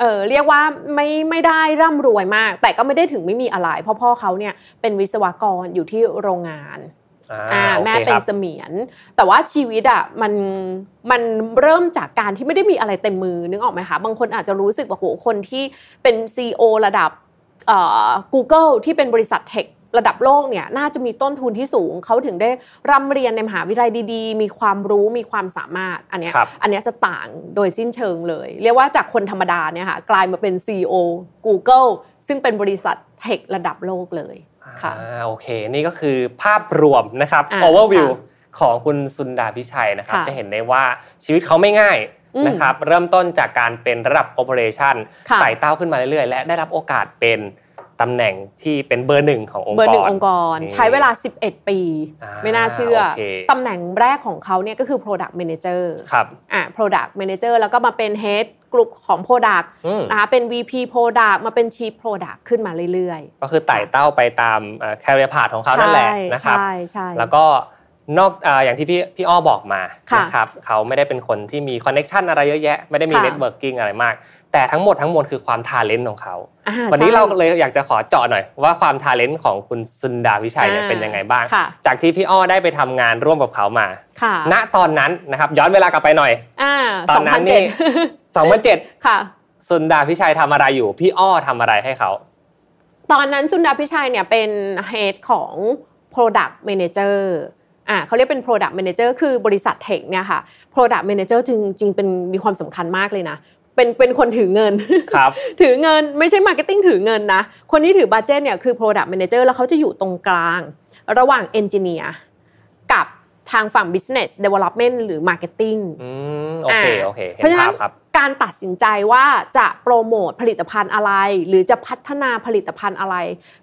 เออเรียกว่าไม่ไม่ได้ร่ำรวยมากแต่ก็ไม่ได้ถึงไม่มีอะไรเพราะพ่อเขาเนี่ยเป็นวิศวกรอยู่ที่โรงงานอ่าแม่เป็นเสมียนแต่ว่าชีวิตอ่ะมันมันเริ่มจากการที่ไม่ได้มีอะไรเต็มมือนึกออกไหมคะบางคนอาจจะรู้สึกว่าโหคนที่เป็น ซี อี โอ ระดับเอ่อ Google ที่เป็นบริษัทเทคระดับโลกเนี่ยน่าจะมีต้นทุนที่สูงเขาถึงได้ร่ำเรียนในมหาวิทยาลัยดีๆมีความรู้มีความสามารถอันเนี้ยอันเนี้ยจะต่างโดยสิ้นเชิงเลยเรียกว่าจากคนธรรมดาเนี่ยค่ะกลายมาเป็น ซี อี โอ Google ซึ่งเป็นบริษัทเทคระดับโลกเลยค่ะโอเคนี่ก็คือภาพรวมนะครับ overview ของคุณสุนดาพิชัยนะครับจะเห็นได้ว่าชีวิตเขาไม่ง่ายนะครับเริ่มต้นจากการเป็นระดับ operation ไต่เต้าขึ้นมาเรื่อยๆและได้รับโอกาสเป็น ตำแหน่งที่เป็นเบอร์หนึ่งขององค์กรเบอร์หนึ่งองค์กรใช้เวลาสิบเอ็ดปีไม่น่าเชื่อตำแหน่งแรกของเขาเนี่ยก็คือ product manager ครับอ่ะ product manager แล้วก็มาเป็น head กลุ่มของ product นะคะเป็น วี พี product มาเป็น chief product ขึ้นมาเรื่อยๆก็คือไต่เต้าไปตามเอ่อ career path ของเขานั่นแหละนะครับใช่ๆแล้วก็นอกเอ่ออย่างที่พี่พี่อ้อบอกมานะครับเขาไม่ได้เป็นคนที่มีคอนเนคชั่นอะไรเยอะแยะไม่ได้มีเน็ตเวิร์กิ่งอะไรมากแต่ทั้งหมดทั้งมวลคือความทาเลนต์ของเขาวันนี้เราเลยอยากจะขอเจาะหน่อยว่าความทาเลนต์ของคุณสุนดาวิชัยเนี่ยเป็นยังไงบ้างจากที่พี่อ้อได้ไปทำงานร่วมกับเขามาณตอนนั้นนะครับย้อนเวลากลับไปหน่อยตอนนั้นนี่สองพันเจ็ดค่ะสุนดาวิชัยทำอะไรอยู่พี่อ้อทำอะไรให้เขาตอนนั้นสุนดาวิชัยเนี่ยเป็นเฮดของ product managerอ่าเขาเรียกเป็น product manager คือบริษัทเทคเนี่ยค่ะ product manager จริงๆเป็นมีความสำคัญมากเลยนะเป็นเป็นคนถือเงินครับ ถือเงินไม่ใช่ marketing ถือเงินนะคนที่ถือ budget เนี่ยคือ product manager แล้วเขาจะอยู่ตรงกลางระหว่าง engineer กับทางฝั่ง business development หรือ marketing อืมโอเคโอเคเห็นภาพครับการตัดสินใจว่าจะโปรโมทผลิตภัณฑ์อะไรหรือจะพัฒนาผลิตภัณฑ์อะไร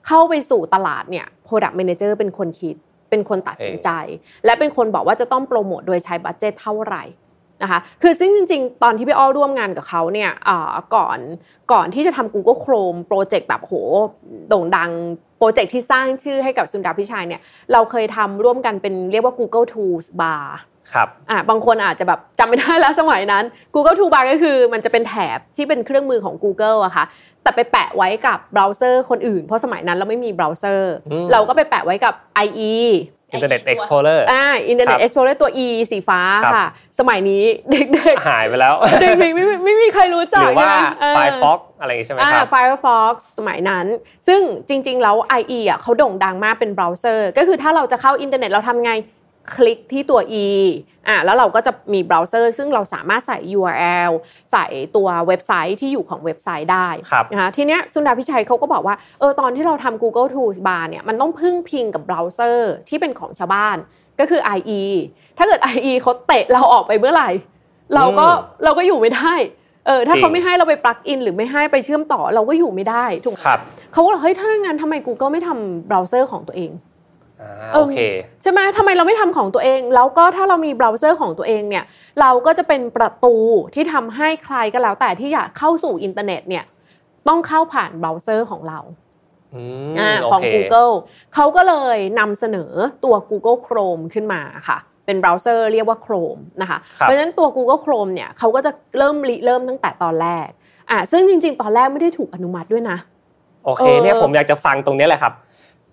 เข้าไปสู่ตลาดเนี่ย product manager เป็นคนคิดเป็นคนตัดสินใจและเป็นคนบอกว่าจะต้องโปรโมทโดยใช้บัดเจ็ตเท่าไหร่นะคะคือซึ่งจริงๆตอนที่พี่อ้อร่วมงานกับเขาเนี่ยเอ่อก่อนก่อนที่จะทำ Google Chrome โปรเจกต์แบบโหโด่งดังโปรเจกต์ที่สร้างชื่อให้กับสุนดาพิชัยเนี่ยเราเคยทำร่วมกันเป็นเรียกว่า Google Tools Bar ครับอ่ะบางคนอาจจะแบบจำไม่ได้แล้วสมัยนั้น Google Tools Bar ก็คือมันจะเป็นแถบที่เป็นเครื่องมือของ Google อะค่ะแต่ไปแปะไว้กับเบราว์เซอร์คนอื่นเพราะสมัยนั้นเราไม่มีเบราว์เซอร์เราก็ไปแปะไว้กับ ไอ อี Internet Explorer อ่า Internet Explorer ตัว E สีฟ้าค่ะสมัยนี้เด็กๆหายไปแล้วเด็กๆไม่ไม่มีใครรู้จักหรือว่า Firefox อะไรอย่างงี้ใช่มั้ยครับอ่า Firefox สมัยนั้นซึ่งจริงๆแล้ว ไอ อี อ่ะเขาโด่งดังมากเป็นเบราว์เซอร์ก็คือถ้าเราจะเข้าอินเทอร์เน็ตเราทำไงคลิกที่ตัว E อ่ะแล้วเราก็จะมีเบราว์เซอร์ซึ่งเราสามารถใส่ ยู อาร์ แอล ใส่ตัวเว็บไซต์ที่อยู่ของเว็บไซต์ได้นะคะทีเนี้ยสุนดาพิชัยเขาก็บอกว่าเออตอนที่เราทำ Google Tools Bar เนี่ยมันต้องพึ่งพิงกับเบราว์เซอร์ที่เป็นของชาวบ้านก็คือ ไอ อี ถ้าเกิด ไอ อี เขาเตะเราออกไปเมื่อไหร่เราก็เราก็อยู่ไม่ได้เออถ้าเขาไม่ให้เราไปปลั๊กอินหรือไม่ให้ไปเชื่อมต่อเราก็อยู่ไม่ได้ถูกครับเขาบอกเฮ้ยถ้างั้นทำไม Google ไม่ทำเบราว์เซอร์ของตัวเองโอเคใช่ไหมทำไมเราไม่ทำของตัวเองแล้วก็ถ้าเรามีเบราว์เซอร์ของตัวเองเนี่ยเราก็จะเป็นประตูที่ทำให้ใครก็แล้วแต่ที่อยากเข้าสู่อินเทอร์เน็ตเนี่ยต้องเข้าผ่านเบราว์เซอร์ของเราของ Google เขาก็เลยนำเสนอตัว Google Chrome ขึ้นมาค่ะเป็นเบราว์เซอร์เรียกว่า Chrome นะคะเพราะฉะนั้นตัว Google Chrome เนี่ยเขาก็จะเริ่มเริ่มตั้งแต่ตอนแรกอ่ะซึ่งจริงๆตอนแรกไม่ได้ถูกอนุมัติด้วยนะโอเคเนี่ยผมอยากจะฟังตรงนี้แหละครับ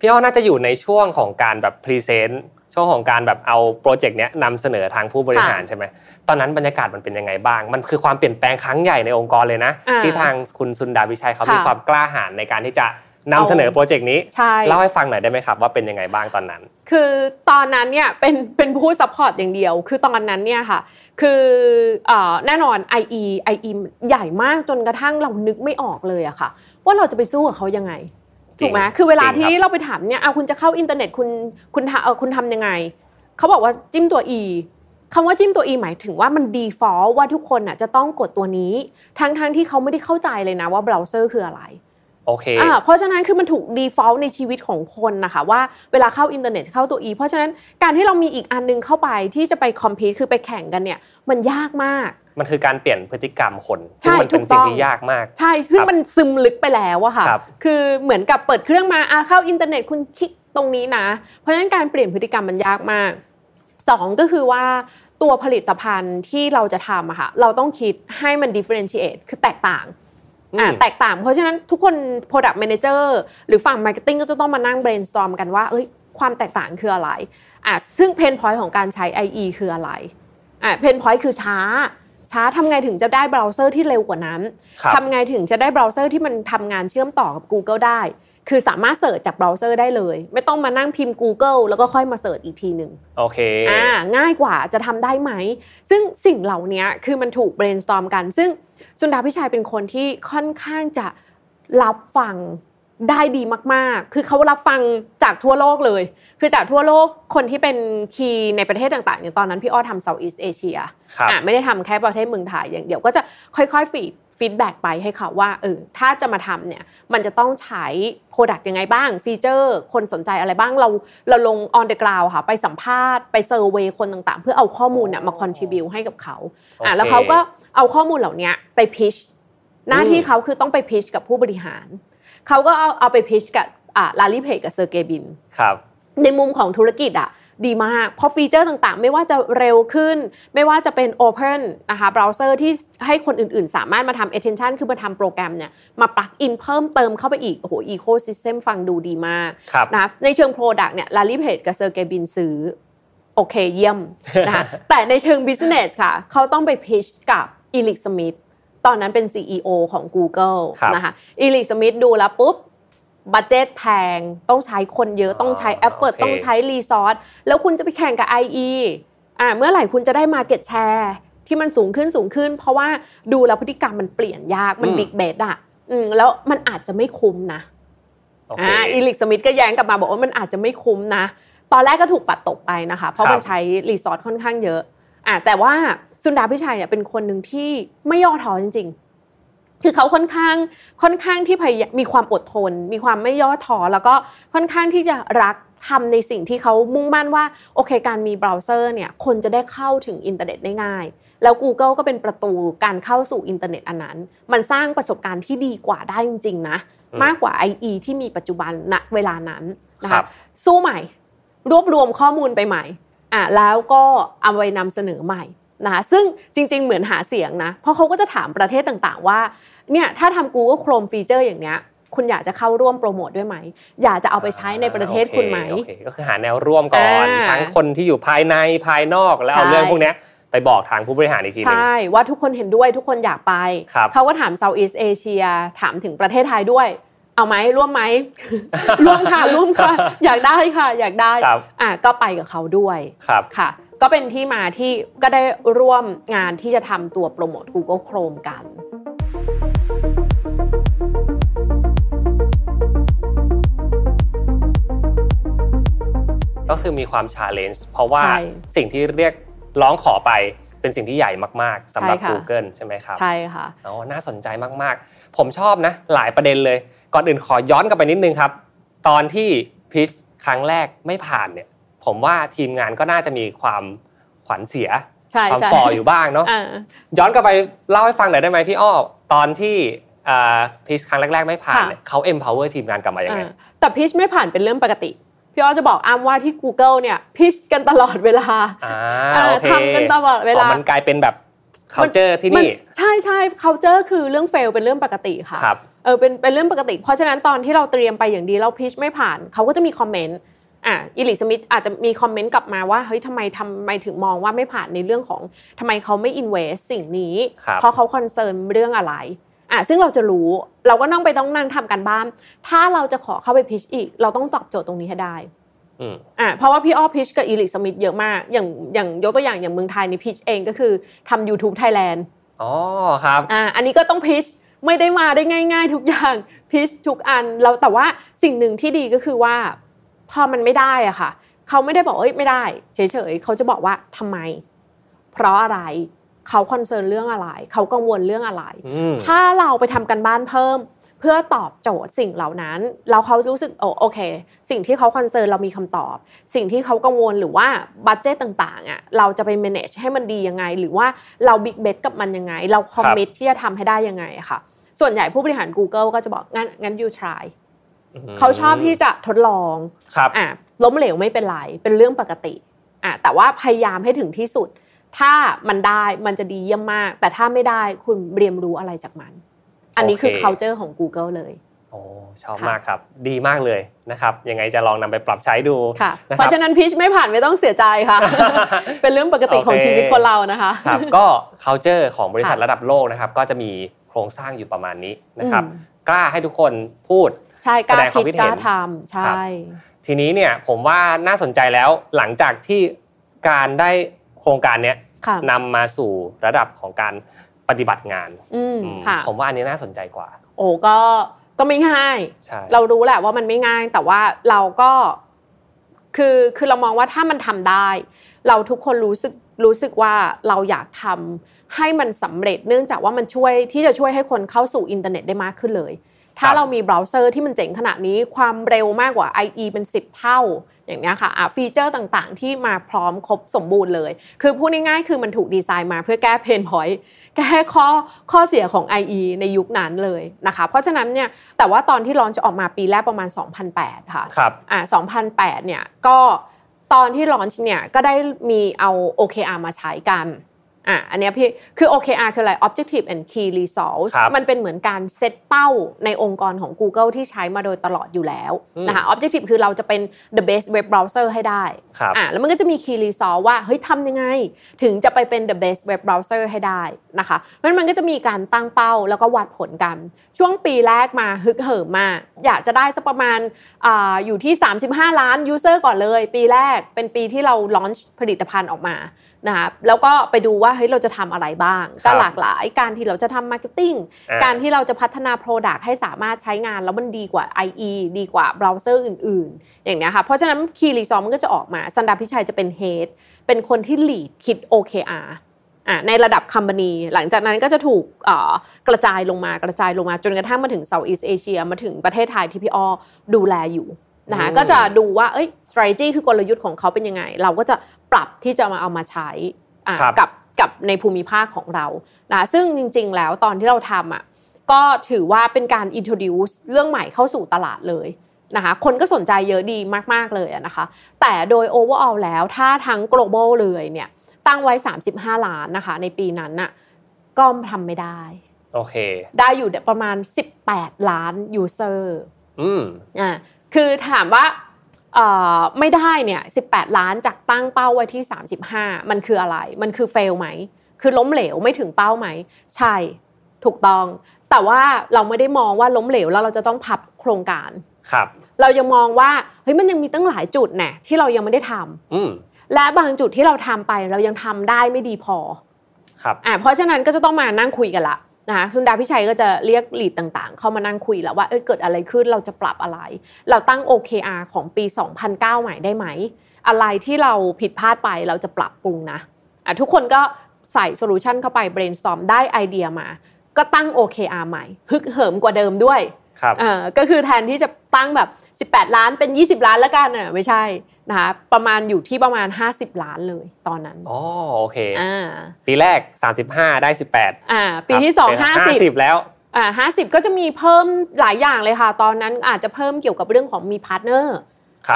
พี่อ้อน่าจะอยู่ในช่วงของการแบบพรีเซนต์ช่วงของการแบบเอาโปรเจกต์เนี้ยนำเสนอทางผู้บริหารใช่ไหมตอนนั้นบรรยากาศมันเป็นยังไงบ้างมันคือความเปลี่ยนแปลงครั้งใหญ่ในองค์กรเลยนะที่ทางคุณสุนดาวิชัยเขามีความกล้าหาญในการที่จะนำเสนอโปรเจกต์นี้เล่าให้ฟังหน่อยได้ไหมครับว่าเป็นยังไงบ้างตอนนั้นคือตอนนั้นเนี่ยเป็นเป็นผู้ซัพพอร์ตอย่างเดียวคือตอนนั้นเนี่ยค่ะคือเอ่อแน่นอน ไอ อี ไอ อี ใหญ่มากจนกระทั่งเรานึกไม่ออกเลยอะค่ะว่าเราจะไปสู้กับเขายังไงถูกไหมคือเวลาที่เราไปถามเนี่ยเอาคุณจะเข้าอินเทอร์เน็ตคุณคุณเออคุณทำยังไงเขาบอกว่าจิ้มตัว E คำว่าจิ้มตัว E หมายถึงว่ามัน default ว่าทุกคนน่ะจะต้องกดตัวนี้ทั้งทั้งที่เขาไม่ได้เข้าใจเลยนะว่าเบราว์เซอร์คืออะไรโอเคอ่าเพราะฉะนั้นคือมันถูก default ในชีวิตของคนนะคะว่าเวลาเข้าอินเทอร์เน็ตเข้าตัว E เพราะฉะนั้นการที่เรามีอีกอันนึงเข้าไปที่จะไป compete คือไปแข่งกันเนี่ยมันยากมากมันคือการเปลี่ยนพฤติกรรมคนซึ่งมันเป็นสิ่งที่ยากมากใช่ซึ่งมันซึมลึกไปแล้วอะค่ะคือเหมือนกับเปิดเครื่องมาอ่ะเข้าอินเทอร์เน็ตคุณคลิกตรงนี้นะเพราะฉะนั้นการเปลี่ยนพฤติกรรมมันยากมากสองก็คือว่าตัวผลิตภัณฑ์ที่เราจะทำอะค่ะเราต้องคิดให้มัน differentiate คือแตกต่างอ่าแตกต่างเพราะฉะนั้นทุกคน product manager หรือฝั่ง marketing ก็จะต้องมานั่ง brainstorm กันว่าเอ้ยความแตกต่างคืออะไรอ่ะซึ่ง pain point ของการใช้ ไอ อี คืออะไรอ่ะ pain point คือช้าช้าทำไงถึงจะได้เบราว์เซอร์ที่เร็วกว่านั้นทำไงถึงจะได้เบราว์เซอร์ที่มันทำงานเชื่อมต่อกับ Google ได้คือสามารถเสิร์ชจากเบราว์เซอร์ได้เลยไม่ต้องมานั่งพิมพ์ Google แล้วก็ค่อยมาเสิร์ชอีกทีนึงโอเคอ่าง่ายกว่าจะทำได้ไหมซึ่งสิ่งเหล่านี้คือมันถูก brainstorm กันซึ่งสุนดาพิชัยเป็นคนที่ค่อนข้างจะรับฟังได้ดีมากๆคือเขารับฟังจากทั่วโลกเลยคือจากทั่วโลกคนที่เป็นคีย์ในประเทศต่างๆอย่างตอนนั้นพี่อ้อทำ Southeast Asia อ่ะไม่ได้ทำแค่ประเทศเมืองไทยอย่างเดียวก็จะค่อยๆฟีด ฟีดแบ็กไปให้เขาว่าเออถ้าจะมาทำเนี่ยมันจะต้องใช้โปรดักต์ยังไงบ้างฟีเจอร์คนสนใจอะไรบ้างเราเราลง on the ground ค่ะไปสัมภาษณ์ไปเซอร์เวย์คนต่างๆเพื่อเอาข้อมูลเนี่ยมา contribute ให้กับเขาอ่ะแล้วเขาก็เอาข้อมูลเหล่านี้ไป pitch หน้าที่เขาคือต้องไป pitch กับผู้บริหารเขาก็เอาเอาไป pitch กับอ่ะ Larry Page กับ Sergey Brin ครับในมุมของธุรกิจอ่ะดีมากเพราะฟีเจอร์ต่างๆไม่ว่าจะเร็วขึ้นไม่ว่าจะเป็น Open นะคะเบราว์เซอร์ที่ให้คนอื่นๆสามารถมาทำ attention คือมาทำโปรแกรมเนี่ยมาปลักอินเพิ่มเติมเข้าไปอีกโอ้โห ecosystem ฟังดูดีมากนะในเชิง product เนี่ย Larry Page กับ Sergey Brin ซื้อโอเคเยี่ยมนะคะแต่ในเชิง business ค่ะเขาต้องไป pitch กับ Eric Schmidt ตอนนั้นเป็น ซี อี โอ ของ Google นะคะ Eric Schmidt ดูแล้วปุ๊บบัดเจ็ตแพงต้องใช้คนเยอะต้องใช้เอฟเฟอร์ตต้องใช้รีซอสแล้วคุณจะไปแข่งกับ ไอ อี อ่าเมื่อไหร่คุณจะได้ market share ที่มันสูงขึ้นสูงขึ้นเพราะว่าดูแล้วพฤติกรรมมันเปลี่ยนยากมันบิ๊กเบสอ่ะอืมแล้วมันอาจจะไม่คุ้มนะอ่าอีลิกสมิธก็แย้งกลับมาบอกว่ามันอาจจะไม่คุ้มนะตอนแรกก็ถูกปัดตกไปนะคะเพราะมันใช้รีซอสค่อนข้างเยอะอ่าแต่ว่าสุนดาพิชัยเนี่ยเป็นคนนึงที่ไม่ย่อท้อจริงๆคือเขาค่อนข้างค่อนข้างที่มีความอดทนมีความไม่ย่อท้อแล้วก็ค่อนข้างที่จะรักทำในสิ่งที่เขามุ่งมั่นว่าโอเคการมีเบราว์เซอร์เนี่ยคนจะได้เข้าถึงอินเทอร์เน็ตได้ง่ายแล้ว Google ก็เป็นประตูการเข้าสู่อินเทอร์เน็ตอันนั้นมันสร้างประสบการณ์ที่ดีกว่าได้จริงๆนะมากกว่า ไอ อี ที่มีปัจจุบันณเวลานั้นนะคะสู้ใหม่รวบรวมข้อมูลไปใหม่อ่ะแล้วก็เอาไว้นำเสนอใหม่นะซึ่งจริงๆเหมือนหาเสียงนะเพราะเขาก็จะถามประเทศต่างๆว่าเนี่ยถ้าทำ Google Chrome ฟีเจอร์อย่างเนี้ยคุณอยากจะเข้าร่วมโปรโมทด้วยไหมอยากจะเอาไปใช้ในประเทศคุณไหมโอเคก็คือหาแนวร่วมก่อนทั้งคนที่อยู่ภายในภายนอกแล้วเอาเรื่องพวกเนี้ยไปบอกทางผู้บริหารอีกทีนึงใช่ว่าทุกคนเห็นด้วยทุกคนอยากไปเขาก็ถาม Southeast Asia ถามถึงประเทศไทยด้วยเอาไหมร่วมไหม ร่วมค่ะร่วมค่ะอยากได้ค่ะอยากได้อ่ะก็ไปกับเขาด้วยค่ะก็เป็นที่มาที่ก็ได้ร่วมงานที่จะทำตัวโปรโมท Google Chrome กันก็คือมีความ challenge เพราะว่าสิ่งที่เรียกร้องขอไปเป็นสิ่งที่ใหญ่มากๆสำหรับ Google ใช่ไหมครับใช่ค่ะอ๋อน่าสนใจมากๆผมชอบนะหลายประเด็นเลยก่อนอื่นขอย้อนกลับไปนิดนึงครับตอนที่ pitch ครั้งแรกไม่ผ่านเนี่ยผมว่าทีมงานก็น่าจะมีความขวัญเสียความฝ่ออยู่บ้างเนาะย้อนกลับไปเล่าให้ฟังหน่อยได้ไหมพี่อ้อตอนที่พิชครั้งแรกๆไม่ผ่านเขา empower ทีมงานกลับมายังไงแต่พิชไม่ผ่านเป็นเรื่องปกติพี่อ้อจะบอกอ้ำว่าที่ Google เนี่ยพิชกันตลอดเวลาทำกันตลอดเวลามันกลายเป็นแบบ culture ที่นี่ใช่ใช่ culture คือเรื่อง fail เป็นเรื่องปกติค่ะเออเป็นเป็นเรื่องปกติเพราะฉะนั้นตอนที่เราเตรียมไปอย่างดีแล้วพิชไม่ผ่านเขาก็จะมีคอมเมนต์อ่ะอีลิกสมิธอาจจะมีคอมเมนต์กลับมาว่าเฮ้ยทำไมทำไมถึงมองว่าไม่ผ่านในเรื่องของทำไมเขาไม่อินเวสสิ่งนี้เพราะเขาคอนเซิร์นเรื่องอะไรอ่ะซึ่งเราจะรู้เราก็ต้องไปต้องนั่งทำกันบ้านถ้าเราจะขอเข้าไปพิชอีกเราต้องตอบโจทย์ตรงนี้ให้ได้อ่ะเพราะว่าพี่อ้อพิชกับอีลิกสมิธเยอะมากอย่างอย่างยกตัวอย่างอย่างเมืองไทยนี่พิชเองก็คือทำ YouTube Thailand อ๋อครับอ่ะอันนี้ก็ต้องพิชไม่ได้มาได้ง่ายๆทุกอย่างพิชทุกอันเราแต่ว่าสิ่งหนึ่งที่ดีก็คือว่าพอมันไม่ได้อ่ะค่ะเขาไม่ได้บอกเอ้ยไม่ได้เฉยๆเขาจะบอกว่าทำไมเพราะอะไรเขาคอนเซิร์นเรื่องอะไรเขากังวลเรื่องอะไรถ้าเราไปทำกันบ้านเพิ่มเพื่อตอบโจทย์สิ่งเหล่านั้นเราเขารู้สึกโอ้โอเคสิ่งที่เขาคอนเซิร์นเรามีคำตอบสิ่งที่เขากังวลหรือว่าบัดเจ็ตต่างๆอ่ะเราจะไป manage ให้มันดียังไงหรือว่าเรา big bet กับมันยังไงเราคอมมิตที่จะทำให้ได้ยังไงอะค่ะส่วนใหญ่ผู้บริหาร Google ก็จะบอกงั้นงั้น you tryเขาชอบที่จะทดลองอ่ะล้มเหลวไม่เป็นไรเป็นเรื่องปกติอ่ะแต่ว่าพยายามให้ถึงที่สุดถ้ามันได้มันจะดีเยี่ยมมากแต่ถ้าไม่ได้คุณเรียนรู้อะไรจากมันอันนี้คือ culture ของ Google เลยโอ้ชอบมากครับดีมากเลยนะครับยังไงจะลองนำไปปรับใช้ดูเพราะฉะนั้นพิชไม่ผ่านไม่ต้องเสียใจค่ะเป็นเรื่องปกติของชีวิตคนเรานะคะครับก็ culture ของบริษัทระดับโลกนะครับก็จะมีโครงสร้างอยู่ประมาณนี้นะครับกล้าให้ทุกคนพูดใช่กล้าคิดกล้าทำใช่ทีนี้เนี่ยผมว่าน่าสนใจแล้วหลังจากที่การได้โครงการเนี้ยนำมาสู่ระดับของการปฏิบัติงานผมว่าอันนี้น่าสนใจกว่าโอ้ก็ก็ไม่ง่ายเรารู้แหละว่ามันไม่ง่ายแต่ว่าเราก็คือคือเรามองว่าถ้ามันทำได้เราทุกคนรู้สึกรู้สึกว่าเราอยากทำ ให้มันสำเร็จเนื่องจากว่ามันช่วยที่จะช่วยให้คนเข้าสู่อินเทอร์เน็ตได้มากขึ้นเลยถ้าเรามีเบราว์เซอร์ที่มันเจ๋งขนาดนี้ความเร็วมากกว่า ไอ อี เป็นสิบเท่าอย่างนี้ค่ะฟีเจอร์ต่างๆที่มาพร้อมครบสมบูรณ์เลยคือพูดง่ายๆคือมันถูกดีไซน์มาเพื่อแก้เพนพอยต์แก้ข้อข้อเสียของ ไอ อี ในยุคนั้นเลยนะคะเพราะฉะนั้นเนี่ยแต่ว่าตอนที่ลอนช์ออกมาปีแรกประมาณสองพันแปดค่ะครับอ่าสองพันแปดเนี่ยก็ตอนที่ลอนช์เนี่ยก็ได้มีเอา โอ เค อาร์ มาใช้กันอ่ะอันนี้พี่คือ โอ เค อาร์ คืออะไร Objective and Key Results มันเป็นเหมือนการเซตเป้าในองค์กรของ Google ที่ใช้มาโดยตลอดอยู่แล้วนะคะ Objective คือเราจะเป็น the best web browser ให้ได้อ่ะแล้วมันก็จะมี Key Result ว่าเฮ้ยทำยังไงถึงจะไปเป็น the best web browser ให้ได้นะคะเพราะฉะนั้นมันก็จะมีการตั้งเป้าแล้วก็วัดผลกันช่วงปีแรกมาฮึกเหิมมากอยากจะได้สักประมาณอ่าอยู่ที่สามสิบห้าล้าน user ก่อนเลยปีแรกเป็นปีที่เรา launch ผลิตภัณฑ์ออกมานะคะแล้วก็ไปดูว่าเฮ้ยเราจะทำอะไรบ้างก็หลากหลายการที่เราจะทำมาร์เก็ตติ้งการที่เราจะพัฒนา Product ให้สามารถใช้งานแล้วมันดีกว่า ไอ อี ดีกว่าเบราว์เซอร์อื่นๆอย่างเนี้ยค่ะเพราะฉะนั้น Key Result มันก็จะออกมาสันดาพิชัยจะเป็น Head เป็นคนที่ Lead คิด โอ เค อาร์ อ่ะในระดับ Company หลังจากนั้นก็จะถูกเอ่อกระจายลงมากระจายลงมาจนกระทั่งมาถึง Southeast Asia มาถึงประเทศไทยที่พี่อ้อดูแลอยู่นะคะก็จะดูว่าเอ้ย strategy คือกลยุทธ์ของเขาเป็นยังไงเราก็จะปรับที่จะมาเอามาใช้กับกับในภูมิภาคของเรานะซึ่งจริงๆแล้วตอนที่เราทำอ่ะก็ถือว่าเป็นการ introduce เรื่องใหม่เข้าสู่ตลาดเลยนะคะคนก็สนใจเยอะดีมากๆเลยนะคะแต่โดย overall แล้วถ้าทั้ง global เลยเนี่ยตั้งไว้สามสิบห้าล้านนะคะในปีนั้นน่ะก็ทำไม่ได้โอเคได้อยู่ประมาณสิบแปดล้าน user อืมอ่าคือถามว่าไม่ได้เนี่ยสิบแปดล้านจากตั้งเป้าไว้ที่สามสิบห้ามันคืออะไรมันคือเฟลไหมคือล้มเหลวไม่ถึงเป้าไหมใช่ถูกต้องแต่ว่าเราไม่ได้มองว่าล้มเหลวแล้วเราจะต้องพับโครงการครับเรายังมองว่าเฮ้ยมันยังมีตั้งหลายจุดแน่ที่เรายังไม่ได้ทำและบางจุดที่เราทำไปเรายังทำได้ไม่ดีพอครับอ่ะเพราะฉะนั้นก็จะต้องมานั่งคุยกันละนะคะสุนดาพิชัยก็จะเรียกลีดต่างๆเข้ามานั่งคุยแล้วว่า เอ้ย เกิดอะไรขึ้นเราจะปรับอะไรเราตั้ง โอ เค อาร์ ของปีสองพันเก้าใหม่ได้ไหมอะไรที่เราผิดพลาดไปเราจะปรับปรุงนะอ่ะทุกคนก็ใส่โซลูชันเข้าไป brainstorm ได้ไอเดียมาก็ตั้ง โอ เค อาร์ ใหม่ฮึกเหิมกว่าเดิมด้วยครับเอ่อก็คือแทนที่จะตั้งแบบสิบแปดล้านเป็นยี่สิบล้านแล้วกันน่ะไม่ใช่นะคะประมาณอยู่ที่ประมาณห้าสิบล้านเลยตอนนั้นอ๋อโอเคอ่าปีแรกสามสิบห้าได้สิบแปดอ่าปีที่สอง ห้าสิบแล้วอ่าห้าสิบก็จะมีเพิ่มหลายอย่างเลยค่ะตอนนั้นอาจจะเพิ่มเกี่ยวกับเรื่องของมีพาร์ทเนอร์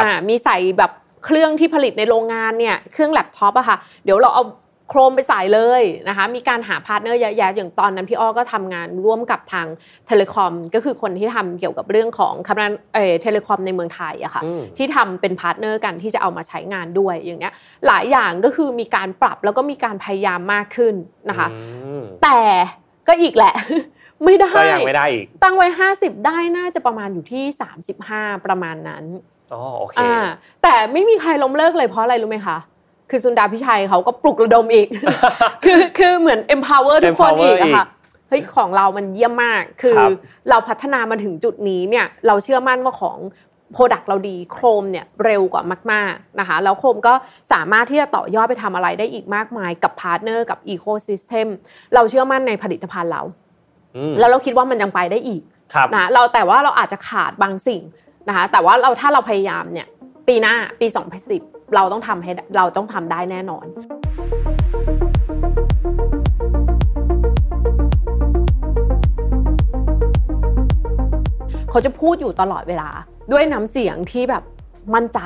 อ่ามีใส่แบบเครื่องที่ผลิตในโรงงานเนี่ยเครื่องแล็ปท็อปอะค่ะเดี๋ยวเราเอาโครมไปใส่เลยนะคะมีการหาพาร์ทเนอร์เยอะๆอย่างตอนนั้นพี่อ้อก็ทำงานร่วมกับทางเทเลคอมก็คือคนที่ทำเกี่ยวกับเรื่องของคณะเอ่อเทเลคอมในเมืองไทยอะค่ะที่ทำเป็นพาร์ทเนอร์กันที่จะเอามาใช้งานด้วยอย่างเงี้ยหลายอย่างก็คือมีการปรับแล้วก็มีการพยายามมากขึ้นนะคะแต่ก็อีกแหละไม่ได้ก็ยังไม่ได้อีกตั้งไว้ห้าสิบได้น่าจะประมาณอยู่ที่สามสิบห้าประมาณนั้นอ๋อโอเคแต่ไม่มีใครล้มเลิกเลยเพราะอะไรรู้ไหมคะคือสุนดาพิชัยเขาก็ปลุกระดมอีกคือคือเหมือน empower ทุกคนอีกอะค่ะเฮ้ยของเรามันเยี่ยมมากคือเราพัฒนามาถึงจุดนี้เนี่ยเราเชื่อมั่นว่าของ product เราดีโครมเนี่ยเร็วกว่ามากๆนะคะแล้วโครมก็สามารถที่จะต่อยอดไปทำอะไรได้อีกมากมายกับ partner กับ ecosystem เราเชื่อมั่นในผลิตภัณฑ์เราแล้วเราคิดว่ามันยังไปได้อีกนะเราแต่ว่าเราอาจจะขาดบางสิ่งนะคะแต่ว่าเราถ้าเราพยายามเนี่ยปีหน้าปีสองพันสิบเราต้องทำให้เราต้องทำได้แน่นอนเขาจะพูดอยู่ตลอดเวลาด้วยน้ำเสียงที่แบบมั่นใจ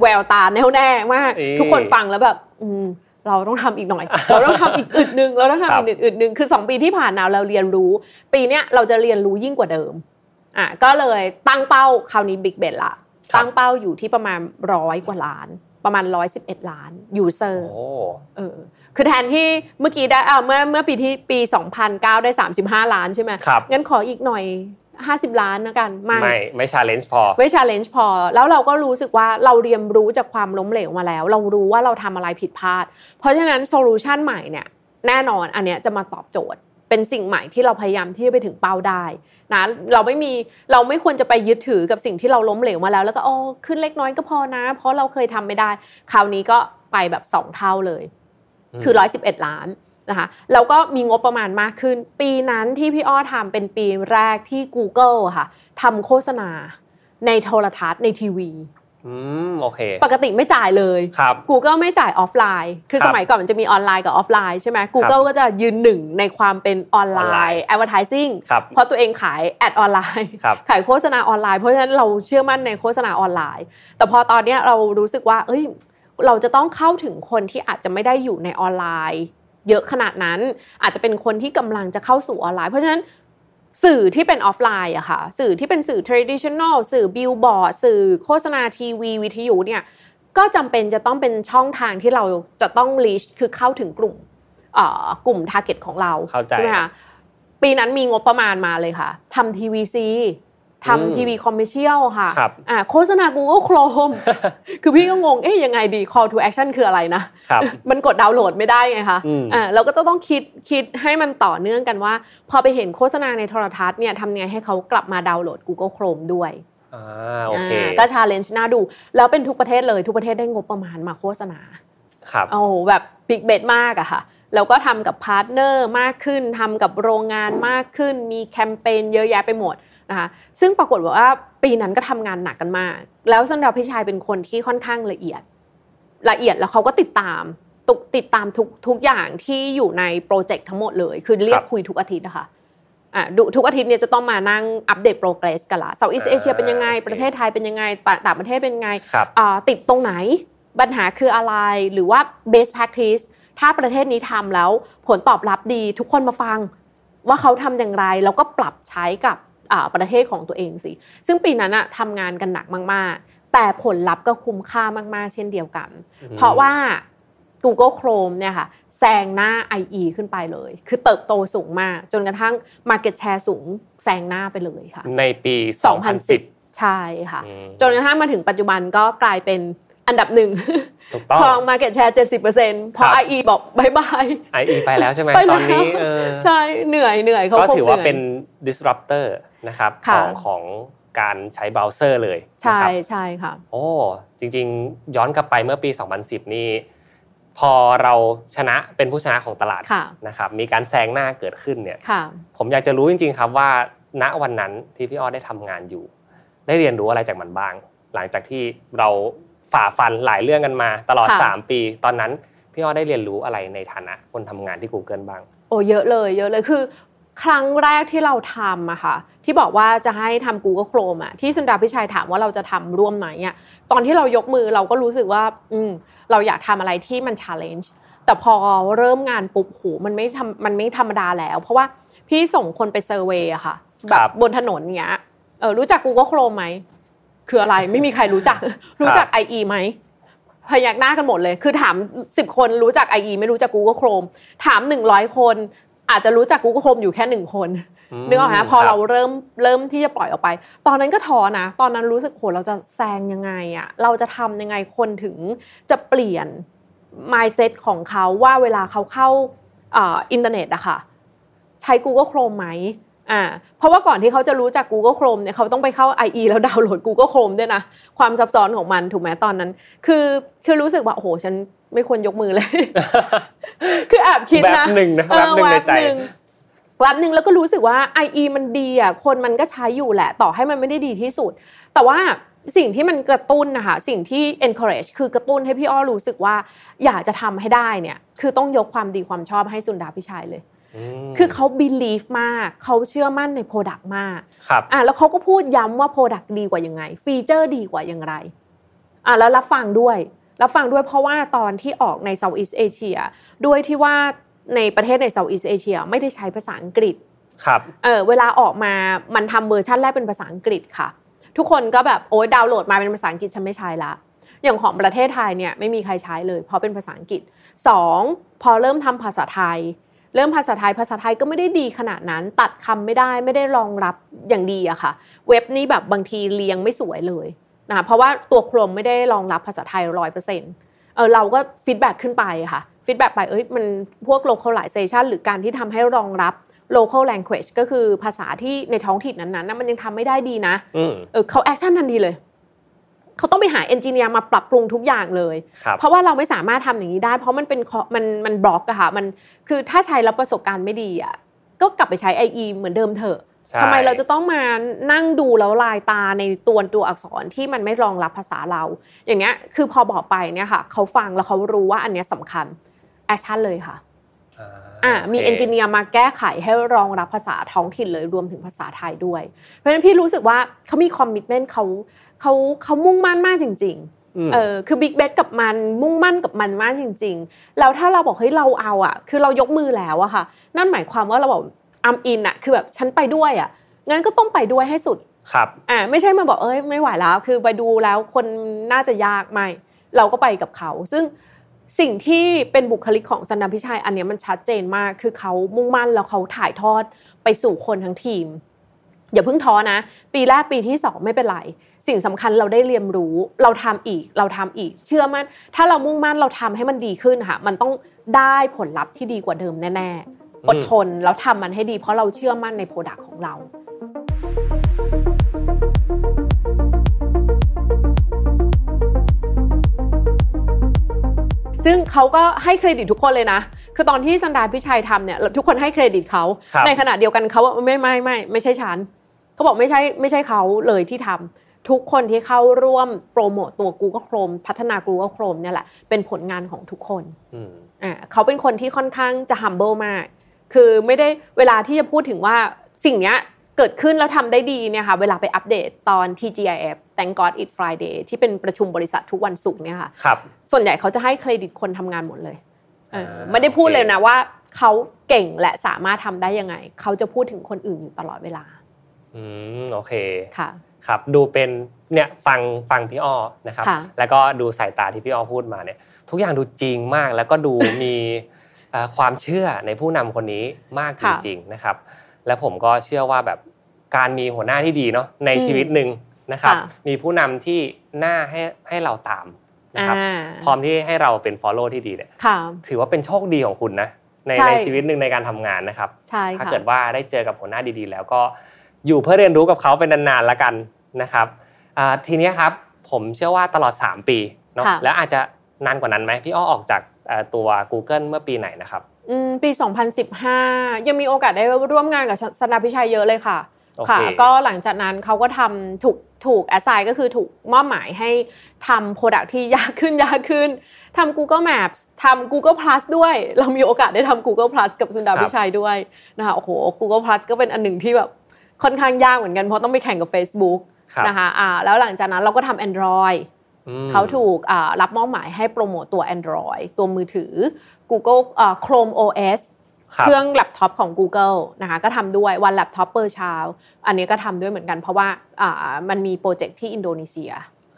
แววตาแน่วแน่มากทุกคนฟังแล้วแบบอืมเราต้องทำอีกหน่อย เราต้องทำอีกอึดนึงเราต้องทำอีกอึดนึงคือสองปีที่ผ่านมาเราเรียนรู้ปีเนี้ยเราจะเรียนรู้ยิ่งกว่าเดิมอ่ะก็เลยตั้งเป้าคราวนี้บิ๊กเบนละตั้งเป้าอยู่ที่ประมาณร้อยกว่าล้านประมาณหนึ่งร้อยสิบเอ็ดล้านยูเซอร์โอ้เออคือแทนที่เมื่อกี้ได้อ่าเมื่อเมื่อปีที่ปีสองพันเก้าได้สามสิบห้าล้านใช่มั้ยงั้นขออีกหน่อยห้าสิบล้านละกันไม่ไม่ไม่ challenge พอไม่ challenge พอแล้วเราก็รู้สึกว่าเราเรียนรู้จากความล้มเหลวมาแล้วเรารู้ว่าเราทำอะไรผิดพลาดเพราะฉะนั้นโซลูชันใหม่เนี่ยแน่นอนอันเนี้ยจะมาตอบโจทย์เป็นสิ่งใหม่ที่เราพยายามที่จะไปถึงเป้าได้นะเราไม่มีเราไม่ควรจะไปยึดถือกับสิ่งที่เราล้มเหลวมาแล้วแล้วก็โอ้ขึ้นเล็กน้อยก็พอนะเพราะเราเคยทำไม่ได้คราวนี้ก็ไปแบบสองเท่าเลยคือหนึ่งร้อยสิบเอ็ดล้าน นะคะแล้วก็มีงบประมาณมากขึ้นปีนั้นที่พี่อ้อทำเป็นปีแรกที่ Google ค่ะทำโฆษณาในโทรทัศน์ในทีวีอืมโอเคปกติไม่จ่ายเลย Google ไม่จ่ายออฟไลน์คือสมัยก่อนมันจะมีออนไลน์กับออฟไลน์ใช่ไหม Google ก็จะยืนหนึ่งในความเป็นออนไลน์ advertising เพราะตัวเองขายแอดออนไลน์ขายโฆษณาออนไลน์เพราะฉะนั้นเราเชื่อมั่นในโฆษณาออนไลน์แต่พอตอนนี้เรารู้สึกว่าเอ้ยเราจะต้องเข้าถึงคนที่อาจจะไม่ได้อยู่ในออนไลน์เยอะขนาดนั้นอาจจะเป็นคนที่กำลังจะเข้าสู่ออนไลน์เพราะฉะนั้นสื่อที่เป็นออฟไลน์อะค่ะสื่อที่เป็นสื่อ traditional สื่อบิลบอร์ดสื่อโฆษณาทีวีวิทยุเนี่ยก็จำเป็นจะต้องเป็นช่องทางที่เราจะต้อง reach คือเข้าถึงกลุ่มเอ่อกลุ่ม target ของเราใช่ไหมคะปีนั้นมีงบประมาณมาเลยค่ะทำ ที วี ซี ทำ ที วี commercial ค่ะอ่าโฆษณา Google Chrome คือพี่ก็งงเอ๊ะยังไงดี call to action คืออะไรนะมันกดดาวน์โหลดไม่ได้ไงคะอ่าเราก็ต้องคิดคิดให้มันต่อเนื่องกันว่าพอไปเห็นโฆษณาในโทรทัศน์เนี่ยทำไงให้เขากลับมาดาวน์โหลด Google Chrome ด้วยอ่าโอเคก็ challenge น่าดูแล้วเป็นทุกประเทศเลยทุกประเทศได้งบประมาณมาโฆษณาครับโอ้แบบ big bet มากอะค่ะแล้วก็ทำกับพาร์ทเนอร์มากขึ้นทำกับโรงงานมากขึ้นมีแคมเปญเยอะแยะไปหมดนะคะซึ่งปรากฏว่าปีนั้นก็ทำงานหนักกันมากแล้วสำหรับพี่ชายเป็นคนที่ค่อนข้างละเอียดละเอียดแล้วเขาก็ติดตามติดตามทุกทุกอย่างที่อยู่ในโปรเจกต์ทั้งหมดเลยคือเรียกคุยทุกอาทิตย์นะคะอ่ะทุกอาทิตย์เนี่ยจะต้องมานั่งอัปเดตโปรเกรสกันละเซาท์อีสต์เอเชียเป็นยังไงประเทศไทยเป็นยังไงต่างประเทศเป็นยังไงติดตรงไหนปัญหาคืออะไรหรือว่า best practice ถ้าประเทศนี้ทำแล้วผลตอบรับดีทุกคนมาฟังว่าเขาทำอย่างไรแล้วก็ปรับใช้กับประเทศของตัวเองสิซึ่งปีนั้นอะทำงานกันหนักมากๆแต่ผลลัพธ์ก็คุ้มค่ามากๆเช่นเดียวกัน mm-hmm. เพราะว่า Google Chrome เนี่ยค่ะแซงหน้า ไอ อี ขึ้นไปเลยคือเติบโตสูงมากจนกระทั่ง market share สูงแซงหน้าไปเลยค่ะในปีสองพันสิบใช่ค่ะ mm-hmm. จนกระทั่งมาถึงปัจจุบันก็กลายเป็นอันดับหนึ่งครอง market share เจ็ดสิบเปอร์เซ็นต์ เพราะ ไอ อี บอกบ๊ายบาย ไอ อี ไปแล้วใช่ไหมตอนนี้ใช่เหนื่อยเหนื่อยเขาคงเหนื่อยก็ถือว่าเป็น disruptor นะครับของของการใช้เบราว์เซอร์เลยใช่ใช่ค่ะโอ้จริงๆย้อนกลับไปเมื่อปีสองพันสิบนี่พอเราชนะเป็นผู้ชนะของตลาดนะครับมีการแซงหน้าเกิดขึ้นเนี่ยผมอยากจะรู้จริงๆครับว่าณวันนั้นที่พี่อ้อได้ทำงานอยู่ได้เรียนรู้อะไรจากมันบ้างหลังจากที่เราฝ่าฟันหลายเรื่องกันมาตลอดสามปีตอนนั้นพี่อ้อได้เรียนรู้อะไรในฐานะคนทำงานที่ Google บ้างโอ้เยอะเลยเยอะเลยคือครั้งแรกที่เราทำอะค่ะที่บอกว่าจะให้ทำ Google Chrome อะที่สันดาพิชัยถามว่าเราจะทำร่วมไหมอะตอนที่เรายกมือเราก็รู้สึกว่าอืมเราอยากทำอะไรที่มัน challenge แต่พอเริ่มงานปุ๊บโหมันไม่ทำมันไม่ธรรมดาแล้วเพราะว่าพี่ส่งคนไปเซอร์เวย์อะค่ะแบบบนถนนอย่างเงี้ยเออรู้จัก Google Chrome ไหมคืออะไรไม่มีใครรู้จักรู้จัก ไอ อี ไหมพยักหน้ากันหมดเลยคือถามสิบคนรู้จัก ไอ อี ไม่รู้จัก Google Chrome ถามหนึ่งร้อยคนอาจจะรู้จัก Google Chrome อยู่แค่หนึ่งคนนึกออกไหมพอเราเริ่มเริ่มที่จะปล่อยออกไปตอนนั้นก็ท้อนะตอนนั้นรู้สึกโหเราจะแซงยังไงอ่ะเราจะทำยังไงคนถึงจะเปลี่ยน mindset ของเขาว่าเวลาเขาเข้าอ่าอินเทอร์เน็ตอะค่ะใช้ Google Chrome ไหมอ่าเพราะว่าก่อนที่เขาจะรู้จัก Google Chrome เนี่ยเขาต้องไปเข้า ไอ อี แล้วดาวน์โหลด Google Chrome ด้วยนะความซับซ้อนของมันถูกไหมตอนนั้นคือคือรู้สึกว่าโอ้โหฉันไม่ควรยกมือเลย คือแอบคิดนะแบบหนึ่งนะแบบหนึ่งในใจแวบนึงแล้วก็รู้สึกว่า ไอ อี มันดีอ่ะคนมันก็ใช้อยู่แหละต่อให้มันไม่ได้ดีที่สุดแต่ว่าสิ่งที่มันกระตุ้นนะคะสิ่งที่ encourage คือกระตุ้นให้พี่อ้อรู้สึกว่าอยากจะทำให้ได้เนี่ยคือต้องยกความดีความชอบให้สุนดาพิชัยเลยคือเขา believe มากเขาเชื่อมั่นใน product มากครับอ่ะแล้วเขาก็พูดย้ำว่า product ดีกว่ายังไงฟีเจอร์ดีกว่าอย่างไรอ่ะแล้วรับฟังด้วยรับฟังด้วยเพราะว่าตอนที่ออกใน Southeast Asia ด้วยที่ว่าในประเทศใน Southeast Asia ไม่ได้ใช้ภาษาอังกฤษครับเออเวลาออกมามันทำเวอร์ชั่นแรกเป็นภาษาอังกฤษค่ะทุกคนก็แบบโอ๊ยดาวน์โหลดมาเป็นภาษาอังกฤษฉันไม่ใช้ละอย่างของประเทศไทยเนี่ยไม่มีใครใช้เลยเพราะเป็นภาษาอังกฤษสองพอเริ่มทำภาษาไทยเริ่มภาษาไทยภาษาไทยก็ไม่ได้ดีขนาดนั้นตัดคำไม่ได้ไม่ได้รองรับอย่างดีอะค่ะเว็บนี่แบบบางทีเรียงไม่สวยเลยนะเพราะว่าตัวโครมไม่ได้รองรับภาษาไทย ร้อยเปอร์เซ็นต์ เออเราก็ฟีดแบคขึ้นไปค่ะฟีดแบคไปเอ้ยมันพวก localization หรือการที่ทำให้รองรับ local language ก็คือภาษาที่ในท้องถิ่นนั้นๆมันยังทำไม่ได้ดีนะเออเขาแอคชั่นทันทีเลย เขาต้องไปหาเอนจิเนียร์มาปรับปรุงทุกอย่างเลยเพราะว่าเราไม่สามารถทำอย่างนี้ได้เพราะมันเป็นมันมันบล็อกอะค่ะมันคือถ้าใช้แล้วประสบการณ์ไม่ดีอะก็กลับไปใช้ ไอ อี เหมือนเดิมเถอะทำไมเราจะต้องมานั่งดูแล้วลายตาในตัวตัวอักษรที่มันไม่รองรับภาษาเราอย่างเงี้ยคือพอบอกไปเนี่ยค่ะเขาฟังแล้วเขารู้ว่าอันเนี้ยสำคัญแอคชั่นเลยค่ะอ่ามีเอนจิเนียร์มาแก้ไขให้รองรับภาษาท้องถิ่นเลยรวมถึงภาษาไทยด้วยเพราะฉะนั้นพี่รู้สึกว่าเขามีคอมมิตเมนต์เขาเขาเขามุ่งมั่นมากจริงๆเออคือบิ๊กเบสกับมันมุ่งมั่นกับมันมากจริงๆแล้วถ้าเราบอกเฮ้ยเราเอาอ่ะคือเรายกมือแล้วอะค่ะนั่นหมายความว่าเราบอกI'm in น่ะคือแบบฉันไปด้วยอ่ะงั้นก็ต้องไปด้วยให้สุดครับอ่าไม่ใช่มาบอกเอ้ยไม่ไหวแล้วคือไปดูแล้วคนน่าจะยากไม่เราก็ไปกับเขาซึ่งสิ่งที่เป็นบุคลิกของสันดานพิชัยอันเนี้ยมันชัดเจนมากคือเขามุ่งมั่นแล้วเขาถ่ายทอดไปสู่คนทั้งทีมอย่าเพิ่งท้อนะปีแรกปีที่สองไม่เป็นไรสิ่งสำคัญเราได้เรียนรู้เราทำอีกเราทำอีกเชื่อมั่นถ้าเรามุ่งมั่นเราทำให้มันดีขึ้นค่ะมันต้องได้ผลลัพธ์ที่ดีกว่าเดิมแน่ๆอดทนแล้วทำมันให้ดีเพราะเราเชื่อมั่นในโปรดักต์ของเราซึ่งเขาก็ให้เครดิตทุกคนเลยนะคือตอนที่สันดานพิชัยทำเนี่ยทุกคนให้เครดิตเขาในขณะเดียวกันเขาว่าไม่ไม่ไม่ไม่ใช่ฉันเขาบอกไม่ใช่ไม่ใช่เขาเลยที่ทำทุกคนที่เข้าร่วมโปรโมตตัว Google Chrome พัฒนา Google Chrome เนี่ยแหละเป็นผลงานของทุกคนอ่าเขาเป็นคนที่ค่อนข้างจะ humble มากคือไม่ได้เวลาที่จะพูดถึงว่าสิ่งเนี้ยเกิดขึ้นแล้วทำได้ดีเนี่ยค่ะเวลาไปอัปเดตตอน ที จี ไอ เอฟ Thank God It's Friday ที่เป็นประชุมบริษัททุกวันศุกร์เนี่ยค่ะครับส่วนใหญ่เขาจะให้เครดิตคนทำงานหมดเลยเออไม่ได้พูดเลยนะว่าเขาเก่งและสามารถทำได้ยังไงเขาจะพูดถึงคนอื่นอยู่ตลอดเวลาอืมโอเคค่ะครับดูเป็นเนี่ยฟังฟังพี่อ้อนะครับแล้วก็ดูสายตาที่พี่อ้อพูดมาเนี่ยทุกอย่างดูจริงมากแล้วก็ดูมีเอ่อความเชื่อในผู้นำคนนี้มากจริงๆนะครับและผมก็เชื่อว่าแบบการมีหัวหน้าที่ดีเนาะในชีวิตนึงนะครับมีผู้นำที่น่าให้ให้เราตามนะครับพร้อมที่ให้เราเป็น follow ที่ดีเนี่ยถือว่าเป็นโชคดีของคุณนะในในชีวิตนึงในการทำงานนะครับถ้าเกิดว่าได้เจอกับหัวหน้าดีๆแล้วก็อยู่เพื่อเรียนรู้กับเขาเป็นนานๆละกันนะครับอ่าทีนี้ครับผมเชื่อว่าตลอดสามปีเนาะแล้วอาจจะนานกว่านั้นไหมพี่อ้อออกจากเอ่อตัว Google เมื่อปีไหนนะครับอืมปีสองพันสิบห้ายังมีโอกาสได้ร่วมงานกับสันดานพิชัยเยอะเลยค่ะค่ะก็หลังจากนั้นเขาก็ทำถูกถูก assign ก็คือถูกมอบหมายให้ทำ product ที่ยากขึ้นยากขึ้นทำ Google Maps ทำ Google Plus ด้วยเรามีโอกาสได้ทำ Google Plus กับสันดานพิชัยด้วยนะคะโอ้โห Google Plus ก็เป็นอันหนึ่งที่แบบค่อนข้างยากเหมือนกันเพราะต้องไปแข่งกับ Facebook นะคะอ่าแล้วหลังจากนั้นเราก็ทำ Android เขาถูกอ่ารับมอบหมายให้โปรโมตตัว Android ตัวมือถือ Google เอ่อ Chrome โอ เอส เครื่องแล็ปท็อปของ Google นะคะก็ทำด้วยวันแล็ปท็อป per child อันนี้ก็ทำด้วยเหมือนกันเพราะว่าอ่ามันมีโปรเจกต์ที่อินโดนีเซีย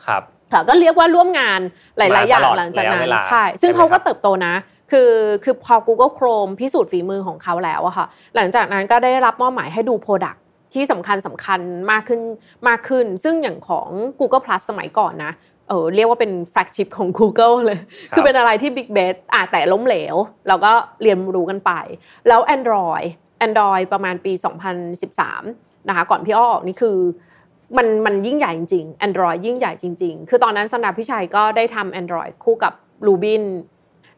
ครับค่ะก็เรียกว่าร่วมงานหลายๆอย่างหลังจากนั้นใช่ซึ่งเขาก็เติบโตนะคือคือพอ Google Chrome พิสูจน์ฝีมือของเขาแล้วอะค่ะหลังจากนั้นก็ได้รับมอบหมายให้ดู productที่สำคัญสำคัญมากขึ้นมากขึ้นซึ่งอย่างของ Google Plus สมัยก่อนนะเออเรียกว่าเป็นแฟลกชิพของ Google เลย คือเป็นอะไรที่ Big Bet อ่ะแต่ล้มเหลวเราก็เรียนรู้กันไปแล้ว Android Android ประมาณปีสองพันสิบสามนะคะก่อนพี่อ้อออกนี่คือมันมันยิ่งใหญ่จริงๆ Android ยิ่งใหญ่จริงๆคือตอนนั้นสันดานพิชัยก็ได้ทำ Android คู่กับ Rubin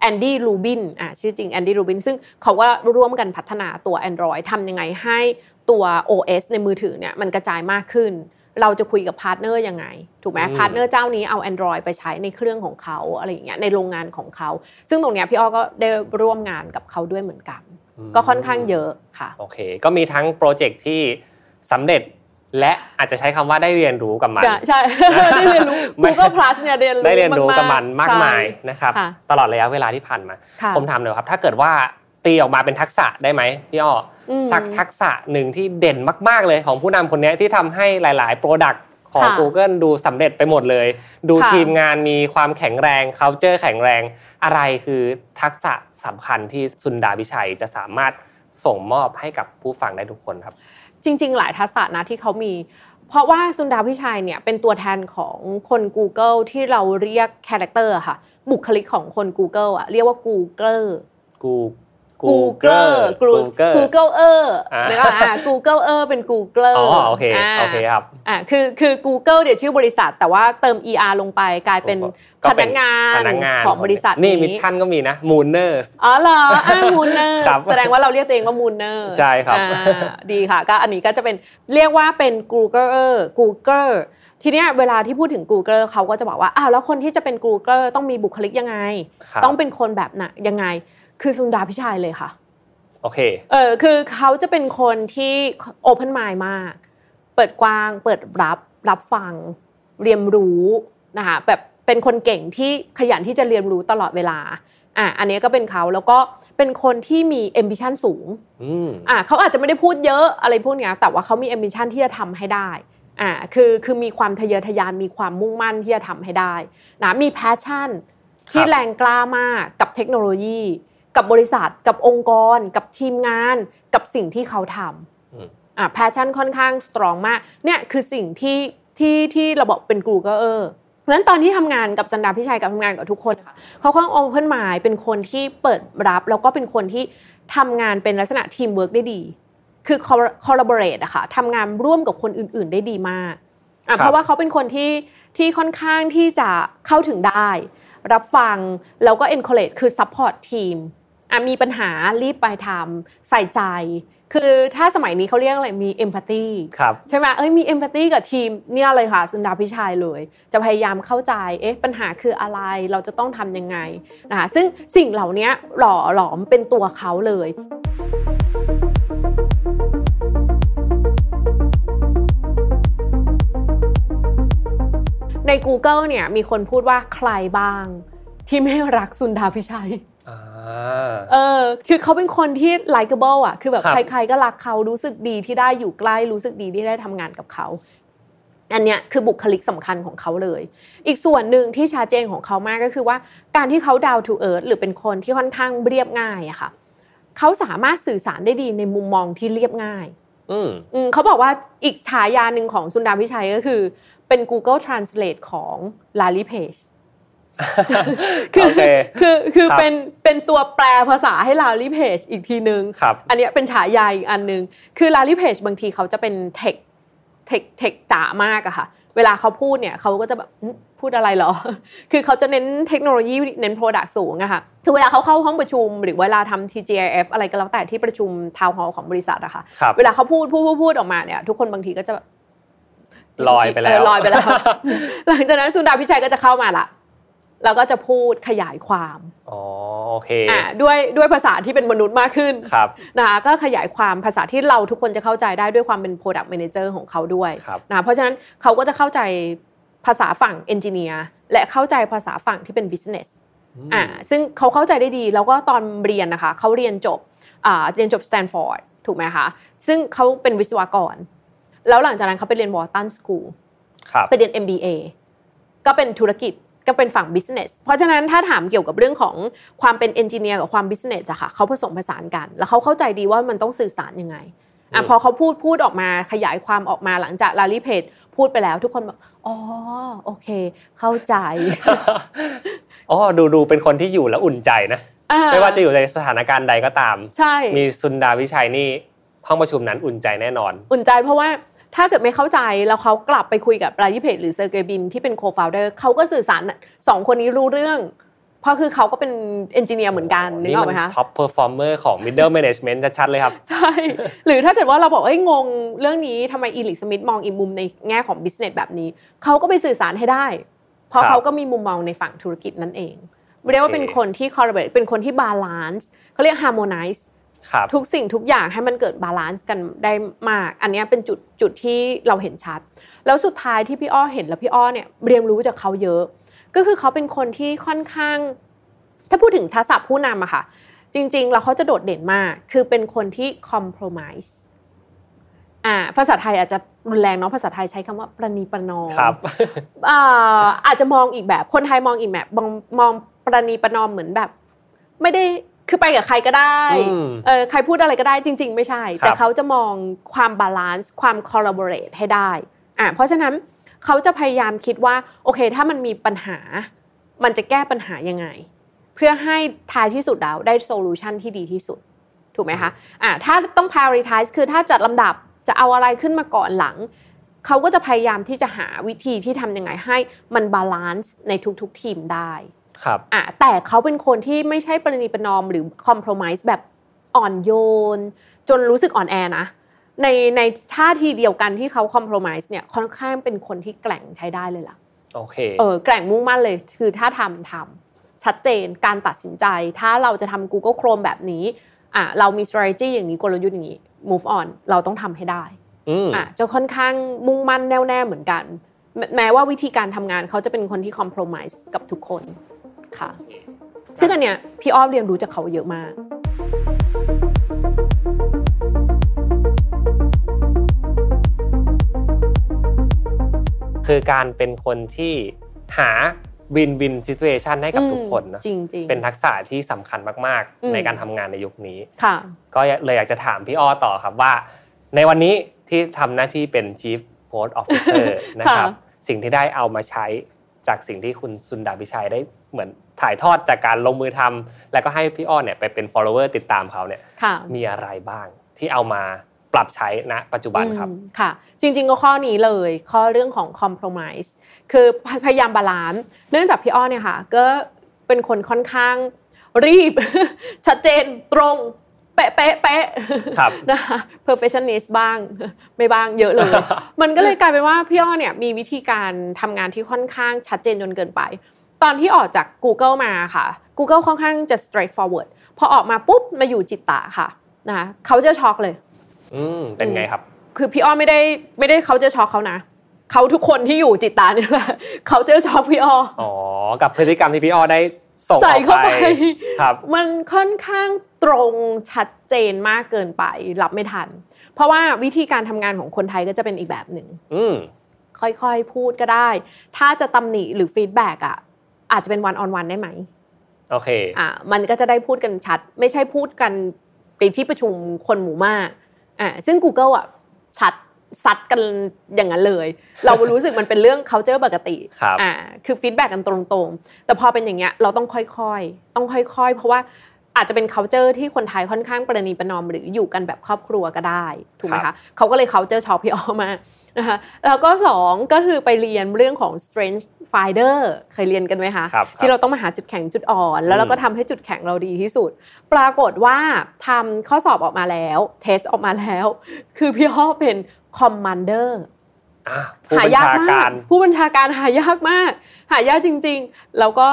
Andy Rubin อ่ะชื่อจริง Andy Rubin ซึ่งเขาก็ร่วมกันพัฒนาตัว Android ทำยังไงให้ตัว โอ เอส ในมือถือเนี่ยมันกระจายมากขึ้นเราจะคุยกับพาร์ทเนอร์ยังไงถูกไหมพาร์ทเนอร์เจ้านี้เอา Android ไปใช้ในเครื่องของเขาอะไรอย่างเงี้ยในโรงงานของเขาซึ่งตรงเนี้ยพี่อ้อก็ได้ร่วมงานกับเขาด้วยเหมือนกันก็ค่อนข้างเยอะค่ะโอเคก็มีทั้งโปรเจกต์ที่สำเร็จและอาจจะใช้คำว่าได้เรียนรู้กับมันใช่ได้เรียนรู้ Google Plus เนี่ยเรียนรู้ได้เรียนรู้กับมันมากมายนะครับตลอดระยะเวลาที่ผ่านมาผมถามหน่อยครับถ้าเกิดว่าตีออกมาเป็นทักษะได้ไหมพี่อ้อสักทักษะหนึ่งที่เด่นมากๆเลยของผู้นำคนนี้ที่ทำให้หลายๆ product ของ Google ดูสำเร็จไปหมดเลยดูทีมงานมีความแข็งแรง culture แข็งแรงอะไรคือทักษะสำคัญที่สันดานพิชัยจะสามารถส่งมอบให้กับผู้ฟังได้ทุกคนครับจริงๆหลายทักษะนะที่เขามีเพราะว่าสันดานพิชัยเนี่ยเป็นตัวแทนของคน Google ที่เราเรียก character ค่ะบุคลิกของคน Google อ่ะเรียกว่า Googler Google Google Google เออแล้วก็อ่า Google เออเป็น Google อ๋อโอเคโอเคครับอ่าคือคือ Google เดี๋ยวชื่อบริษัทแต่ว่าเติม อี อาร์ ลงไปกลายเป็นพนักงานของบริษัทนี่มิชชั่นก็มีนะ Mooners อ๋อเหรออ่า Mooners แสดงว่าเราเรียกตัวเองว่า Mooners ใช่ครับอ่าดีค่ะก็อันนี้ก็จะเป็นเรียกว่าเป็น Google เออ Googleทีเนี้ยเวลาที่พูดถึง Google เขาก็จะบอกว่าอ้าวแล้วคนที่จะเป็น Google ต้องมีบุคลิกยังไงต้องเป็นคนแบบไหนยังไงคือสุนดาพิชัยเลยค่ะโอเคเออคือเขาจะเป็นคนที่ open mind มากเปิดกว้างเปิดรับรับฟังเรียนรู้นะคะแบบเป็นคนเก่งที่ขยันที่จะเรียนรู้ตลอดเวลาอ่ะอันนี้ก็เป็นเขาแล้วก็เป็นคนที่มี ambition สูงอืมอ่ะเขาอาจจะไม่ได้พูดเยอะอะไรพวกเนี้ยแต่ว่าเขามี ambition ที่จะทำให้ได้อ่าคือคือมีความทะเยอทะยานมีความมุ่งมั่นที่จะทำให้ได้นะมีแพชชั่นที่แรงกล้ามากกับเทคโนโลยีกับบริษัทกับองค์กรกับทีมงานกับสิ่งที่เขาทำอ่าแพชชั่นค่อนข้างสตรองมากเนี่ยคือสิ่งที่ที่ที่เราบอกเป็น Google เออเพราะฉะนั้นตอนที่ทำงานกับสันดาปพิชัยกับทำงานกับทุกคนค่ะเขาค่อนข้าง open mind เป็นคนที่เปิดรับแล้วก็เป็นคนที่ทำงานเป็นลักษณะทีมเวิร์คได้ดีคือ collaborate อะค่ะทำงานร่วมกับคนอื่นๆได้ดีมากอ่ะเพราะว่าเขาเป็นคนที่ที่ค่อนข้างที่จะเข้าถึงได้รับฟังแล้วก็ encourage คือ support ทีมอ่ะมีปัญหารีบไปทำใส่ใจคือถ้าสมัยนี้เขาเรียกอะไรมี empathy ใช่ไหมเอ้ยมี empathy กับทีมเนี่ยเลยค่ะสุนดาพิชัยเลยจะพยายามเข้าใจเอ๊ะปัญหาคืออะไรเราจะต้องทำยังไงนะคะซึ่งสิ่งเหล่านี้หล่อหลอมเป็นตัวเขาเลยใน Google เนี่ยมีคนพูดว่าใครบ้างที่ไม่รักสุนดาพิชัยอ่าเออคือเขาเป็นคนที่ likeable อ่ะคือแบบใครๆก็รักเขารู้สึกดีที่ได้อยู่ใกล้รู้สึกดีที่ได้ทำงานกับเขาอันเนี้ยคือบุคลิกสำคัญของเขาเลยอีกส่วนหนึ่งที่ชัดเจนของเขามากก็คือว่าการที่เขา down to earth หรือเป็นคนที่ค่อนข้างเรียบง่ายอะค่ะเขาสามารถสื่อสารได้ดีในมุมมองที่เรียบง่ายอืมเขาบอกว่าอีกฉายานึงของสุนดาพิชัยก็คือเป็น Google Translate ของ Larry Page คือคือคือเป็นเป็นตัวแปลภาษาให้ Larry Page อีกทีนึงอันเนี้ยเป็นฉายาอีกอันนึงคือ Larry Page บางทีเขาจะเป็น tech tech tech จ๋ามากอะค่ะเวลาเขาพูดเนี่ยเขาก็จะแบบพูดอะไรเหรอคือเขาจะเน้นเทคโนโลยีเน้น product สูงอะค่ะคือเวลาเขาเข้าห้องประชุมหรือเวลาทำ ที จี ไอ เอฟ อะไรก็แล้วแต่ที่ประชุม Town Hall ของบริษัทอะค่ะเวลาเขาพูดพูดพูดออกมาเนี่ยทุกคนบางทีก็จะลอยไปแล้วลอยไปแล้วหลังจากนั้นสุนดาพิชัยก็จะเข้ามาละแล้วก็จะพูดขยายความอ๋อโอเคอ่ะด้วยด้วยภาษาที่เป็นมนุษย์มากขึ้นครับนะคะก็ขยายความภาษาที่เราทุกคนจะเข้าใจได้ด้วยความเป็น product manager ของเขาด้วยนะเพราะฉะนั้นเขาก็จะเข้าใจภาษาฝั่ง engineer และเข้าใจภาษาฝั่งที่เป็น business อ่าซึ่งเขาเข้าใจได้ดีแล้วก็ตอนเรียนนะคะเขาเรียนจบอ่าเรียนจบ Stanford ถูกมั้ยคะซึ่งเขาเป็นวิศวกรแล้วหลังจากนั้นเขาไปเรียนวอร์ตันสคูลไปเรียน เอ็ม บี เอ ก็เป็นธุรกิจก็เป็นฝั่ง business เพราะฉะนั้นถ้าถามเกี่ยวกับเรื่องของความเป็น engineer กับความ business อะค่ะเขาผสมผสานกันแล้วเขาเข้าใจดีว่ามันต้องสื่อสารยังไงอ่ะพอเขาพูดพูดออกมาขยายความออกมาหลังจากลารีเพจพูดไปแล้วทุกคนบอกอ๋อโอเคเข้าใจอ๋อดูๆเป็นคนที่อยู่แล้วอุ่นใจนะไม่ว่าจะอยู่ในสถานการณ์ใดก็ตามมีสุนดาพิชัยนี่ห้องประชุมนั้นอุ่นใจแน่นอนอุ่นใจเพราะว่าถ้าเกิดไม่เข้าใจแล้วเขากลับไปคุยกับลารีเพจหรือเซอร์เกย์บินที่เป็นโคฟาวเดอร์เขาก็สื่อสารสองคนนี้รู้เรื่องเพราะคือเขาก็เป็นเอนจิเนียร์เหมือนกันนึกออกไหมคะท็อปเพอร์ฟอร์เมอร์ของ Middle Management ชัดๆเลยครับใช่หรือถ้าเกิดว่าเราบอกเอ้ยงงเรื่องนี้ทำไมอีลิกสมิธมองอีกมุมในแง่ของ Business แบบนี้เขาก็ไปสื่อสารให้ได้เพราะเขาก็มีมุมมองในฝั่งธุรกิจนั่นเองเรียกว่าเป็นคนที่ collaborate เป็นคนที่ balance เขาเรียก harmonizeทุกสิ่งทุกอย่างให้มันเกิดบาลานซ์กันได้มากอันนี้เป็นจุดจุดที่เราเห็นชัดแล้วสุดท้ายที่พี่อ้อเห็นแล้วพี่อ้อเนี่ยเรียนรู้จากเขาเยอะก็คือเขาเป็นคนที่ค่อนข้างถ้าพูดถึงทักษะผู้นำอะค่ะจริงๆแล้วเขาจะโดดเด่นมากคือเป็นคนที่คอมโพรไมซ์อ่าภาษาไทยอาจจะรุนแรงเนาะภาษาไทยใช้คำว่าประนีประนอมครับอ่าอาจจะมองอีกแบบคนไทยมองอีกแบบมองมองประนีประนอมเหมือนแบบไม่ได้คือไปกับใครก็ได้เออใครพูดอะไรก็ได้จริงๆไม่ใช่แต่เขาจะมองความบาลานซ์ความคอลลาโบเรตให้ได้อ่ะเพราะฉะนั้นเขาจะพยายามคิดว่าโอเคถ้ามันมีปัญหามันจะแก้ปัญหายังไงเพื่อให้ท้ายที่สุดแล้วได้โซลูชันที่ดีที่สุด ถูกไหมคะอ่ะถ้าต้อง prioritize คือถ้าจัดลำดับจะเอาอะไรขึ้นมาก่อนหลังเขาก็จะพยายามที่จะหาวิธีที่ทำยังไงให้มันบาลานซ์ในทุกๆทีมได้ครับอ่ะแต่เขาเป็นคนที่ไม่ใช่ประนีประนอมหรือคอมโพรไมซ์แบบอ่อนโยนจนรู้สึกอ่อนแอนะในในท่าทีเดียวกันที่เขาคอมโพรไมซ์เนี่ยค่อนข้างเป็นคนที่แกร่งใช้ได้เลยล่ะโอเคเออแกร่งมุ่งมั่นเลยคือถ้าทำทำชัดเจนการตัดสินใจถ้าเราจะทำ Google Chrome แบบนี้อ่ะเรามี strategy อย่างนี้กลยุทธ์อย่างนี้ move on เราต้องทำให้ได้อ่ะจะค่อนข้างมุ่งมั่นแน่วแน่เหมือนกันแม้ว่าวิธีการทำงานเขาจะเป็นคนที่คอมโพรไมซ์กับทุกคนค่ะซึ่งอันเนี้ยพี่อ้อมเรียนรู้จากเขาเยอะมากคือการเป็นคนที่หาวินวินซิทูเอชันให้กับทุกคนนะจริงๆเป็นทักษะที่สำคัญมากๆในการทำงานในยุคนี้ก็เลยอยากจะถามพี่อ้อต่อครับว่าในวันนี้ที่ทำหน้าที่เป็น Chief Post Officer นะครับสิ่งที่ได้เอามาใช้จากสิ่งที่คุณสุนดาพิชัยได้เหมือนถ่ายทอดจากการลงมือทำแล้วก็ให้พี่อ้อเนี่ยไปเป็น follower ติดตามเขาเนี่ยมีอะไรบ้างที่เอามาปรับใช้ณปัจจุบันครับค่ะจริงๆก็ข้อนี้เลยข้อเรื่องของ compromise คือพยายามบาลานซ์เนื่องจากพี่อ้อเนี่ยค่ะก็เป็นคนค่อนข้างรีบ ชัดเจนตรงเป๊ะเป๊ะเป๊ะนะคะ perfectionist บ้างไม่บ้างเยอะเลย มันก็เลยกลายเป็นว่าพี่อ้อเนี่ยมีวิธีการทำงานที่ค่อนข้างชัดเจนจนเกินไปตอนที่ออกจาก Google มาค่ะ Google ค่อนข้างจะ straightforward พอออกมาปุ๊บมาอยู่จิตตะค่ะนะคะเขาจะช็อกเลยอืมเป็นไงครับคือพี่อ้อไม่ได้ไม่ได้เขาจะช็อกเขานะเขาทุกคนที่อยู่จิตตาเนี่ยแหละเขาจะช็อกพี่อ้ออ๋อกับพฤติกรรมที่พี่อ้อได้ใส่เข้าไปครับมันค่อนข้างตรงชัดเจนมากเกินไปรับไม่ทันเพราะว่าวิธีการทำงานของคนไทยก็จะเป็นอีกแบบหนึ่งค่อยๆพูดก็ได้ถ้าจะตำหนิหรือฟีดแบ็กอ่ะอาจจะเป็นวันออนวันได้ไหมโอเคอ่ะมันก็จะได้พูดกันชัดไม่ใช่พูดกันในที่ประชุมคนหมู่มากอ่ะซึ่ง Google อ่ะชัดซัดกันอย่างนั้นเลยเรารู้สึกมันเป็นเรื่อง culture ปกติอ่าคือฟีดแบ็กกันตรงๆแต่พอเป็นอย่างเงี้ยเราต้องค่อยๆต้องค่อยๆเพราะว่าอาจจะเป็น culture ที่คนไทยค่อนข้างประนีประนอมหรืออยู่กันแบบครอบครัวก็ได้ถูกไหมคะเขาก็เลย culture ชอบพี่อ้อมานะคะแล้วก็สองก็คือไปเรียนเรื่องของ strength finder เคยเรียนกันไหมคะที่เราต้องมาหาจุดแข็งจุดอ่อนแล้วเราก็ทำให้จุดแข็งเราดีที่สุดปรากฏว่าทำข้อสอบออกมาแล้วเทสออกมาแล้วคือพี่อ้อเป็นcommander อ่ะผู้บัญชาการผู้บัญชาการหายากมากหายากจริงๆแล้วก็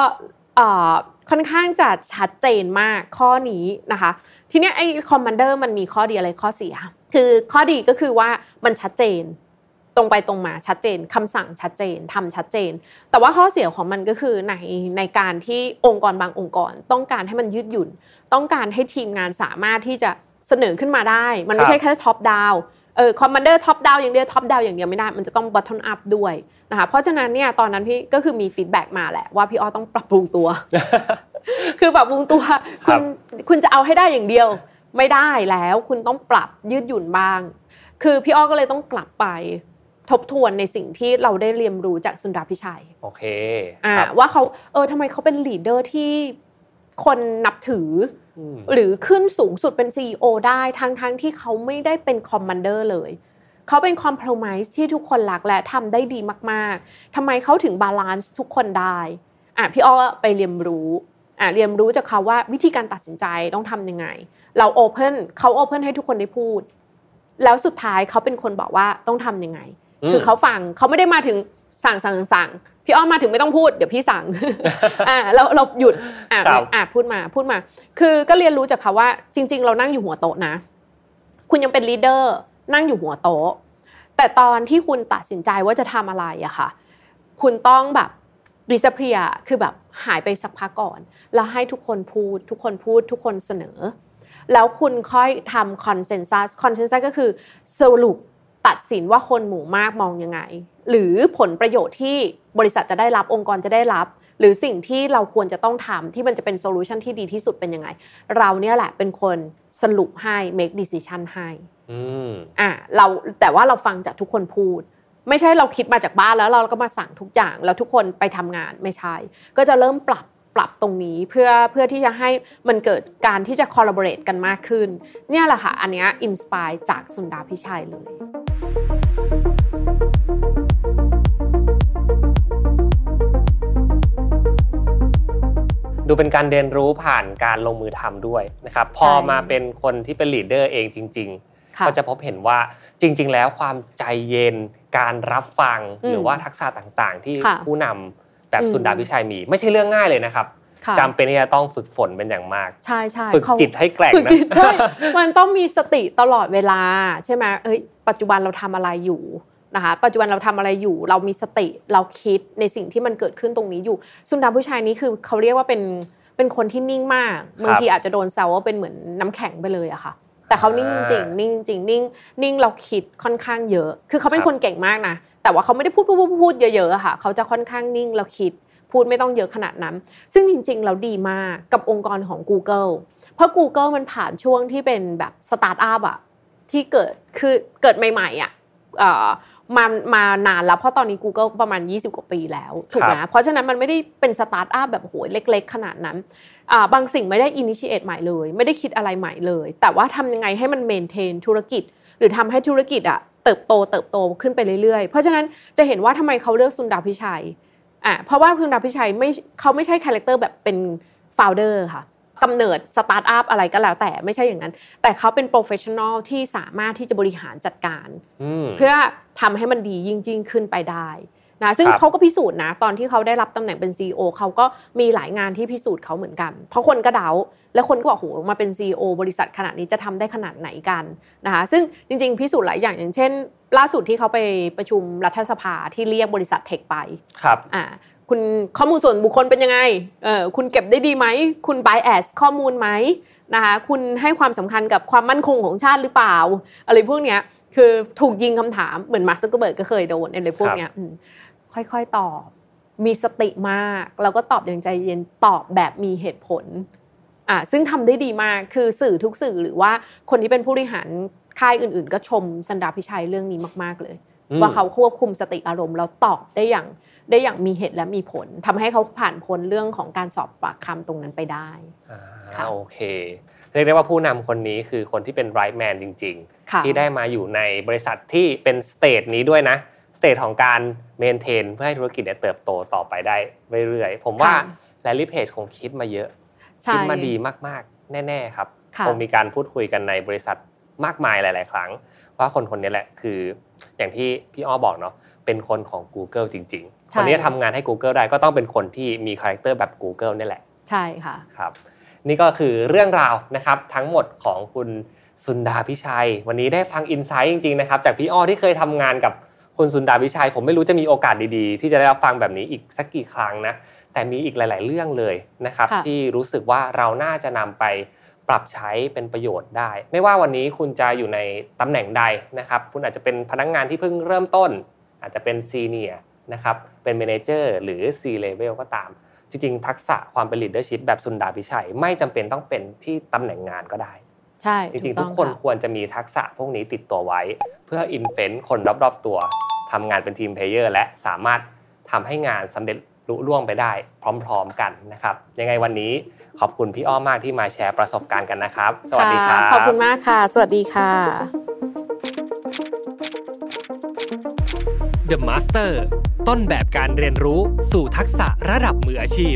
เอ่อค่อนข้างจะชัดเจนมากข้อนี้นะคะทีเนี้ยไอ้ commander มันมีข้อดีอะไรข้อเสียคือข้อดีก็คือว่ามันชัดเจนตรงไปตรงมาชัดเจนคำสั่งชัดเจนทำชัดเจนแต่ว่าข้อเสียของมันก็คือในในการที่องค์กรบางองค์กรต้องการให้มันยืดหยุ่นต้องการให้ทีมงานสามารถที่จะเสนอขึ้นมาได้มันไม่ใช่แค่ top downเออคอมมานเดอร์ท็อปดาวอย่างเดียวท็อปดาวอย่างเดียวไม่ได้มันจะต้องบอททอมอัพด้วยนะคะเพราะฉะนั้นเนี่ยตอนนั้นพี่ก็คือมีฟีดแบ็กมาแหละว่าพี่อ้อต้องปรับปรุงตัว คือปรับปรุงตัว คุณคุณจะเอาให้ได้อย่างเดียวไม่ได้แล้วคุณต้องปรับยืดหยุ่นบ้างคือพี่อ้อก็เลยต้องกลับไปทบทวนในสิ่งที่เราได้เรียนรู้จากสุนดาพิชัยโอเคอ่าว่าเขาเออทำไมเขาเป็นลีดเดอร์ที่คนนับถือหรือขึ้นสูงสุดเป็น ซี อี โอ ได้ทั้งๆที่เขาไม่ได้เป็นคอมมานเดอร์เลยเขาเป็นคอมโพรไมซ์ที่ทุกคนรักและทำได้ดีมากๆทำไมเขาถึงบาลานซ์ทุกคนได้อ่ะพี่อ้อไปเรียนรู้อ่ะเรียนรู้จากเขาว่าวิธีการตัดสินใจต้องทำยังไงเราโอเพ่นเขาโอเพ่นให้ทุกคนได้พูดแล้วสุดท้ายเขาเป็นคนบอกว่าต้องทำยังไงคือเขาฟังเขาไม่ได้มาถึงสั่งสั่งสั่งพี่อ้อมมาถึงไม่ต้องพูดเดี๋ยวพี่สั่ง อ่าเราเราหยุดอ่า อ่าพูดมาพูดมาคือก็เรียนรู้จากเขาว่าจริงๆเรานั่งอยู่หัวโต๊ะนะคุณยังเป็นลีดเดอร์นั่งอยู่หัวโต๊ะแต่ตอนที่คุณตัดสินใจว่าจะทำอะไรอะค่ะคุณต้องแบบดิสเพลียคือแบบหายไปสักพักก่อนแล้วให้ทุกคนพูดทุกคนพูดทุกคนเสนอแล้วคุณค่อยทำคอนเซนซัสคอนเซนซัสก็คือสรุปตัดสินว่าคนหมู่มากมองยังไงหรือผลประโยชน์ที่บริษัทจะได้รับองค์กรจะได้รับหรือสิ่งที่เราควรจะต้องทำที่มันจะเป็นโซลูชันที่ดีที่สุดเป็นยังไงเราเนี่ยแหละเป็นคนสรุปให้ make decision ให้อ่าเราแต่ว่าเราฟังจากทุกคนพูดไม่ใช่เราคิดมาจากบ้านแล้วเราก็มาสั่งทุกอย่างแล้วทุกคนไปทำงานไม่ใช่ก็จะเริ่มปรับ ปรับตรงนี้เพื่อเพื่อที่จะให้มันเกิดการที่จะ collaborate กันมากขึ้นเนี่ยแหละค่ะอันเนี้ย inspire จากสุนดาพิชัยเลยดูเป็นการเรียนรู้ผ่านการลงมือทำด้วยนะครับพอมาเป็นคนที่เป็นลีดเดอร์เองจริงๆก็จะพบเห็นว่าจริงๆแล้วความใจเย็นการรับฟังหรือว่าทักษะต่างๆที่ผู้นำแบบสุนดาพิชัยมีไม่ใช่เรื่องง่ายเลยนะครับจำเป็นที่จะต้องฝึกฝนเป็นอย่างมากใช่ใช่ฝึกจิตให้แกร่งนะมันต้องมีสติตลอดเวลาใช่ไหมเอ้ยปัจจุบันเราทำอะไรอยู่นะคะปัจจุบันเราทำอะไรอยู่เรามีสติเราคิดในสิ่งที่มันเกิดขึ้นตรงนี้อยู่สุนดาผู้ชายนี้คือเขาเรียกว่าเป็นเป็นคนที่นิ่งมากบางทีอาจจะโดนแซวว่าเป็นเหมือนน้ำแข็งไปเลยอะค่ะแต่เขานิ่งจริงนิ่งจริงนิ่งนิ่งเราคิดค่อนข้างเยอะคือเขาเป็นคนเก่งมากนะแต่ว่าเขาไม่ได้พูดพูดพูดเยอะๆค่ะเขาจะค่อนข้างนิ่งเราคิดพูดไม่ต้องเยอะขนาดนั้นซึ่งจริงๆเราดีมากกับองค์กรของ Google เพราะ Google มันผ่านช่วงที่เป็นแบบสตาร์ทอัพอะที่เกิดคือเกิดใหม่ๆอะมามานานแล้วเพราะตอนนี้ Google ประมาณยี่สิบกว่าปีแล้วถูกไหมเพราะฉะนั้นมันไม่ได้เป็นสตาร์ทอัพแบบโหยเล็กๆขนาดนั้นอ่าบางสิ่งไม่ได้อินิชิเอตใหม่เลยไม่ได้คิดอะไรใหม่เลยแต่ว่าทำยังไงให้มันเมนเทนธุรกิจหรือทำให้ธุรกิจอ่ะเติบโตเติบโตขึ้นไปเรื่อยๆเพราะฉะนั้นจะเห็นว่าทำไมเขาเลือกสุนดาพิชัยอ่ะเพราะว่าสุนดาพิชัยไม่เขาไม่ใช่คาแรคเตอร์แบบเป็นฟาวเดอร์ค่ะกำเนิดสตาร์ทอัพอะไรก็แล้วแต่ไม่ใช่อย่างนั้นแต่เขาเป็นโปรเฟชชั่นอลที่สามารถที่จะบริหารจัดการเพื่อทำให้มันดียิ่งยิ่งขึ้นไปได้นะซึ่งเขาก็พิสูจน์นะตอนที่เขาได้รับตำแหน่งเป็น ซี อี โอ เขาก็มีหลายงานที่พิสูจน์เขาเหมือนกันเพราะคนก็เดาและคนก็บอกโหมาเป็น ซี อี โอ บริษัทขนาดนี้จะทำได้ขนาดไหนกันนะคะซึ่งจริงๆพิสูจน์หลายอย่างอย่างเช่นล่าสุดที่เขาไปประชุมรัฐสภาที่เรียกบริษัทเทคไปครับอ่าคุณข้อมูลส่วนบุคคลเป็นยังไงเออคุณเก็บได้ดีไหมคุณ bias ข้อมูลไหมนะคะคุณให้ความสำคัญกับความมั่นคงของชาติหรือเปล่าอะไรพวกเนี้ยคือถูกยิงคำถามเหมือนมาร์ค ซักเคอร์เบิร์กก็เคยโดนอะไรพวกเนี้ยค่อยๆตอบมีสติมากแล้วก็ตอบอย่างใจเย็นตอบแบบมีเหตุผลอ่ะซึ่งทำได้ดีมากคือสื่อทุกสื่อหรือว่าคนที่เป็นผู้บริหารค่ายอื่นๆก็ชมสุนดาพิชัยเรื่องนี้มากๆเลยว่าเขาควบคุมสติอารมณ์แล้วตอบได้อย่างได้อย่างมีเหตุและมีผลทำให้เขาผ่านพ้นเรื่องของการสอบปากคำตรงนั้นไปได้ค่ะโอเคเรียกได้ว่าผู้นำคนนี้คือคนที่เป็นไรท์แมนจริงๆที่ได้มาอยู่ในบริษัทที่เป็นสเตจนี้ด้วยนะสเตจของการเมนเทนเพื่อให้ธุรกิจเติบโตต่อไปได้เรื่อยๆผมว่า Larry Page คงคิดมาเยอะคิดมาดีมากๆแน่ๆครับคงมีการพูดคุยกันในบริษัทมากมายหลายๆครั้งว่าคนคนนี้แหละคืออย่างที่พี่อ้อบอกเนาะเป็นคนของ Google จริงๆคนนี้ทำงานให้ Google ได้ก็ต้องเป็นคนที่มีคาแรคเตอร์แบบ Google นี่แหละใช่ค่ะครับนี่ก็คือเรื่องราวนะครับทั้งหมดของคุณสุนดาพิชัยวันนี้ได้ฟังอินไซต์จริงๆนะครับจากพี่อ้อที่เคยทำงานกับคุณสุนดาพิชัยผมไม่รู้จะมีโอกาสดีๆที่จะได้รับฟังแบบนี้อีกสักกี่ครั้งนะแต่มีอีกหลายๆเรื่องเลยนะครับที่รู้สึกว่าเราน่าจะนำไปปรับใช้เป็นประโยชน์ได้ไม่ว่าวันนี้คุณจะอยู่ในตำแหน่งใดนะครับคุณอาจจะเป็นพนักงานที่เพิ่งเริ่มต้นอาจจะเป็นซีเนียร์นะครับเป็นเมเนเจอร์หรือ C level ก็ตามจริงๆทักษะความเป็น leadership แบบสุนดาพิชัยไม่จำเป็นต้องเป็นที่ตำแหน่งงานก็ได้ใช่จริงๆทุกคนควรจะมีทักษะพวกนี้ติดตัวไว้เพื่อ influence คนรอบๆตัวทำงานเป็นทีมเพลเยอร์และสามารถทำให้งานสำเร็จลุล่วงไปได้พร้อมๆกันนะครับยังไงวันนี้ขอบคุณพี่อ้อมากที่มาแชร์ประสบการณ์กันนะครับสวัสดีครับขอบคุณมากค่ะสวัสดีค่ะ The Master ต้นแบบการเรียนรู้สู่ทักษะระดับมืออาชีพ